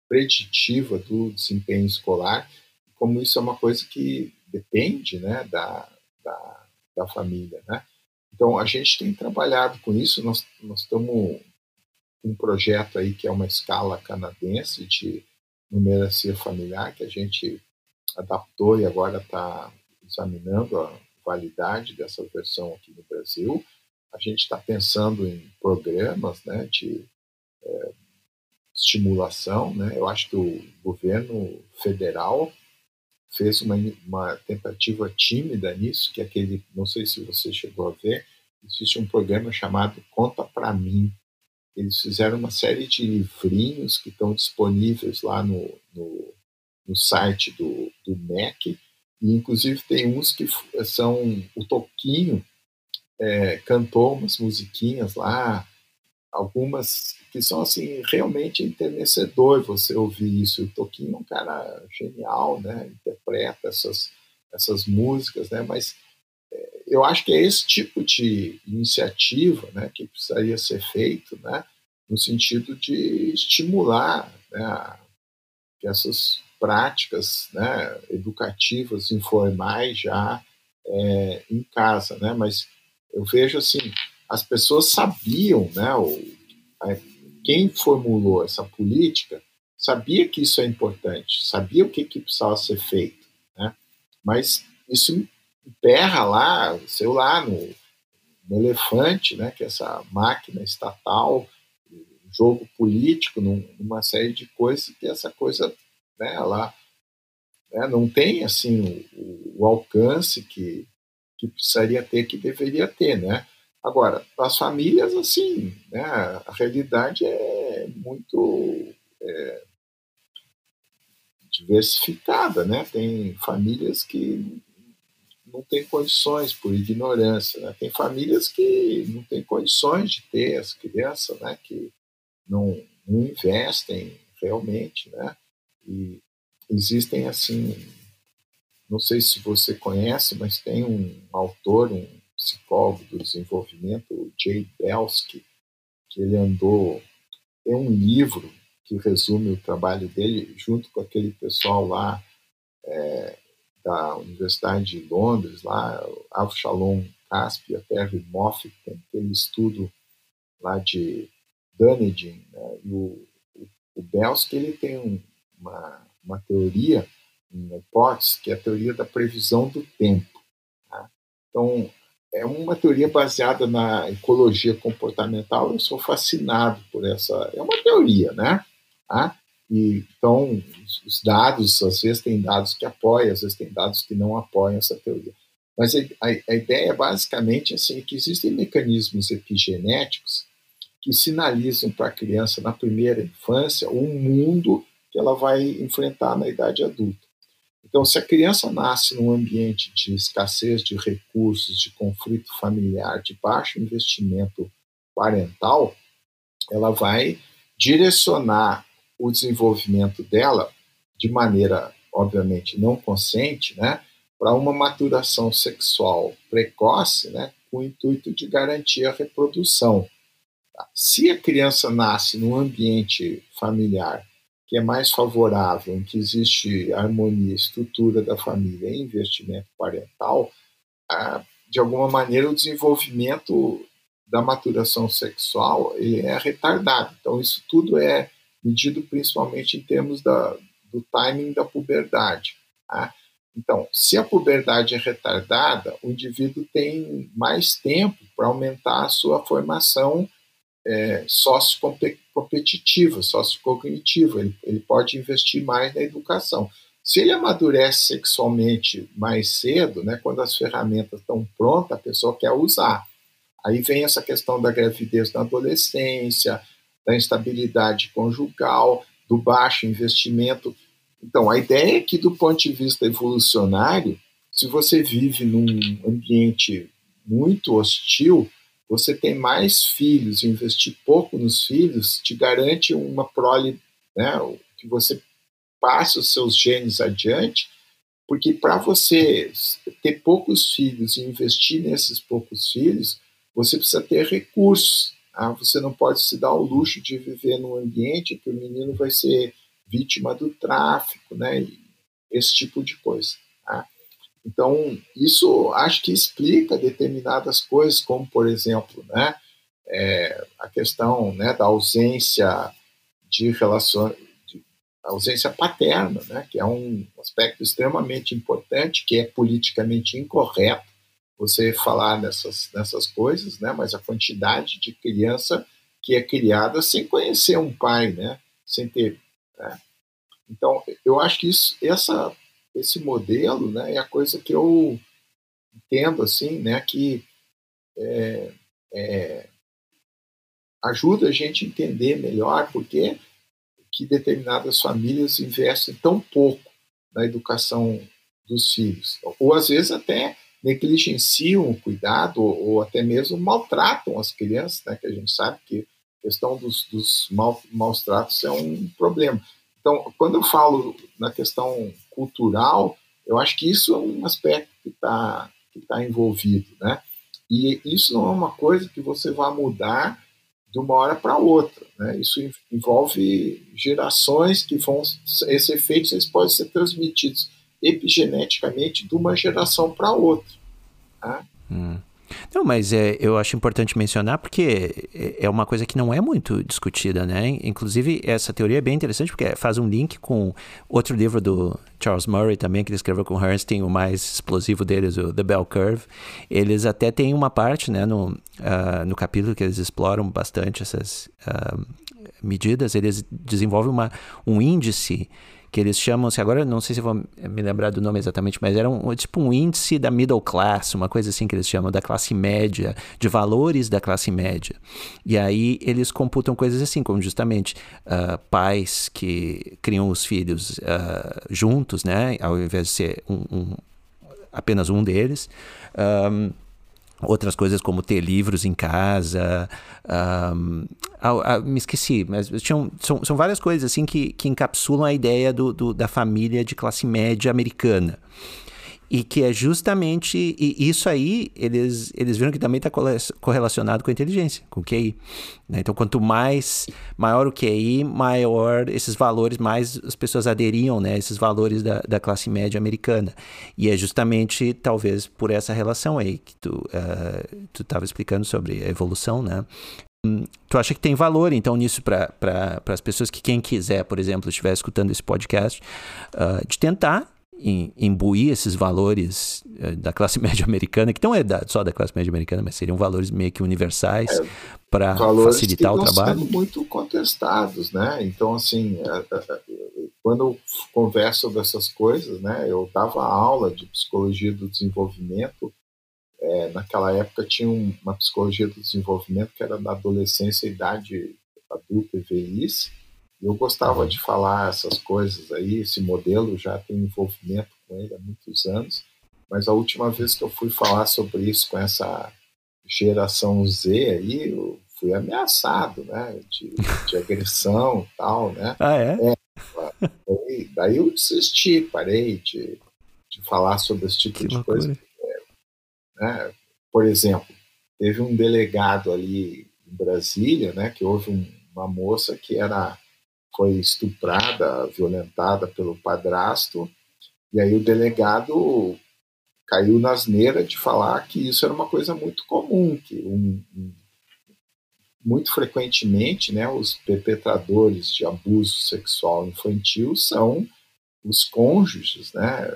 preditiva do desempenho escolar, como isso é uma coisa que depende, né, da família, né? Então, a gente tem trabalhado com isso, nós estamos com um projeto aí que é uma escala canadense de numeracia familiar, que a gente adaptou e agora está examinando a validade dessa versão aqui no Brasil. A gente está pensando em programas, né, de estimulação, né? Eu acho que o governo federal fez uma tentativa tímida nisso, que é aquele, não sei se você chegou a ver, existe um programa chamado Conta Pra Mim. Eles fizeram uma série de livrinhos que estão disponíveis lá no site do MEC, e inclusive tem uns que são, o Toquinho cantou umas musiquinhas lá, algumas que são assim, realmente enternecedor você ouvir isso. O Toquinho é um cara genial, né? Interpreta essas músicas, né? Mas eu acho que é esse tipo de iniciativa, né, que precisaria ser feito, né, no sentido de estimular, né, que essas práticas, né, educativas, informais já em casa. Né? Mas eu vejo assim, as pessoas sabiam, né, quem formulou essa política sabia que isso é importante, sabia o que precisava ser feito, né? Mas isso emperra lá, sei lá, no elefante, né? Que é essa máquina estatal, jogo político, numa série de coisas, que essa coisa, né, ela, né, não tem assim o alcance que precisaria ter, que deveria ter, né? Agora, as famílias, assim, né, a realidade é muito diversificada, né? Tem famílias que não têm condições por ignorância, né? Tem famílias que não têm condições de ter as crianças, né? Que não investem realmente, né? E existem, assim, não sei se você conhece, mas tem um autor, um psicólogo do desenvolvimento, o Jay Belsky, que ele andou, tem um livro que resume o trabalho dele, junto com aquele pessoal lá da Universidade de Londres, lá, Avshalom Caspi, até Rimoff, tem aquele estudo lá de Dunedin, né? E o Belsky, ele tem uma teoria, uma hipótese, que é a teoria da previsão do tempo, tá? Então, é uma teoria baseada na ecologia comportamental. Eu sou fascinado por essa... É uma teoria, né? Ah, e, então, os dados, às vezes tem dados que apoiam, às vezes tem dados que não apoiam essa teoria. Mas a ideia é basicamente assim, que existem mecanismos epigenéticos que sinalizam para a criança, na primeira infância, o mundo que ela vai enfrentar na idade adulta. Então, se a criança nasce num ambiente de escassez de recursos, de conflito familiar, de baixo investimento parental, ela vai direcionar o desenvolvimento dela, de maneira, obviamente, não consciente, né, para uma maturação sexual precoce, né, com o intuito de garantir a reprodução. Se a criança nasce num ambiente familiar que é mais favorável, em que existe harmonia, estrutura da família e investimento parental, de alguma maneira o desenvolvimento da maturação sexual é retardado. Então, isso tudo é medido principalmente em termos do timing da puberdade. Tá? Então, se a puberdade é retardada, o indivíduo tem mais tempo para aumentar a sua formação sociocompetitiva, sociocognitiva, ele pode investir mais na educação. Se ele amadurece sexualmente mais cedo, né, quando as ferramentas estão prontas, a pessoa quer usar. Aí vem essa questão da gravidez na adolescência, da instabilidade conjugal, do baixo investimento. Então, a ideia é que, do ponto de vista evolucionário, se você vive num ambiente muito hostil, você tem mais filhos, investir pouco nos filhos te garante uma prole, né, que você passe os seus genes adiante, porque para você ter poucos filhos e investir nesses poucos filhos, você precisa ter recursos. Tá? Você não pode se dar o luxo de viver num ambiente que o menino vai ser vítima do tráfico, né, esse tipo de coisa. Tá? Então, isso acho que explica determinadas coisas, como, por exemplo, né, a questão, né, da ausência de relação, ausência paterna, né, que é um aspecto extremamente importante, que é politicamente incorreto você falar nessas coisas, né, mas a quantidade de criança que é criada sem conhecer um pai, né, sem ter... Né. Então, eu acho que esse modelo, né, é a coisa que eu entendo, assim, né, que ajuda a gente a entender melhor por que determinadas famílias investem tão pouco na educação dos filhos. Ou, às vezes, até negligenciam o cuidado ou até mesmo maltratam as crianças, né, que a gente sabe que a questão dos maus tratos é um problema. Então, quando eu falo na questão cultural, eu acho que isso é um aspecto que tá envolvido, né? E isso não é uma coisa que você vai mudar de uma hora para outra, né? Isso envolve gerações que vão... Esses efeitos, eles podem ser transmitidos epigeneticamente de uma geração para outra, tá? Não, mas eu acho importante mencionar porque é uma coisa que não é muito discutida, né? Inclusive, essa teoria é bem interessante porque faz um link com outro livro do Charles Murray também, que ele escreveu com o Hernstein, o mais explosivo deles, o The Bell Curve. Eles até têm uma parte, né, no capítulo que eles exploram bastante essas medidas. Eles desenvolvem um índice que eles chamam, se agora não sei se eu vou me lembrar do nome exatamente, mas era tipo um índice da middle class, uma coisa assim que eles chamam da classe média, de valores da classe média. E aí eles computam coisas assim, como justamente pais que criam os filhos juntos, né, ao invés de ser apenas um deles. Outras coisas como ter livros em casa, me esqueci, mas são várias coisas assim que encapsulam a ideia da família de classe média americana. E que é justamente... E isso aí, eles viram que também está correlacionado com a inteligência, com o QI. Né? Então, quanto maior o QI, maior esses valores, mais as pessoas aderiam, né, esses valores da classe média americana. E é justamente, talvez, por essa relação aí que tu estava explicando sobre a evolução, né? Tu acha que tem valor, então, nisso para as pessoas que, quem quiser, por exemplo, estiver escutando esse podcast, de tentar imbuir esses valores da classe média americana, que não é só da classe média americana, mas seriam valores meio que universais para facilitar o trabalho? Valores que não são muito contestados, né? Então, assim, quando eu converso dessas coisas, né, eu dava aula de psicologia do desenvolvimento, naquela época tinha uma psicologia do desenvolvimento que era da adolescência, idade adulta e velhice. Eu gostava de falar essas coisas aí, esse modelo já tem envolvimento com ele há muitos anos, mas a última vez que eu fui falar sobre isso com essa geração Z aí, eu fui ameaçado, né, de agressão e tal, né? Ah, é? Daí eu desisti, parei de falar sobre esse tipo de coisa. Né? Por exemplo, teve um delegado ali em Brasília, né, que houve uma moça que foi estuprada, violentada pelo padrasto, e aí o delegado caiu na asneira de falar que isso era uma coisa muito comum, que muito frequentemente, né, os perpetradores de abuso sexual infantil são os cônjuges, né,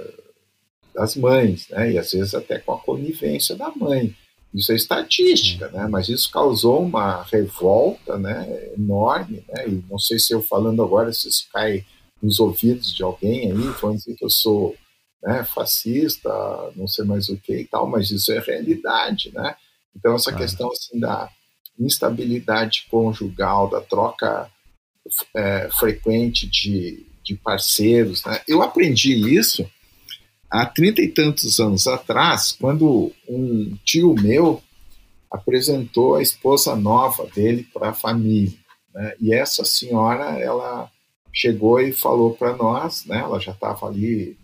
das mães, né, e às vezes até com a conivência da mãe. Isso é estatística, né? Mas isso causou uma revolta, né, enorme, né? E não sei se eu falando agora, se isso cai nos ouvidos de alguém aí, vão dizer que eu sou, né, fascista, não sei mais o que e tal, mas isso é realidade, né? Então essa questão assim, da instabilidade conjugal, da troca frequente de parceiros, né? Eu aprendi isso há 30 e tantos anos atrás, quando um tio meu apresentou a esposa nova dele para a família, né? E essa senhora, ela chegou e falou para nós, né? Ela já estava ali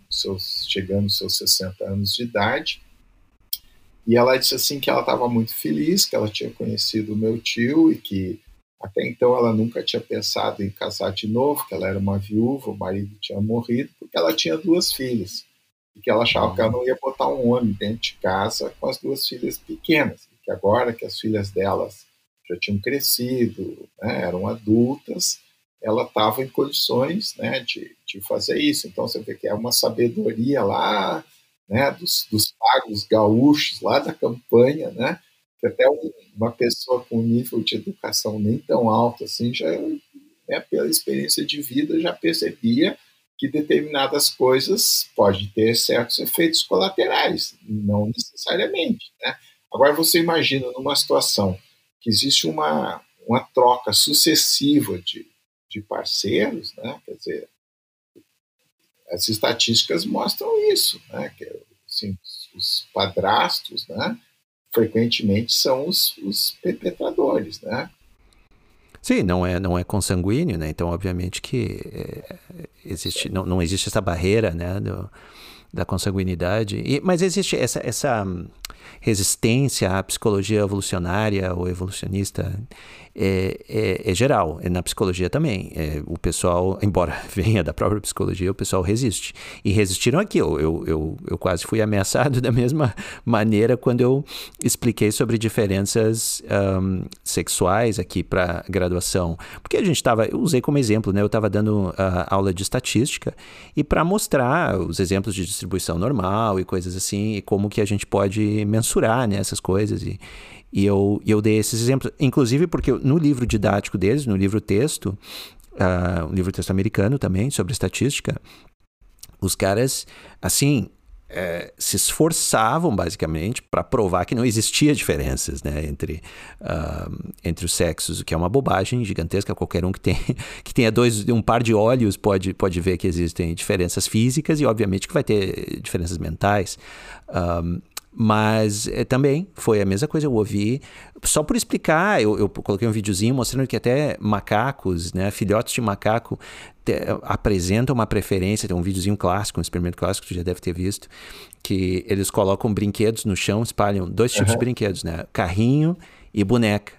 chegando aos seus 60 anos de idade, e ela disse assim que ela estava muito feliz, que ela tinha conhecido o meu tio e que até então ela nunca tinha pensado em casar de novo, que ela era uma viúva, o marido tinha morrido, porque ela tinha 2 filhas. Que ela achava que ela não ia botar um homem dentro de casa com as 2 filhas pequenas, que agora que as filhas delas já tinham crescido, né, eram adultas, ela estava em condições, né, de fazer isso. Então você vê que é uma sabedoria lá, né, dos pagos gaúchos lá da campanha, né, que até uma pessoa com um nível de educação nem tão alto assim, já, né, pela experiência de vida, já percebia que determinadas coisas podem ter certos efeitos colaterais, não necessariamente, né? Agora você imagina numa situação que existe uma troca sucessiva de parceiros, né? Quer dizer, as estatísticas mostram isso, né? Que, assim, os padrastos, né, frequentemente são os perpetradores, né? Sim, não é consanguíneo, né? Então, obviamente que não existe essa barreira, né, da consanguinidade. Mas existe essa resistência à psicologia evolucionária ou evolucionista é geral, é na psicologia também. O pessoal, embora venha da própria psicologia, o pessoal resiste. E resistiram aquilo. Eu quase fui ameaçado da mesma maneira quando eu expliquei sobre diferenças sexuais aqui para graduação. Porque a gente estava, eu usei como exemplo, né? Eu estava dando aula de estatística e para mostrar os exemplos de distribuição normal e coisas assim, e como que a gente pode mensurar, né, essas coisas. E eu dei esses exemplos, inclusive porque no livro didático deles, no livro-texto, um livro-texto americano também, sobre estatística, os caras, assim, se esforçavam, basicamente, para provar que não existia diferenças, né, entre os sexos, o que é uma bobagem gigantesca. Qualquer um que tenha um par de olhos pode ver que existem diferenças físicas e, obviamente, que vai ter diferenças mentais. Mas também foi a mesma coisa, eu ouvi, só por explicar, eu coloquei um videozinho mostrando que até macacos, né, filhotes de macaco apresentam uma preferência. Tem um videozinho clássico, um experimento clássico que você já deve ter visto, que eles colocam brinquedos no chão, espalham dois tipos de brinquedos, né, carrinho e boneca.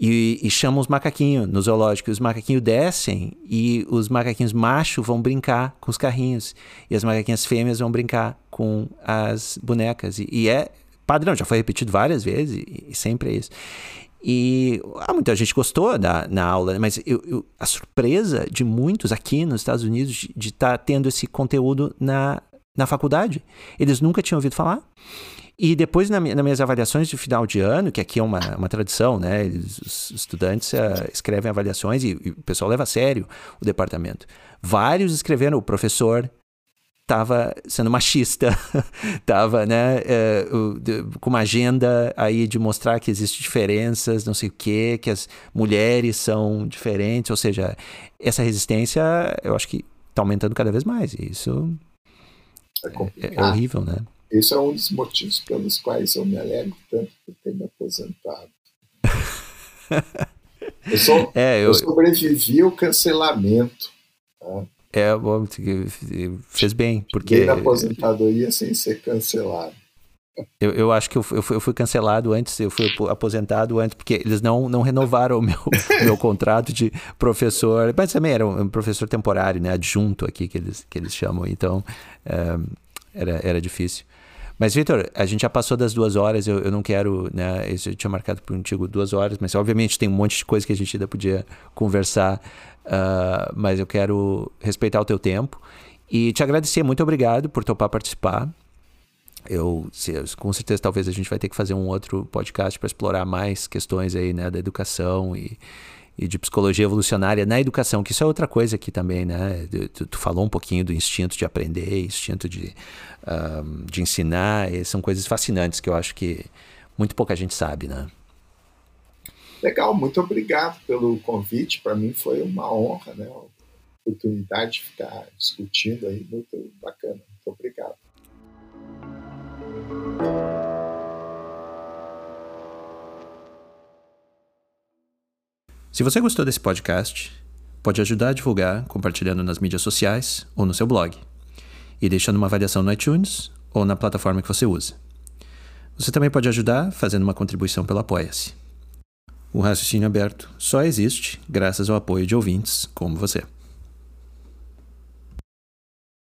E chamam os macaquinhos no zoológico. Os macaquinhos descem e os macaquinhos machos vão brincar com os carrinhos. E as macaquinhas fêmeas vão brincar com as bonecas. E é padrão, já foi repetido várias vezes e sempre é isso. E muita gente gostou na aula, mas a surpresa de muitos aqui nos Estados Unidos de estar tendo esse conteúdo na faculdade. Eles nunca tinham ouvido falar. E depois, nas minhas avaliações de final de ano, que aqui é uma tradição, né? Os estudantes escrevem avaliações e o pessoal leva a sério o departamento. Vários escreveram, o professor estava sendo machista, estava né, com uma agenda aí de mostrar que existem diferenças, não sei o quê, que as mulheres são diferentes. Ou seja, essa resistência, eu acho que está aumentando cada vez mais. E isso é horrível, né? Esse é um dos motivos pelos quais eu me alegro tanto por ter me aposentado. Eu sobrevivi ao cancelamento. Tá? Bom, fez bem. Fiquei na aposentadoria sem ser cancelado. Eu acho que eu fui cancelado antes, eu fui aposentado antes, porque eles não renovaram o meu contrato de professor. Mas também era um professor temporário, né? Adjunto aqui, que eles chamam. Então, era difícil. Mas, Vitor, a gente já passou das 2 horas, eu não quero, né, eu tinha marcado contigo 2 horas, mas obviamente tem um monte de coisa que a gente ainda podia conversar, mas eu quero respeitar o teu tempo e te agradecer, muito obrigado por topar participar. Com certeza, talvez a gente vai ter que fazer um outro podcast para explorar mais questões aí, né, da educação e de psicologia evolucionária na educação, que isso é outra coisa aqui também, né? Tu falou um pouquinho do instinto de aprender, instinto de ensinar, e são coisas fascinantes que eu acho que muito pouca gente sabe, né? Legal, muito obrigado pelo convite, para mim foi uma honra, né? Uma oportunidade de ficar discutindo aí, muito bacana, muito obrigado. Se você gostou desse podcast, pode ajudar a divulgar compartilhando nas mídias sociais ou no seu blog e deixando uma avaliação no iTunes ou na plataforma que você usa. Você também pode ajudar fazendo uma contribuição pelo Apoia-se. O Raciocínio Aberto só existe graças ao apoio de ouvintes como você.